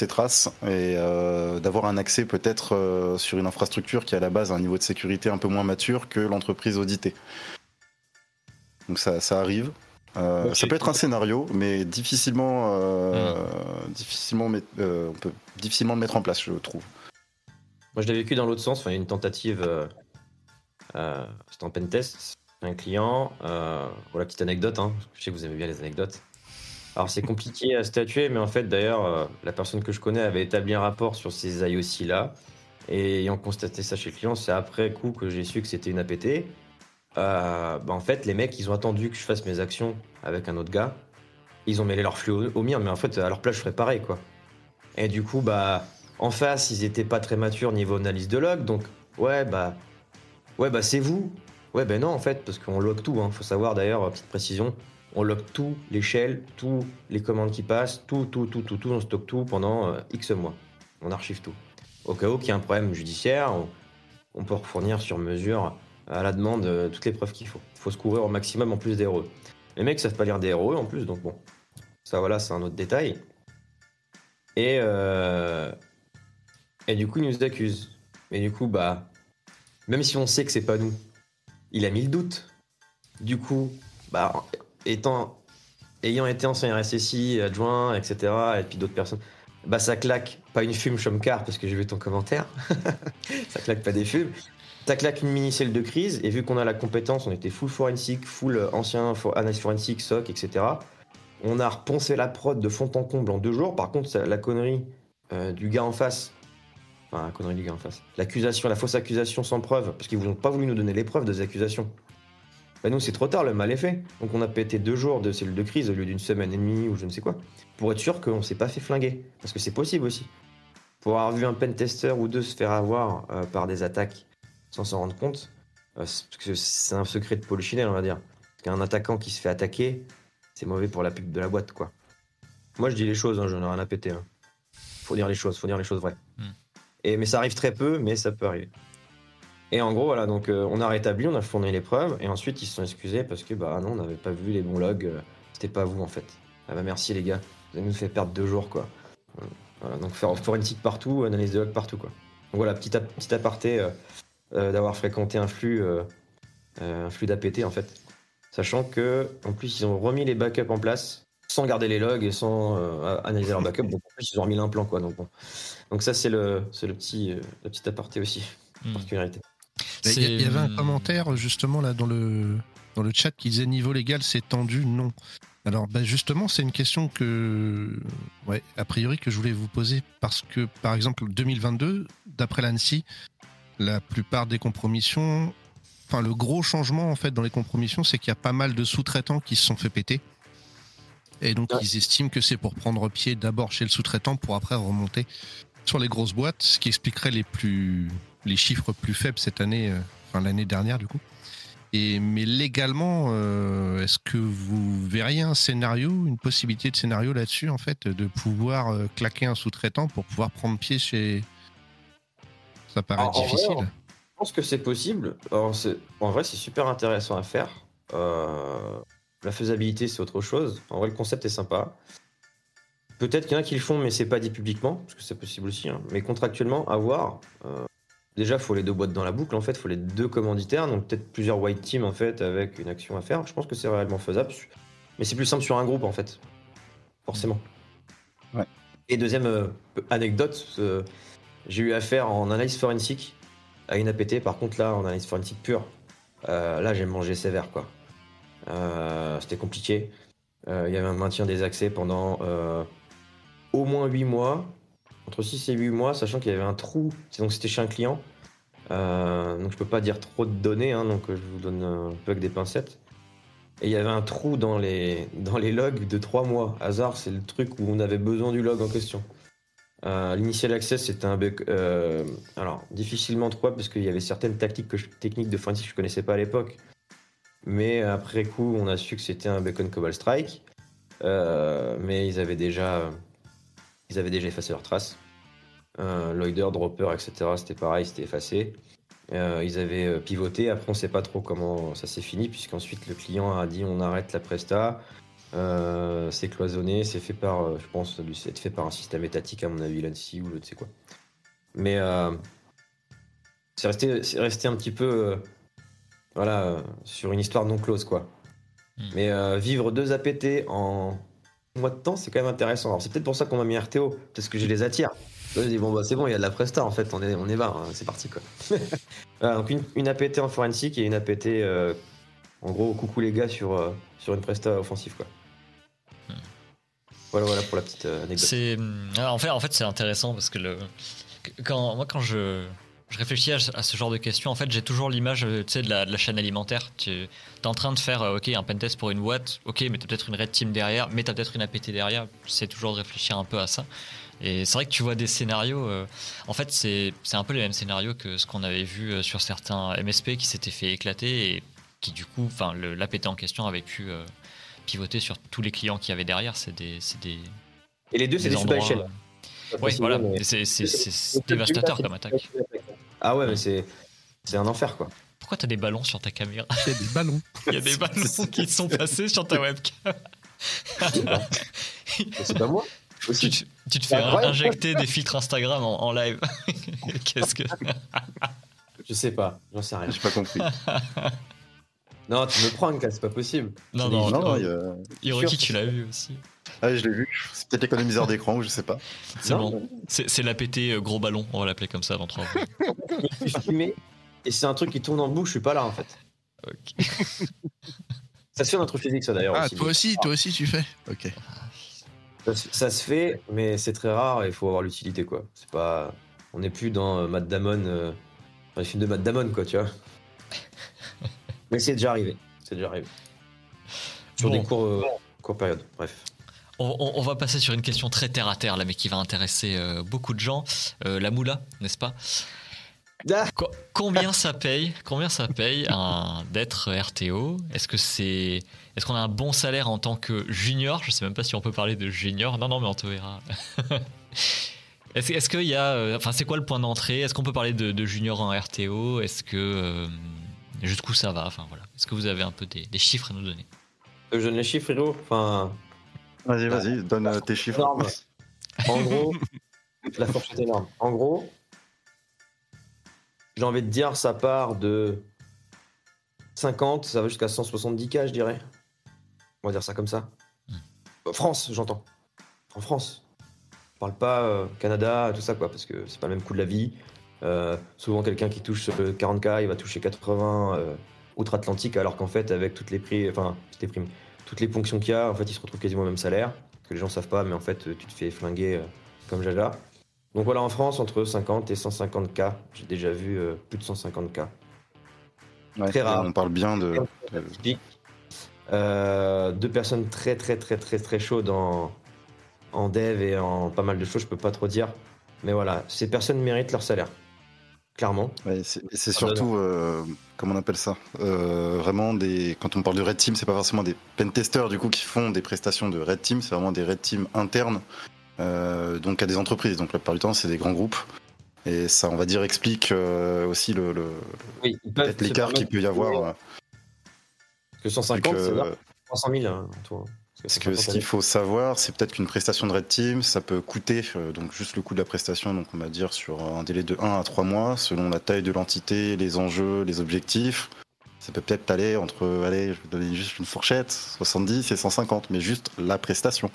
ses traces et d'avoir un accès peut-être sur une infrastructure qui à la base a un niveau de sécurité un peu moins mature que l'entreprise auditée. Donc ça arrive. Okay. Ça peut être un scénario, mais on peut difficilement le mettre en place, je trouve. Moi je l'ai vécu dans l'autre sens. Enfin, il y a une tentative, c'était en pentest. Un client, voilà, petite anecdote, hein. Je sais que vous aimez bien les anecdotes. Alors c'est compliqué à statuer, mais en fait d'ailleurs, la personne que je connais avait établi un rapport sur ces IOC là, et ayant constaté ça chez le client, c'est après coup que j'ai su que c'était une APT. En fait les mecs, ils ont attendu que je fasse mes actions avec un autre gars, ils ont mêlé leur flux au mien, mais en fait à leur place je ferais pareil quoi. Et du coup en face ils étaient pas très matures niveau analyse de log, donc ouais bah c'est vous. Ouais, ben non, en fait, parce qu'on log tout. Faut savoir d'ailleurs, petite précision, on log tout, l'échelle, tous les commandes qui passent, tout, on stocke tout pendant X mois. On archive tout. Au cas où qu'il y a un problème judiciaire, on peut fournir sur mesure à la demande toutes les preuves qu'il faut. Il faut se couvrir au maximum en plus des RE. Les mecs savent pas lire des RE en plus, donc bon. Ça, voilà, c'est un autre détail. Et du coup, ils nous accusent. Et du coup, même si on sait que c'est pas nous, il a mis le doute. Du coup, ayant été ancien RSSI, adjoint, etc., et puis d'autres personnes, ça claque pas une fume Chomcar, parce que j'ai vu ton commentaire. Ça claque pas des fumes. Ça claque une mini-celle de crise, et vu qu'on a la compétence, on était full forensic, full ancien analyse forensic, SOC, etc., on a repensé la prod de fond en comble en 2 jours. Par contre, la connerie du gars en face... Enfin, la connerie du gars en face. L'accusation, la fausse accusation sans preuve, parce qu'ils n'ont pas voulu nous donner les preuves de ces accusations. Nous, c'est trop tard, le mal est fait. Donc, on a pété 2 jours de cellule de crise au lieu d'une semaine et demie ou je ne sais quoi, pour être sûr qu'on ne s'est pas fait flinguer. Parce que c'est possible aussi. Pour avoir vu un pentester ou deux se faire avoir par des attaques sans s'en rendre compte, parce que c'est un secret de polichinelle, on va dire. Parce qu'un attaquant qui se fait attaquer, c'est mauvais pour la pub de la boîte, quoi. Moi, je dis les choses, j'en ai rien à péter. Faut dire les choses vraies. Mais ça arrive très peu, mais ça peut arriver. Et en gros, voilà, donc on a rétabli, on a fourni les preuves, et ensuite ils se sont excusés parce que non, on n'avait pas vu les bons logs, c'était pas vous en fait. Merci les gars, vous avez nous fait perdre 2 jours quoi. Voilà, donc faire forensic partout, analyse de log partout quoi. Donc voilà, petit aparté d'avoir fréquenté un flux d'APT en fait, sachant que en plus ils ont remis les backups en place. Sans garder les logs et sans analyser leur backup. Donc en plus, ils ont remis l'implant, quoi. Donc, bon. Donc ça, c'est le petit aparté aussi, particularité. Il y avait un commentaire, justement, là, dans le chat qui disait « Niveau légal, c'est tendu, non ». Alors, justement, c'est une question que, a priori, que je voulais vous poser. Parce que, par exemple, 2022, d'après l'ANSSI, la plupart des compromissions... Enfin, le gros changement, en fait, dans les compromissions, c'est qu'il y a pas mal de sous-traitants qui se sont fait péter. Et donc, ils estiment que c'est pour prendre pied d'abord chez le sous-traitant pour après remonter sur les grosses boîtes, ce qui expliquerait les chiffres plus faibles cette année, l'année dernière du coup. Mais légalement, est-ce que vous verriez un scénario, une possibilité de scénario là-dessus en fait, de pouvoir claquer un sous-traitant pour pouvoir prendre pied chez... Ça paraît difficile. Vrai, je pense que c'est possible. En vrai, c'est super intéressant à faire. La faisabilité, c'est autre chose. En vrai, le concept est sympa. Peut-être qu'il y en a qui le font, mais c'est pas dit publiquement, parce que c'est possible aussi. Mais contractuellement, à voir. Déjà, il faut les 2 boîtes dans la boucle, en fait. Il faut les 2 commanditaires, donc peut-être plusieurs white teams, en fait, avec une action à faire. Je pense que c'est réellement faisable. Mais c'est plus simple sur un groupe, en fait. Forcément. Ouais. Et deuxième anecdote, j'ai eu affaire en analyse forensique à une APT. Par contre, là, en analyse forensique pure, là, j'ai mangé sévère, quoi. C'était compliqué. Il y avait un maintien des accès pendant au moins 8 mois, entre 6 et 8 mois, sachant qu'il y avait un trou. Donc c'était chez un client. Donc je peux pas dire trop de données, donc je vous donne un peu avec des pincettes. Et il y avait un trou dans les logs de 3 mois. Hasard, c'est le truc où on avait besoin du log en question. L'initial access, c'était un bug. Alors difficilement 3, parce qu'il y avait certaines techniques de forensique que je connaissais pas à l'époque. Mais après coup, on a su que c'était un beacon Cobalt Strike. Mais ils avaient déjà effacé leurs traces. Loader, dropper, etc. C'était pareil, c'était effacé. Ils avaient pivoté. Après, on ne sait pas trop comment ça s'est fini, puisqu'ensuite, le client a dit on arrête la presta. C'est cloisonné, c'est fait par, je pense, ça a dû être fait par un système étatique, à mon avis, l'ANSI ou je ne sais quoi. Mais c'est resté un petit peu sur une histoire non close, quoi. Mais vivre 2 APT en mois de temps, c'est quand même intéressant. Alors, c'est peut-être pour ça qu'on m'a mis RTO, peut-être que je les attire. Je dis, bon, bah, c'est bon, il y a de la presta, en fait, on est bas, hein, c'est parti, quoi. Voilà, donc, une APT en forensique et une APT, en gros, coucou les gars, sur une presta offensive, quoi. Voilà pour la petite anecdote. En fait, c'est intéressant parce que quand je réfléchis à ce genre de questions, en fait, j'ai toujours l'image, tu sais, de la chaîne alimentaire. Tu es en train de faire, un pentest pour une boîte, ok, mais tu as peut-être une Red Team derrière, mais tu as peut-être une APT derrière. C'est toujours de réfléchir un peu à ça. Et c'est vrai que tu vois des scénarios. En fait, c'est un peu les mêmes scénarios que ce qu'on avait vu sur certains MSP qui s'étaient fait éclater et qui, du coup, l'APT en question avait pu pivoter sur tous les clients qu'il y avait derrière. C'est des et les deux, c'est des sous échelle. Oui, voilà. C'est dévastateur comme attaque. Ah ouais, mais c'est un enfer, quoi. Pourquoi t'as des ballons sur ta caméra ? Il y a des ballons. Il y a des ballons qui sont passés sur ta webcam. C'est pas moi. Tu te fais injecter des filtres Instagram en live. Qu'est-ce que... Je sais pas, j'en sais rien. J'ai pas compris. Non, tu me prends, c'est pas possible. Non, Hiroki, tu l'as vu aussi. Ah, je l'ai vu. C'est peut-être l'économiseur d'écran ou je sais pas. C'est non, bon. C'est l'APT gros ballon, on va l'appeler comme ça dans 3 ans. Je suis filmé et c'est un truc qui tourne en boucle, je suis pas là en fait. Ok. Ça se fait dans notre physique, ça d'ailleurs. Ah, aussi, toi aussi tu fais. Ok. Ça se fait, mais c'est très rare et il faut avoir l'utilité, quoi. C'est pas... On n'est plus dans Matt Damon, dans les films de Matt Damon, quoi, tu vois. Mais c'est déjà arrivé. Sur des courtes périodes, bref. On va passer sur une question très terre à terre, là, mais qui va intéresser beaucoup de gens. La moula, n'est-ce pas ? Combien ça paye d'être RTO ? Est-ce qu'on a un bon salaire en tant que junior ? Je sais même pas si on peut parler de junior. Non, mais on te verra. Est-ce qu'il y a... Enfin, c'est quoi le point d'entrée ? Est-ce qu'on peut parler de junior en RTO ? Est-ce que... jusqu'où ça va ? Enfin, voilà. Est-ce que vous avez un peu des chiffres à nous donner ? Je donne les chiffres, Hiro. Enfin... Vas-y, donne tes chiffres. Énorme. En gros, la fourchette est énorme. En gros... J'ai envie de dire, ça part de 50, ça va jusqu'à 170K, je dirais. On va dire ça comme ça. France, j'entends. En France. Je parle pas Canada, tout ça, quoi, parce que c'est pas le même coût de la vie. Souvent, quelqu'un qui touche 40K, il va toucher 80 outre-Atlantique, alors qu'en fait, avec toutes les ponctions qu'il y a, en fait, il se retrouve quasiment au même salaire. Que les gens savent pas, mais en fait, tu te fais flinguer comme Jaja. Donc voilà, en France, entre 50 et 150K. J'ai déjà vu plus de 150K. Ouais, très rare. On parle bien de... Deux personnes très, très, très, très, très chaudes en dev et en pas mal de choses, je peux pas trop dire. Mais voilà, ces personnes méritent leur salaire. Clairement. Ouais, c'est surtout, comment on appelle ça, vraiment des... Quand on parle de Red Team, c'est pas forcément des pentesters du coup qui font des prestations de Red Team, c'est vraiment des Red Team internes. Donc à des entreprises, donc la plupart du temps c'est des grands groupes et ça, on va dire, explique aussi oui, peut-être l'écart qu'il peut y avoir. Parce que 150 c'est là, 300 000 hein, toi. Parce que ce qu'il faut savoir, c'est peut-être qu'une prestation de Red Team, ça peut coûter, donc juste le coût de la prestation, donc on va dire sur un délai de 1 à 3 mois, selon la taille de l'entité, les enjeux, les objectifs, ça peut peut-être aller entre, allez, je vais donner juste une fourchette, 70 et 150, mais juste la prestation.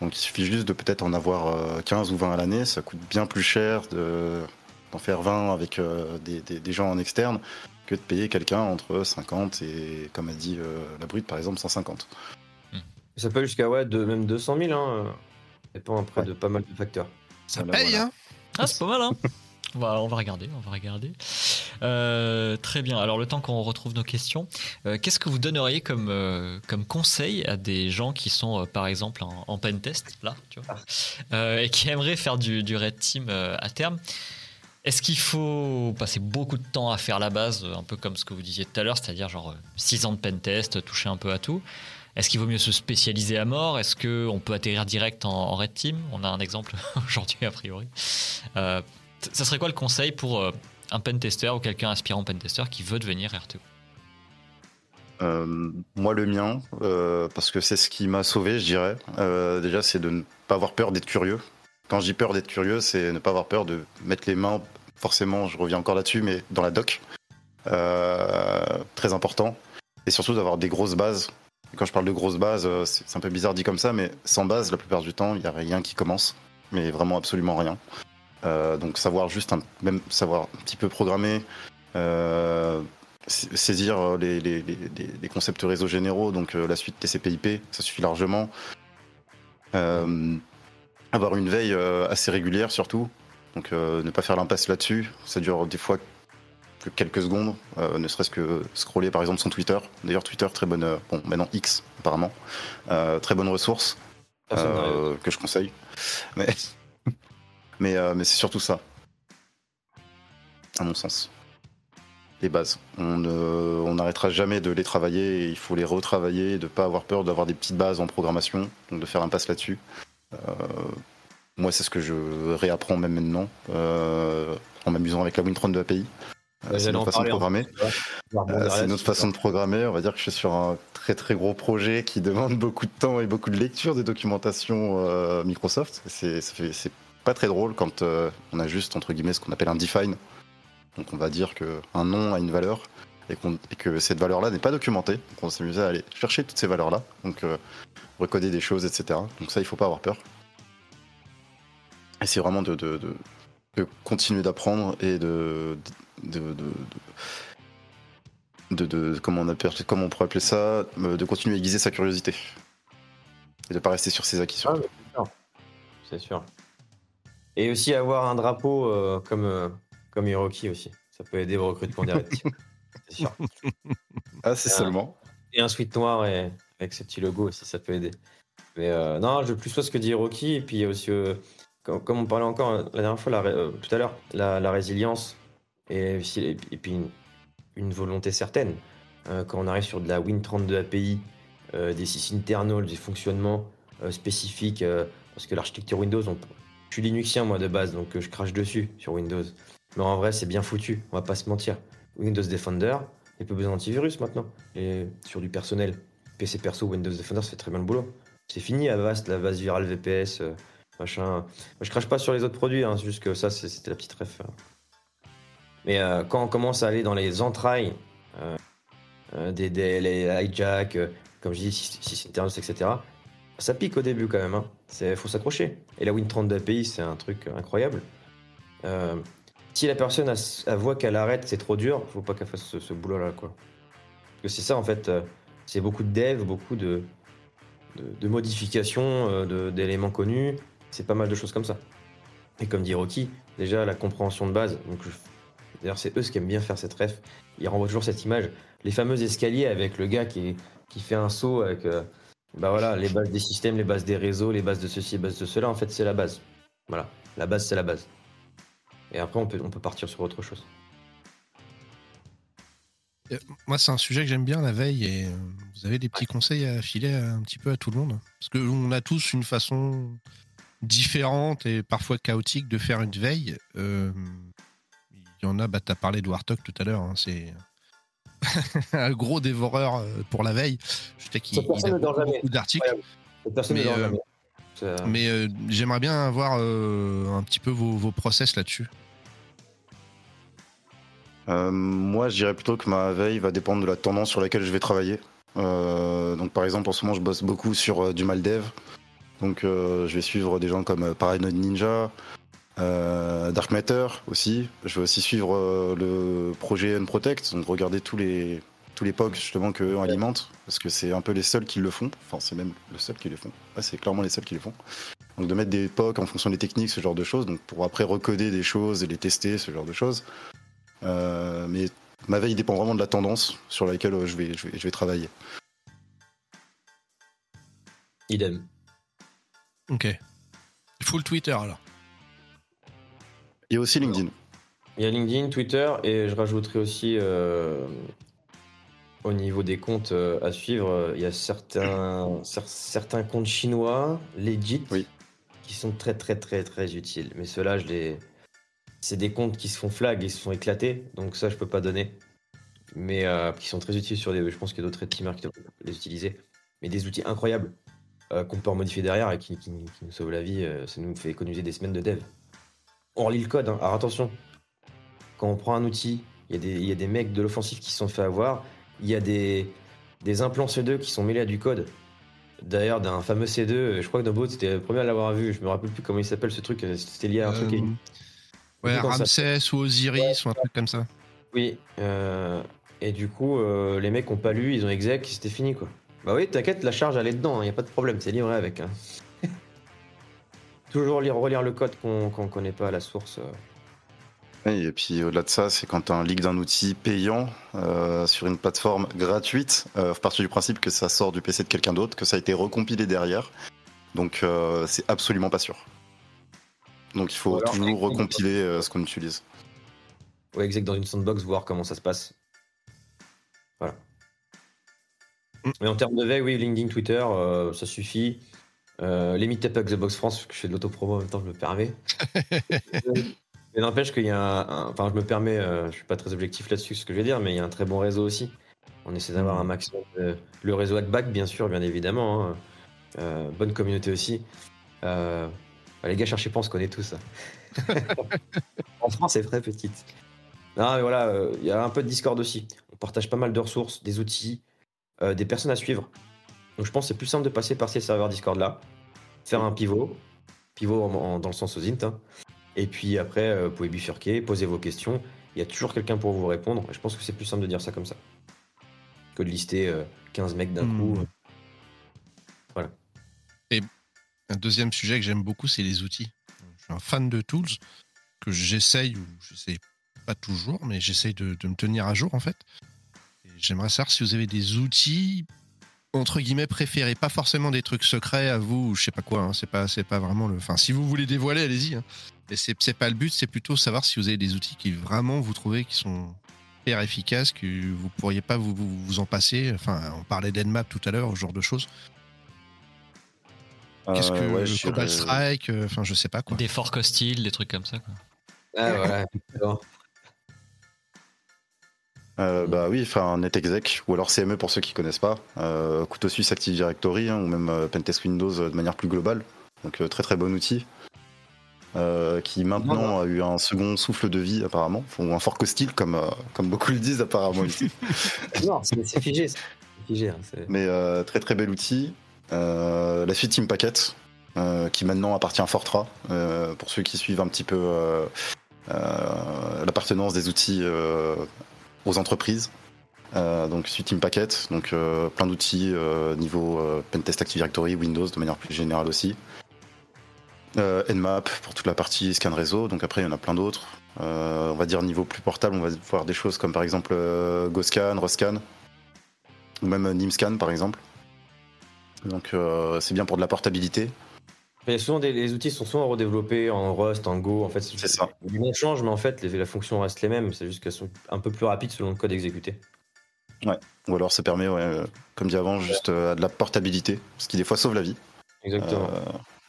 Donc il suffit juste de peut-être en avoir 15 ou 20 à l'année, ça coûte bien plus cher d'en faire 20 avec des gens en externe que de payer quelqu'un entre 50 et, comme a dit la brute par exemple, 150. Ça peut jusqu'à même 200 000, hein, dépend après de pas mal de facteurs. Ça paye, voilà. Hein. Ah, c'est pas mal, hein. On va regarder. Très bien. Alors, le temps qu'on retrouve nos questions, qu'est-ce que vous donneriez comme conseil à des gens qui sont, par exemple, en pentest, là, tu vois, et qui aimeraient faire du Red Team à terme ? Est-ce qu'il faut passer beaucoup de temps à faire la base, un peu comme ce que vous disiez tout à l'heure, c'est-à-dire genre 6 ans de pentest, toucher un peu à tout? Est-ce qu'il vaut mieux se spécialiser à mort? Est-ce qu'on peut atterrir direct en Red Team? On a un exemple aujourd'hui, a priori. Ça serait quoi le conseil pour un pentester ou quelqu'un aspirant pentester qui veut devenir RTO? Moi, le mien, parce que c'est ce qui m'a sauvé, je dirais. Déjà, c'est de ne pas avoir peur d'être curieux. Quand je dis peur d'être curieux, c'est ne pas avoir peur de mettre les mains, forcément, je reviens encore là-dessus, mais dans la doc. Très important. Et surtout d'avoir des grosses bases. Et quand je parle de grosses bases, c'est un peu bizarre dit comme ça, mais sans base, la plupart du temps, il n'y a rien qui commence. Mais vraiment absolument rien. Donc savoir juste, même savoir un petit peu programmer, saisir les concepts réseaux généraux, donc la suite TCP/IP, ça suffit largement. Avoir une veille assez régulière surtout, donc ne pas faire l'impasse là-dessus, ça dure des fois que quelques secondes, ne serait-ce que scroller par exemple son Twitter. D'ailleurs Twitter, très bonne, bon maintenant X apparemment, très bonne ressource que je conseille, mais c'est surtout ça, à mon sens. Les bases, on n'arrêtera jamais de les travailler, et il faut les retravailler, de ne pas avoir peur d'avoir des petites bases en programmation, donc de faire l'impasse là-dessus. Moi c'est ce que je réapprends même maintenant en m'amusant avec la Win32 API. C'est notre façon de programmer. C'est notre façon de programmer. On va dire que je suis sur un très très gros projet qui demande beaucoup de temps et beaucoup de lecture des documentations Microsoft. C'est pas très drôle quand on a juste entre guillemets ce qu'on appelle un define. Donc on va dire qu'un nom a une valeur et que cette valeur-là n'est pas documentée. Donc on va s'amuser à aller chercher toutes ces valeurs-là. Donc recoder des choses, etc. Donc ça, il ne faut pas avoir peur. Et c'est vraiment de continuer d'apprendre et de comment on pourrait appeler ça, de continuer à aiguiser sa curiosité. Et de ne pas rester sur ses acquis. Surtout. Ah, c'est sûr. Et aussi avoir un drapeau comme Hiroki aussi. Ça peut aider vos recrutements directs. C'est sûr. Ah, c'est seulement. Et un sweat noir et... avec ce petit logo aussi, ça peut aider. Mais non, je veux plus ce que dit Hiroki. Et puis aussi, comme on parlait encore la dernière fois, tout à l'heure, la résilience et puis une volonté certaine. Quand on arrive sur de la Win32 API, des sys internals, des fonctionnements spécifiques, parce que l'architecture Windows, je suis linuxien moi de base, donc je crache dessus sur Windows. Mais en vrai, c'est bien foutu, on va pas se mentir. Windows Defender, il n'y a plus besoin d'antivirus maintenant, et sur du personnel. PC perso, Windows Defender, ça fait très bien le boulot. C'est fini, Avast, la base virale VPS, machin. Je crache pas sur les autres produits, hein, c'est juste que ça, c'était la petite ref. Mais quand on commence à aller dans les entrailles des hijacks, comme je dis, sys internals, etc., ça pique au début quand même. Faut s'accrocher. Et la Win32 API, c'est un truc incroyable. Si la personne voit qu'elle arrête, c'est trop dur, faut pas qu'elle fasse ce boulot-là, quoi. Parce que c'est ça, en fait... c'est beaucoup de dev, beaucoup de modifications, d'éléments connus. C'est pas mal de choses comme ça. Et comme dit Rocky, déjà la compréhension de base. Donc d'ailleurs, c'est eux qui aiment bien faire cette ref. Ils renvoient toujours cette image. Les fameux escaliers avec le gars qui fait un saut avec les bases des systèmes, les bases des réseaux, les bases de ceci, les bases de cela. En fait, c'est la base. Voilà, la base, c'est la base. Et après, on peut partir sur autre chose. Moi, c'est un sujet que j'aime bien, la veille, et vous avez des petits conseils à filer un petit peu à tout le monde, parce qu'on a tous une façon différente et parfois chaotique de faire une veille. Il y en a, t'as parlé de WarTalk tout à l'heure, c'est un gros dévoreur pour la veille. Je sais qu'il y a beaucoup d'articles, mais j'aimerais bien avoir un petit peu vos process là-dessus. Moi, je dirais plutôt que ma veille va dépendre de la tendance sur laquelle je vais travailler. Donc, par exemple, en ce moment, je bosse beaucoup sur du Maldev. Donc, je vais suivre des gens comme Paranoid Ninja, Dark Matter aussi. Je vais aussi suivre le projet Unprotect, donc regarder tous les POC justement qu'eux alimentent, parce que c'est un peu les seuls qui le font. Enfin, c'est même le seul qui le font. Ouais, c'est clairement les seuls qui le font. Donc, de mettre des POC en fonction des techniques, ce genre de choses, donc pour après recoder des choses et les tester, ce genre de choses. Mais ma veille dépend vraiment de la tendance sur laquelle je vais travailler. Idem. Ok. Full Twitter alors. Et aussi LinkedIn. Il y a LinkedIn, Twitter, et je rajouterai aussi au niveau des comptes à suivre, il y a certains comptes chinois, legit, oui, qui sont très très très très utiles. Mais ceux-là, c'est des comptes qui se font flag, ils se font éclater, donc ça je peux pas donner. Mais qui sont très utiles sur des, je pense qu'il y a d'autres red teamers qui doivent les utiliser. Mais des outils incroyables qu'on peut remodifier derrière et qui nous sauvent la vie. Ça nous fait économiser des semaines de dev. On relit le code, hein. Alors attention, quand on prend un outil, il y a des mecs de l'offensive qui se sont fait avoir. Il y a des implants C2 qui sont mêlés à du code. D'ailleurs, d'un fameux C2, je crois que dans Boat, c'était le premier à l'avoir vu. Je me rappelle plus comment il s'appelle ce truc. C'était lié à un truc. Ouais, Ramsès ou Osiris, ouais, ou un truc comme ça. Oui. Et du coup, les mecs ont pas lu, ils ont exec, c'était fini, quoi. Bah oui, t'inquiète, la charge, elle est dedans, y a pas de problème, c'est livré avec. Hein. Toujours relire le code qu'on connaît pas à la source. Et puis au-delà de ça, c'est quand tu as un leak d'un outil payant sur une plateforme gratuite, faut partir du principe que ça sort du PC de quelqu'un d'autre, que ça a été recompilé derrière, donc c'est absolument pas sûr. Donc il faut toujours recompiler ce qu'on utilise. Ouais, exact, dans une sandbox, voir comment ça se passe. Voilà. Mais en termes de veille, oui, LinkedIn, Twitter, ça suffit. Les meet-up avec The Box France, parce que je fais de l'autopromo en même temps, je me permets. Mais n'empêche qu'il y a enfin, je me permets, je suis pas très objectif là-dessus, ce que je vais dire, mais il y a un très bon réseau aussi. On essaie d'avoir un maximum de... Le réseau Hackback, bien évidemment. Hein. Bonne communauté aussi. Bah, les gars, cherchez pas, on se connaît tous. Hein. En France, c'est très petite. Non, mais voilà, il y a un peu de Discord aussi. On partage pas mal de ressources, des outils, des personnes à suivre. Donc je pense que c'est plus simple de passer par ces serveurs Discord-là, faire un pivot dans le sens OSINT, hein. Et puis après, vous pouvez bifurquer, poser vos questions. Il y a toujours quelqu'un pour vous répondre. Je pense que c'est plus simple de dire ça comme ça que de lister 15 mecs d'un coup. Voilà. Et un deuxième sujet que j'aime beaucoup, c'est les outils. Je suis un fan de tools que j'essaye, ou j'essaye pas toujours, mais j'essaye de me tenir à jour en fait. Et j'aimerais savoir si vous avez des outils entre guillemets préférés, pas forcément des trucs secrets à vous, ou je sais pas quoi, hein. c'est pas vraiment le... Enfin, si vous voulez dévoiler, allez-y, hein. Mais c'est pas le but, c'est plutôt savoir si vous avez des outils qui vraiment vous trouvez qui sont hyper efficaces, que vous pourriez pas vous en passer. Enfin, on parlait d'Nmap tout à l'heure, ce genre de choses. Qu'est-ce que le Cobalt Strike, enfin je sais pas quoi. Des forks hostiles, des trucs comme ça, quoi. Ah voilà, ouais. Bah oui, enfin NetExec ou alors CME pour ceux qui connaissent pas, couteau suisse Active Directory, hein, ou même Pentest Windows de manière plus globale, donc très très bon outil qui maintenant a eu un second souffle de vie apparemment, ou un fork hostile comme beaucoup le disent apparemment ici. Non, c'est figé, hein, c'est... Mais très très bel outil. La suite Impacket qui maintenant appartient à Fortra, pour ceux qui suivent un petit peu l'appartenance des outils aux entreprises, donc suite Impacket, donc plein d'outils niveau Pentest Active Directory, Windows de manière plus générale aussi, Nmap pour toute la partie scan réseau, donc après il y en a plein d'autres, on va dire niveau plus portable, on va voir des choses comme par exemple GoScan, RoScan ou même NimScan par exemple, donc c'est bien pour de la portabilité. Il y a souvent les outils sont souvent redéveloppés en Rust, en Go, en fait c'est ça. Les noms changent, mais en fait la fonction reste les mêmes, c'est juste qu'elles sont un peu plus rapides selon le code exécuté. Ouais, ou alors ça permet, comme dit avant, juste de la portabilité, ce qui des fois sauve la vie. Exactement.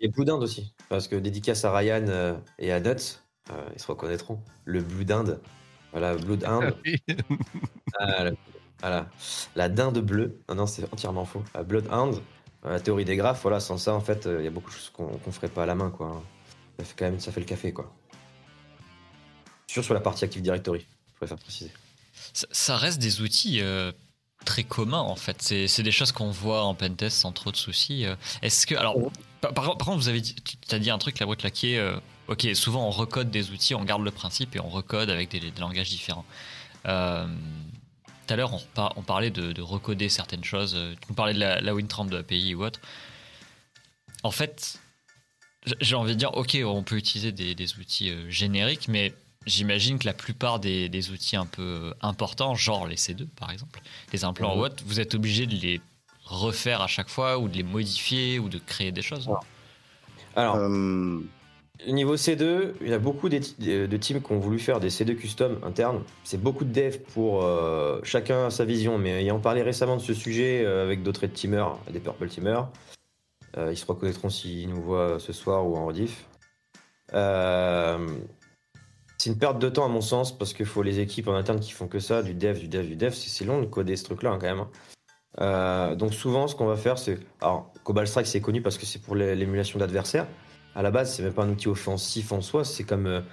Et Bloodhound aussi, parce que dédicace à Ryan et à Nuts, ils se reconnaîtront, le Bloodhound, voilà, Bloodhound. Voilà, la dinde bleue, non c'est entièrement faux, Bloodhound. La théorie des graphes, voilà, sans ça en fait, il y a beaucoup de choses qu'on ferait pas à la main, quoi. Ça fait le café, quoi. Sur la partie Active Directory, je préfère préciser. Ça reste des outils très communs en fait. C'est des choses qu'on voit en pentest sans trop de soucis. Est-ce que alors par contre vous avez dit, tu as dit un truc là qui est ok, souvent on recode des outils, on garde le principe et on recode avec des langages différents. Tout à l'heure, on parlait de recoder certaines choses. Tu nous parlais de la Win30 de API ou autre. En fait, j'ai envie de dire, ok, on peut utiliser des outils génériques, mais j'imagine que la plupart des outils un peu importants, genre les C2 par exemple, les implants ou autre, vous êtes obligé de les refaire à chaque fois ou de les modifier ou de créer des choses. Alors, Niveau C2, il y a beaucoup de teams qui ont voulu faire des C2 custom internes. C'est beaucoup de devs pour chacun sa vision, mais ayant parlé récemment de ce sujet avec d'autres red teamers, des purple teamers, ils se reconnaîtront s'ils nous voient ce soir ou en rediff. C'est une perte de temps à mon sens, parce qu'il faut les équipes en interne qui font que ça, du dev, c'est long de coder ce truc-là hein, quand même. Donc souvent ce qu'on va faire c'est... Alors Cobalt Strike c'est connu parce que c'est pour l'émulation d'adversaires. À la base, c'est même pas un outil offensif en soi, c'est comme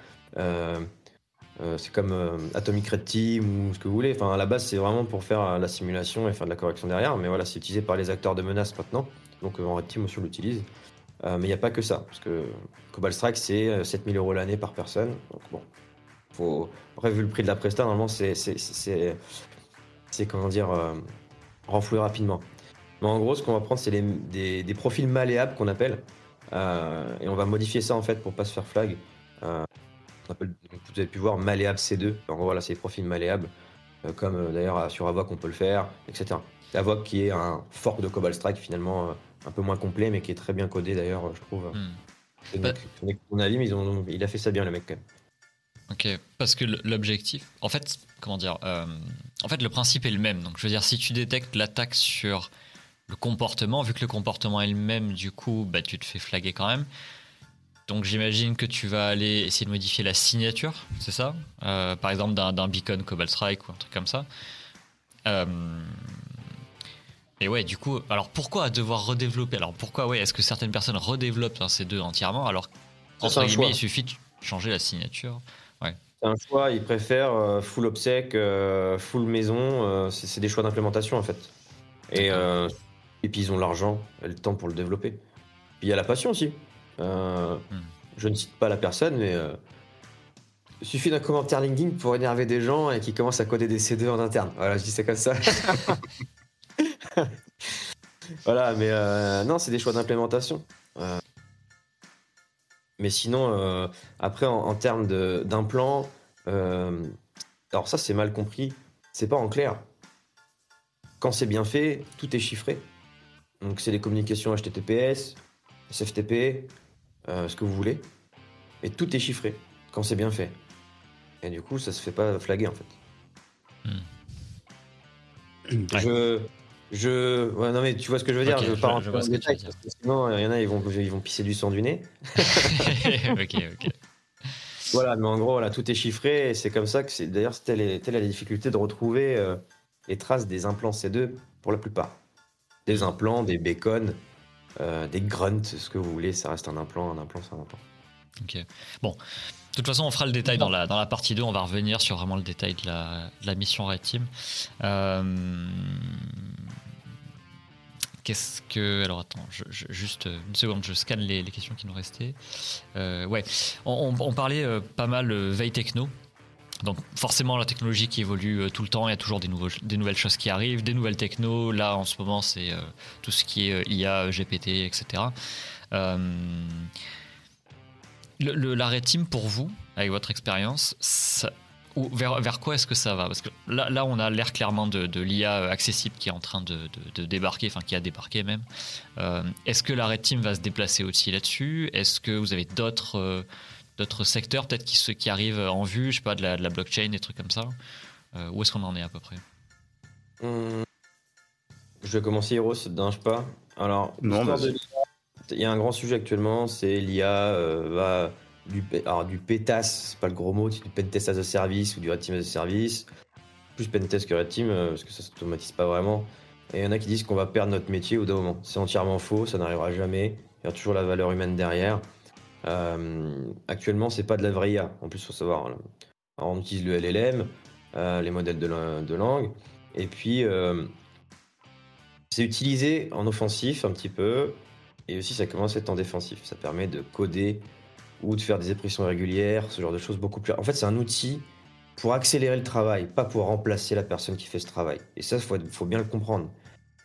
Atomic Red Team ou ce que vous voulez. Enfin, à la base, c'est vraiment pour faire la simulation et faire de la correction derrière. Mais voilà, c'est utilisé par les acteurs de menace maintenant. Donc en Red Team aussi, on l'utilise. Mais il n'y a pas que ça, parce que Cobalt Strike, c'est 7 000 € l'année par personne. Donc bon, faut... Après, vu le prix de la presta, normalement, c'est comment dire, renfloué rapidement. Mais en gros, ce qu'on va prendre, c'est des profils malléables qu'on appelle. Et on va modifier ça en fait pour pas se faire flag. On appelle, vous avez pu voir malléable C2. En gros, voilà, c'est des profils malléables, comme d'ailleurs sur Avoque on peut le faire, etc. Avoque qui est un fork de Cobalt Strike finalement, un peu moins complet, mais qui est très bien codé d'ailleurs, je trouve. Donc, à mon avis, mais il a fait ça bien le mec quand même. Ok, parce que l'objectif, en fait, comment dire, en fait le principe est le même. Donc je veux dire, si tu détectes l'attaque sur le comportement, vu que le comportement est le même, du coup, bah, tu te fais flaguer quand même. Donc j'imagine que tu vas aller essayer de modifier la signature, c'est ça ? Par exemple, d'un beacon Cobalt Strike ou un truc comme ça. Et ouais, du coup, alors pourquoi devoir redévelopper ? Alors pourquoi, ouais, est-ce que certaines personnes redéveloppent hein, ces deux entièrement, alors qu'entre guillemets, il suffit de changer la signature ? Ouais. C'est un choix, ils préfèrent full obsec, full maison, c'est des choix d'implémentation en fait. Et puis ils ont l'argent et le temps pour le développer. Puis il y a la passion aussi. Je ne cite pas la personne, mais il suffit d'un commentaire LinkedIn pour énerver des gens et qui commencent à coder des C2 en interne. Voilà, je dis ça comme ça. Voilà, mais non, c'est des choix d'implémentation. Mais sinon, après, en termes d'implant, alors ça, c'est mal compris. C'est pas en clair. Quand c'est bien fait, tout est chiffré. Donc c'est les communications HTTPS, SFTP, ce que vous voulez. Et tout est chiffré, quand c'est bien fait. Et du coup, ça se fait pas flaguer, en fait. Ouais. Ouais, non, mais tu vois ce que je veux dire, okay, je pars en plus de détails. Sinon, il y en a, ils vont pisser du sang du nez. Ok. Voilà, mais en gros, voilà, tout est chiffré. Et c'est comme ça que c'est... D'ailleurs, telle est la difficulté de retrouver les traces des implants C2 pour la plupart. Des implants, des bacons, des grunts, ce que vous voulez, ça reste un implant, c'est un implant. Ok. Bon, de toute façon, on fera le détail dans la partie 2, on va revenir sur vraiment le détail de la mission Red Team. Qu'est-ce que... Alors attends, juste une seconde, je scanne les questions qui nous restaient. Ouais, on parlait pas mal veille techno. Donc forcément la technologie qui évolue tout le temps, il y a toujours des nouvelles choses qui arrivent, des nouvelles technos, là en ce moment c'est tout ce qui est IA, GPT, etc. La Red Team pour vous, avec votre expérience, vers quoi est-ce que ça va ? Parce que là on a l'air clairement de l'IA accessible qui est en train de débarquer, enfin qui a débarqué même. Est-ce que la Red Team va se déplacer aussi là-dessus ? Est-ce que vous avez d'autres secteurs, peut-être qui arrivent en vue, je sais pas, de la blockchain, des trucs comme ça. Où est-ce qu'on en est à peu près ? Je vais commencer, Hiro, ça te dérange pas ? Alors, il y a un grand sujet actuellement, c'est l'IA du PTAS, c'est pas le gros mot, c'est du Pentest as a Service ou du Red Team as a Service, plus Pentest que Red Team, parce que ça s'automatise pas vraiment. Et il y en a qui disent qu'on va perdre notre métier au bout d'un moment. C'est entièrement faux, ça n'arrivera jamais, il y a toujours la valeur humaine derrière. Actuellement, c'est pas de la vraie IA. En plus, faut savoir. Alors, on utilise le LLM, les modèles de langue, et puis c'est utilisé en offensif un petit peu, et aussi ça commence à être en défensif. Ça permet de coder ou de faire des expressions irrégulières, ce genre de choses beaucoup plus. En fait, c'est un outil pour accélérer le travail, pas pour remplacer la personne qui fait ce travail. Et ça, faut bien le comprendre.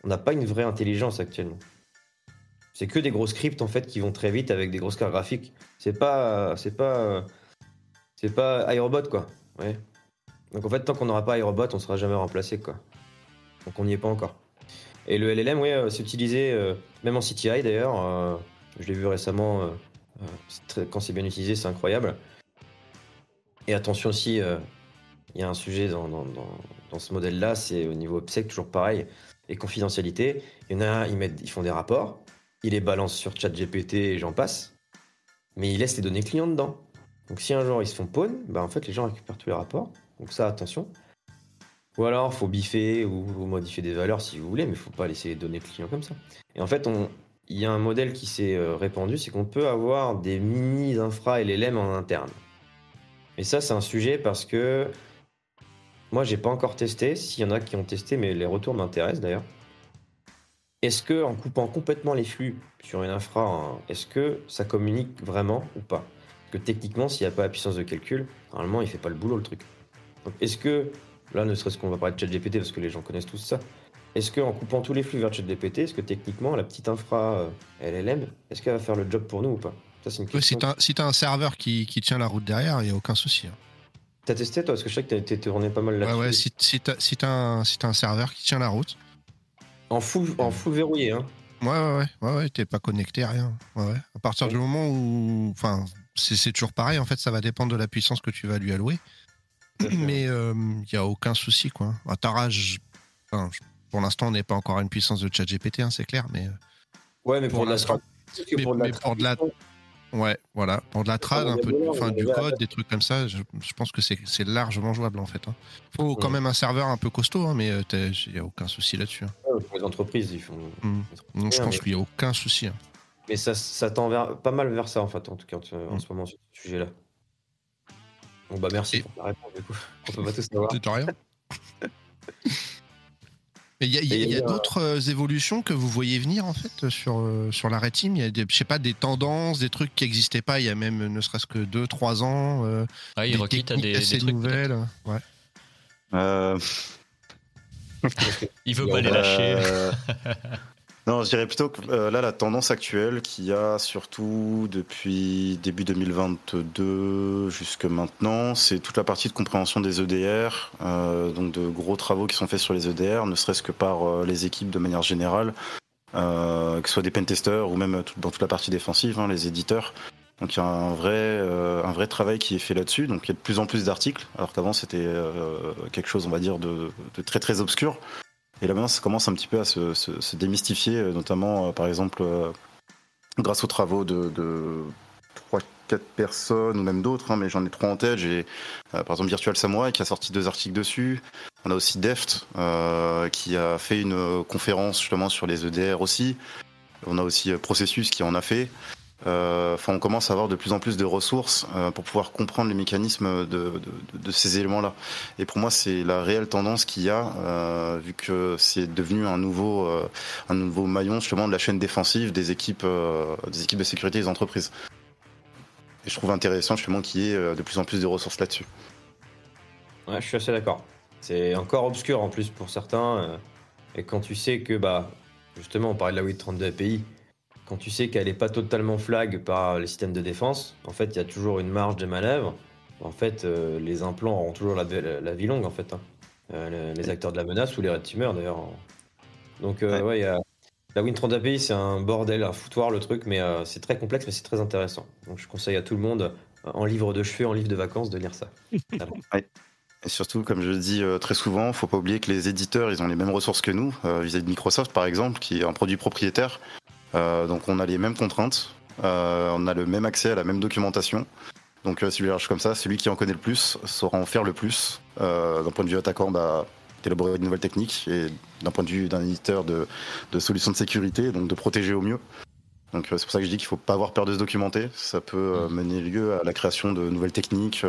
On n'a pas une vraie intelligence actuellement. C'est que des gros scripts en fait qui vont très vite avec des grosses cartes graphiques. C'est pas iRobot quoi. Ouais. Donc en fait tant qu'on n'aura pas iRobot, on sera jamais remplacé quoi. Donc on n'y est pas encore. Et le LLM, oui, c'est utilisé même en CTI d'ailleurs. Je l'ai vu récemment Quand c'est bien utilisé, c'est incroyable. Et attention aussi, il y a un sujet dans ce modèle-là, c'est au niveau OPSEC, toujours pareil, et confidentialité. Il y en a, ils font des rapports, ils les balancent sur ChatGPT et j'en passe, mais ils laissent les données clients dedans. Donc si un jour ils se font pawn, bah en fait les gens récupèrent tous les rapports, donc ça, attention. Ou alors, faut biffer ou modifier des valeurs si vous voulez, mais faut pas laisser les données clients comme ça. Et en fait, il y a un modèle qui s'est répandu, c'est qu'on peut avoir des mini-infra LLM en interne. Et ça, c'est un sujet parce que moi, j'ai pas encore testé. S'il y en a qui ont testé, mais les retours m'intéressent d'ailleurs. Est-ce que en coupant complètement les flux sur une infra, est-ce que ça communique vraiment ou pas? Parce que techniquement, s'il n'y a pas la puissance de calcul, normalement, il fait pas le boulot le truc. Donc, est-ce que là, ne serait-ce qu'on va parler de ChatGPT parce que les gens connaissent tous ça. Est-ce qu'en coupant tous les flux vers ChatGPT, est-ce que techniquement, la petite infra LLM, est-ce qu'elle va faire le job pour nous ou pas? Ça, c'est une question. Si t'as un serveur qui tient la route derrière, il n'y a aucun souci. T'as testé, toi? Parce que je sais que t'as été tourné pas mal là-dessus. Ouais, si t'as un serveur qui tient la route. En full verrouillé, hein. Ouais, t'es pas connecté, rien. Ouais. À partir du moment où... Enfin, c'est toujours pareil, en fait, ça va dépendre de la puissance que tu vas lui allouer. Mais il n'y a aucun souci, quoi. Pour l'instant, on n'est pas encore à une puissance de ChatGPT, hein, c'est clair, mais... Ouais, mais pour de la trad... Ouais, voilà. Pour de la trad, un peu, enfin, du code, des trucs comme ça, je pense que c'est largement jouable, en fait. Hein. Faut quand même un serveur un peu costaud, hein, mais il n'y a aucun souci là-dessus. Hein. Ouais, pour les entreprises, ils font... Donc, je pense qu'il n'y a aucun souci. Hein. Mais ça tend pas mal vers ça, en fait, en tout cas, en ce moment, sur ce sujet-là. Bon bah merci pour la réponse du coup. On peut pas tout savoir. Mais il y a d'autres évolutions que vous voyez venir en fait sur la Red Team. Il y a des, je sais pas, des tendances, des trucs qui n'existaient pas il y a même ne serait-ce que 2-3 ans. Hiroki, t'as des trucs nouvelles. Ouais. Il veut pas les lâcher. Non, je dirais plutôt que là, la tendance actuelle qu'il y a surtout depuis début 2022 jusque maintenant, c'est toute la partie de compréhension des EDR, donc de gros travaux qui sont faits sur les EDR, ne serait-ce que par les équipes de manière générale, que ce soit des pentesters ou même dans toute la partie défensive, hein, les éditeurs. Donc il y a un vrai travail qui est fait là-dessus, donc il y a de plus en plus d'articles, alors qu'avant c'était quelque chose, on va dire, de très très obscur. Et là maintenant, ça commence un petit peu à se démystifier, notamment par exemple grâce aux travaux de 3-4 personnes ou même d'autres, hein, mais j'en ai 3 en tête. J'ai par exemple Virtual Samurai qui a sorti 2 articles dessus. On a aussi Deft qui a fait une conférence justement sur les EDR aussi. On a aussi Processus qui en a fait. On commence à avoir de plus en plus de ressources pour pouvoir comprendre les mécanismes de ces éléments-là. Et pour moi, c'est la réelle tendance qu'il y a, vu que c'est devenu un nouveau maillon justement de la chaîne défensive des équipes de sécurité des entreprises. Et je trouve intéressant justement qu'il y ait de plus en plus de ressources là-dessus. Ouais, je suis assez d'accord. C'est encore obscur en plus pour certains. Et quand tu sais que, justement, on parlait de la 832 API. Quand tu sais qu'elle n'est pas totalement flag par les systèmes de défense, en fait, il y a toujours une marge de manœuvre. En fait, les implants auront toujours la vie longue, en fait. Hein. Les acteurs de la menace ou les red teamers, d'ailleurs. Donc, ouais, y a... la Win30 API, c'est un bordel, un foutoir, le truc, mais c'est très complexe, mais c'est très intéressant. Donc, je conseille à tout le monde, en livre de chevet, en livre de vacances, de lire ça. Ouais. Et surtout, comme je le dis très souvent, il ne faut pas oublier que les éditeurs, ils ont les mêmes ressources que nous, vis-à-vis de Microsoft, par exemple, qui est un produit propriétaire. Donc on a les mêmes contraintes, on a le même accès à la même documentation. Donc si je le lâche comme ça, celui qui en connaît le plus saura en faire le plus. D'un point de vue attaquant, d'élaborer de nouvelles techniques, et d'un point de vue d'un éditeur de solutions de sécurité, donc de protéger au mieux. Donc c'est pour ça que je dis qu'il ne faut pas avoir peur de se documenter. Ça peut mener lieu à la création de nouvelles techniques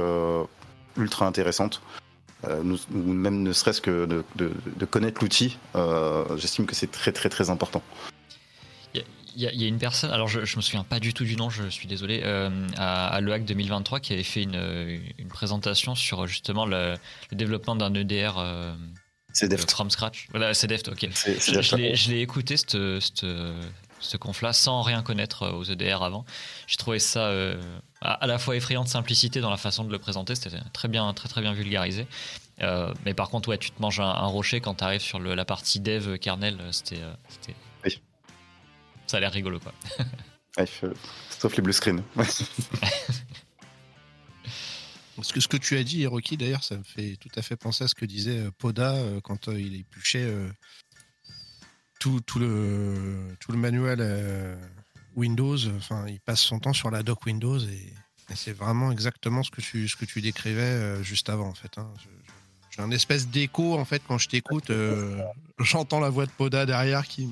ultra intéressantes. Ou même ne serait-ce que de connaître l'outil, j'estime que c'est très très très important. Il y a une personne, alors je me souviens pas du tout du nom, je suis désolé, à l'EHAC 2023 qui avait fait une présentation sur justement le développement d'un EDR from scratch. Voilà, c'est Deft, ok. Je l'ai écouté, ce conf-là, sans rien connaître aux EDR avant. J'ai trouvé ça à la fois effrayant de simplicité dans la façon de le présenter, c'était très bien vulgarisé. Mais par contre, ouais, tu te manges un rocher quand tu arrives sur la partie dev kernel, c'était... Ça a l'air rigolo, quoi. Ouais, sauf les blue screens. Ce que tu as dit, Hiroki, d'ailleurs, ça me fait tout à fait penser à ce que disait Poda quand il épluchait tout le manuel Windows. Enfin, il passe son temps sur la doc Windows et c'est vraiment exactement ce que tu décrivais juste avant, en fait. Hein. J'ai un espèce d'écho, en fait, quand je t'écoute. J'entends la voix de Poda derrière qui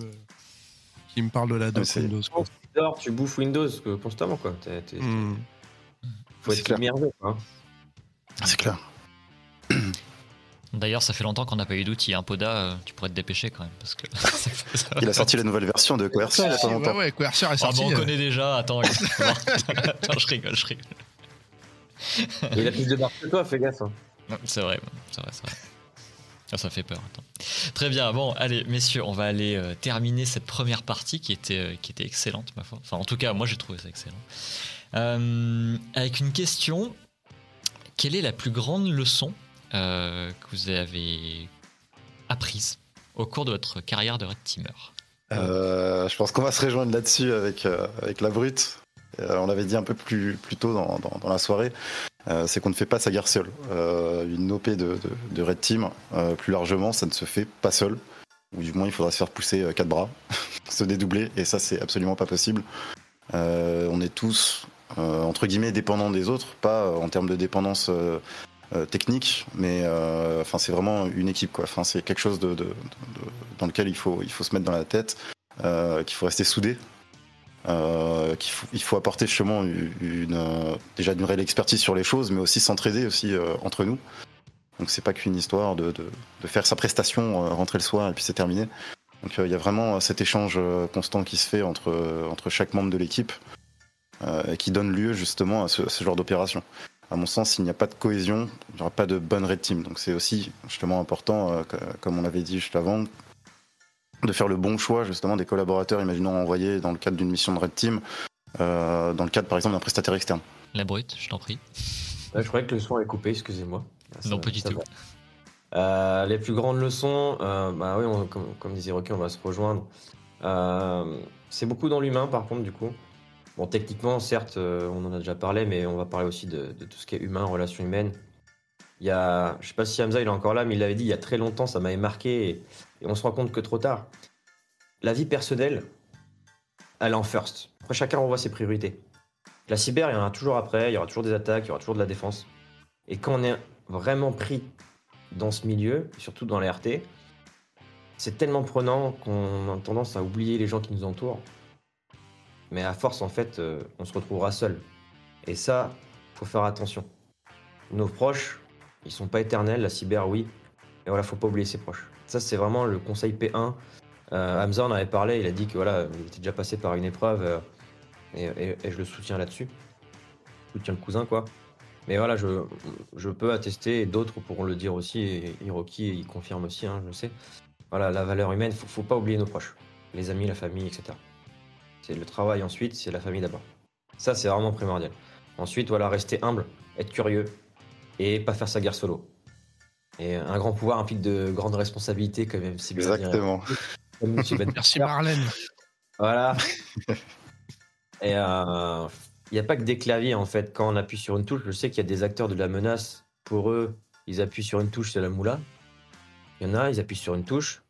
me parle de la doc Windows. Quoi. Tu dors, tu bouffes Windows constamment, quoi. Faut être merveilleux, hein. C'est clair. D'ailleurs, ça fait longtemps qu'on n'a pas eu d'outils. Hein, Poda, tu pourrais te dépêcher quand même. Parce que il a sorti la nouvelle version de Coercer il n'y a pas longtemps. Ouais, Coercer est sorti. On connaît déjà. Attends, je rigole. Il a plus de barre que toi, fais gaffe. Hein. C'est vrai. Ça fait peur. Attends. Très bien. Bon, allez, messieurs, on va aller terminer cette première partie qui était excellente, ma foi. Enfin, en tout cas, moi, j'ai trouvé ça excellent. Avec une question. Quelle est la plus grande leçon que vous avez apprise au cours de votre carrière de Red Teamer ? Je pense qu'on va se rejoindre là-dessus avec la brute. On l'avait dit un peu plus tôt dans la soirée, c'est qu'on ne fait pas sa guerre seul. Une OP de Red Team, plus largement, ça ne se fait pas seul. Ou du moins, il faudra se faire pousser quatre bras, se dédoubler, et ça, c'est absolument pas possible. On est tous entre guillemets dépendants des autres, pas en termes de dépendance technique, mais enfin c'est vraiment une équipe, quoi. Enfin c'est quelque chose dans lequel il faut se mettre dans la tête, qu'il faut rester soudé, qu'il faut apporter justement déjà une réelle expertise sur les choses, mais aussi s'entraider aussi entre nous. Donc c'est pas qu'une histoire de faire sa prestation, rentrer le soir et puis c'est terminé. Donc il y a vraiment cet échange constant qui se fait entre chaque membre de l'équipe et qui donne lieu justement à ce genre d'opération. À mon sens, s'il n'y a pas de cohésion, il n'y aura pas de bonne Red Team. Donc c'est aussi justement important, comme on l'avait dit juste avant, de faire le bon choix justement des collaborateurs, imaginons envoyés dans le cadre d'une mission de Red Team, dans le cadre par exemple d'un prestataire externe. La brute, je t'en prie. Je croyais que le son est coupé, excusez-moi. Non, pas du tout. Va. Les plus grandes leçons, bah oui, comme disait Rocky, on va se rejoindre. C'est beaucoup dans l'humain, par contre, du coup. Bon, techniquement, certes, on en a déjà parlé, mais on va parler aussi de tout ce qui est humain, relations humaines. Il y a, je sais pas si Hamza il est encore là, mais il l'avait dit il y a très longtemps, ça m'avait marqué, et on se rend compte que trop tard. La vie personnelle, elle est en first. Après, chacun revoit ses priorités. La cyber, il y en aura toujours après, il y aura toujours des attaques, il y aura toujours de la défense. Et quand on est vraiment pris dans ce milieu, surtout dans les RT, c'est tellement prenant qu'on a tendance à oublier les gens qui nous entourent. Mais à force, en fait, on se retrouvera seul. Et ça, faut faire attention. Nos proches, ils sont pas éternels, la cyber, oui. Et voilà, faut pas oublier ses proches. Ça, c'est vraiment le conseil P1. Hamza en avait parlé, il a dit que voilà, il était déjà passé par une épreuve, et je le soutiens là-dessus. Je soutiens le cousin, quoi. Mais voilà, je peux attester, et d'autres pourront le dire aussi, et Hiroki, il confirme aussi, hein, je sais. Voilà, la valeur humaine, faut pas oublier nos proches. Les amis, la famille, etc. C'est le travail ensuite, c'est la famille d'abord. Ça, c'est vraiment primordial. Ensuite, voilà, rester humble, être curieux, et pas faire sa guerre solo. Et un grand pouvoir implique de grandes responsabilités, quand même. C'est bien. Exactement. Merci Marlène. Voilà. Et... il n'y a pas que des claviers, en fait. Quand on appuie sur une touche, je sais qu'il y a des acteurs de la menace. Pour eux, ils appuient sur une touche, c'est la moula. Il y en a, ils appuient sur une touche.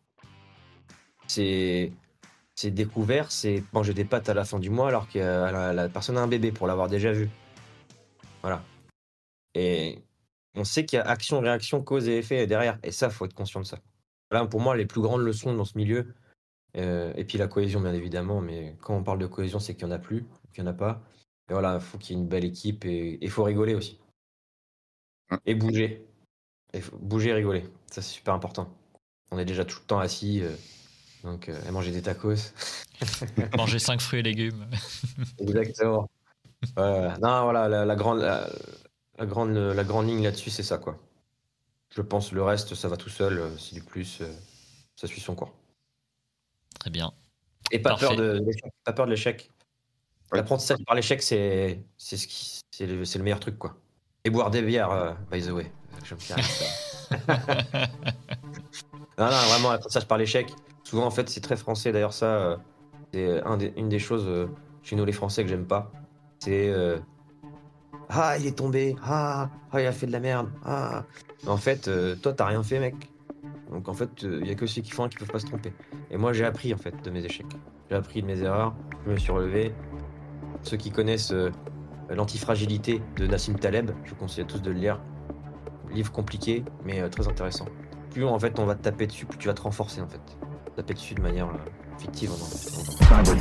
C'est découvert, c'est manger des pâtes à la fin du mois alors que la personne a un bébé pour l'avoir déjà vu. Voilà. Et on sait qu'il y a action, réaction, cause et effet derrière. Et ça, il faut être conscient de ça. Voilà, pour moi, les plus grandes leçons dans ce milieu. Et puis la cohésion, bien évidemment. Mais quand on parle de cohésion, c'est qu'il n'y en a plus, qu'il n'y en a pas. Et voilà, il faut qu'il y ait une belle équipe et il faut rigoler aussi. Et bouger. Bouger et rigoler. Ça, c'est super important. On est déjà tout le temps assis. Et manger des tacos. Manger 5 fruits et légumes. Exactement. Non, voilà, la grande ligne là-dessus, c'est ça, quoi. Je pense le reste, ça va tout seul. C'est du plus. Ça suit son cours. Très bien. Et pas peur de l'échec. Pas peur de l'échec. L'apprentissage par l'échec, c'est le meilleur truc, quoi. Et boire des bières, by the way. Je me carré ça. Non, vraiment, l'apprentissage par l'échec. Souvent, en fait, c'est très français. D'ailleurs, ça, c'est une des choses chez nous les Français que j'aime pas, c'est ah il est tombé, ah il a fait de la merde, ah. Mais en fait toi t'as rien fait mec. Donc en fait il y a que ceux qui font qui peuvent pas se tromper. Et moi j'ai appris en fait de mes échecs, j'ai appris de mes erreurs, je me suis relevé. Ceux qui connaissent l'antifragilité de Nassim Taleb, je vous conseille à tous de le lire. Livre compliqué mais très intéressant. Plus en fait on va te taper dessus, plus tu vas te renforcer en fait. Taper dessus de manière fictive. Cybertalks.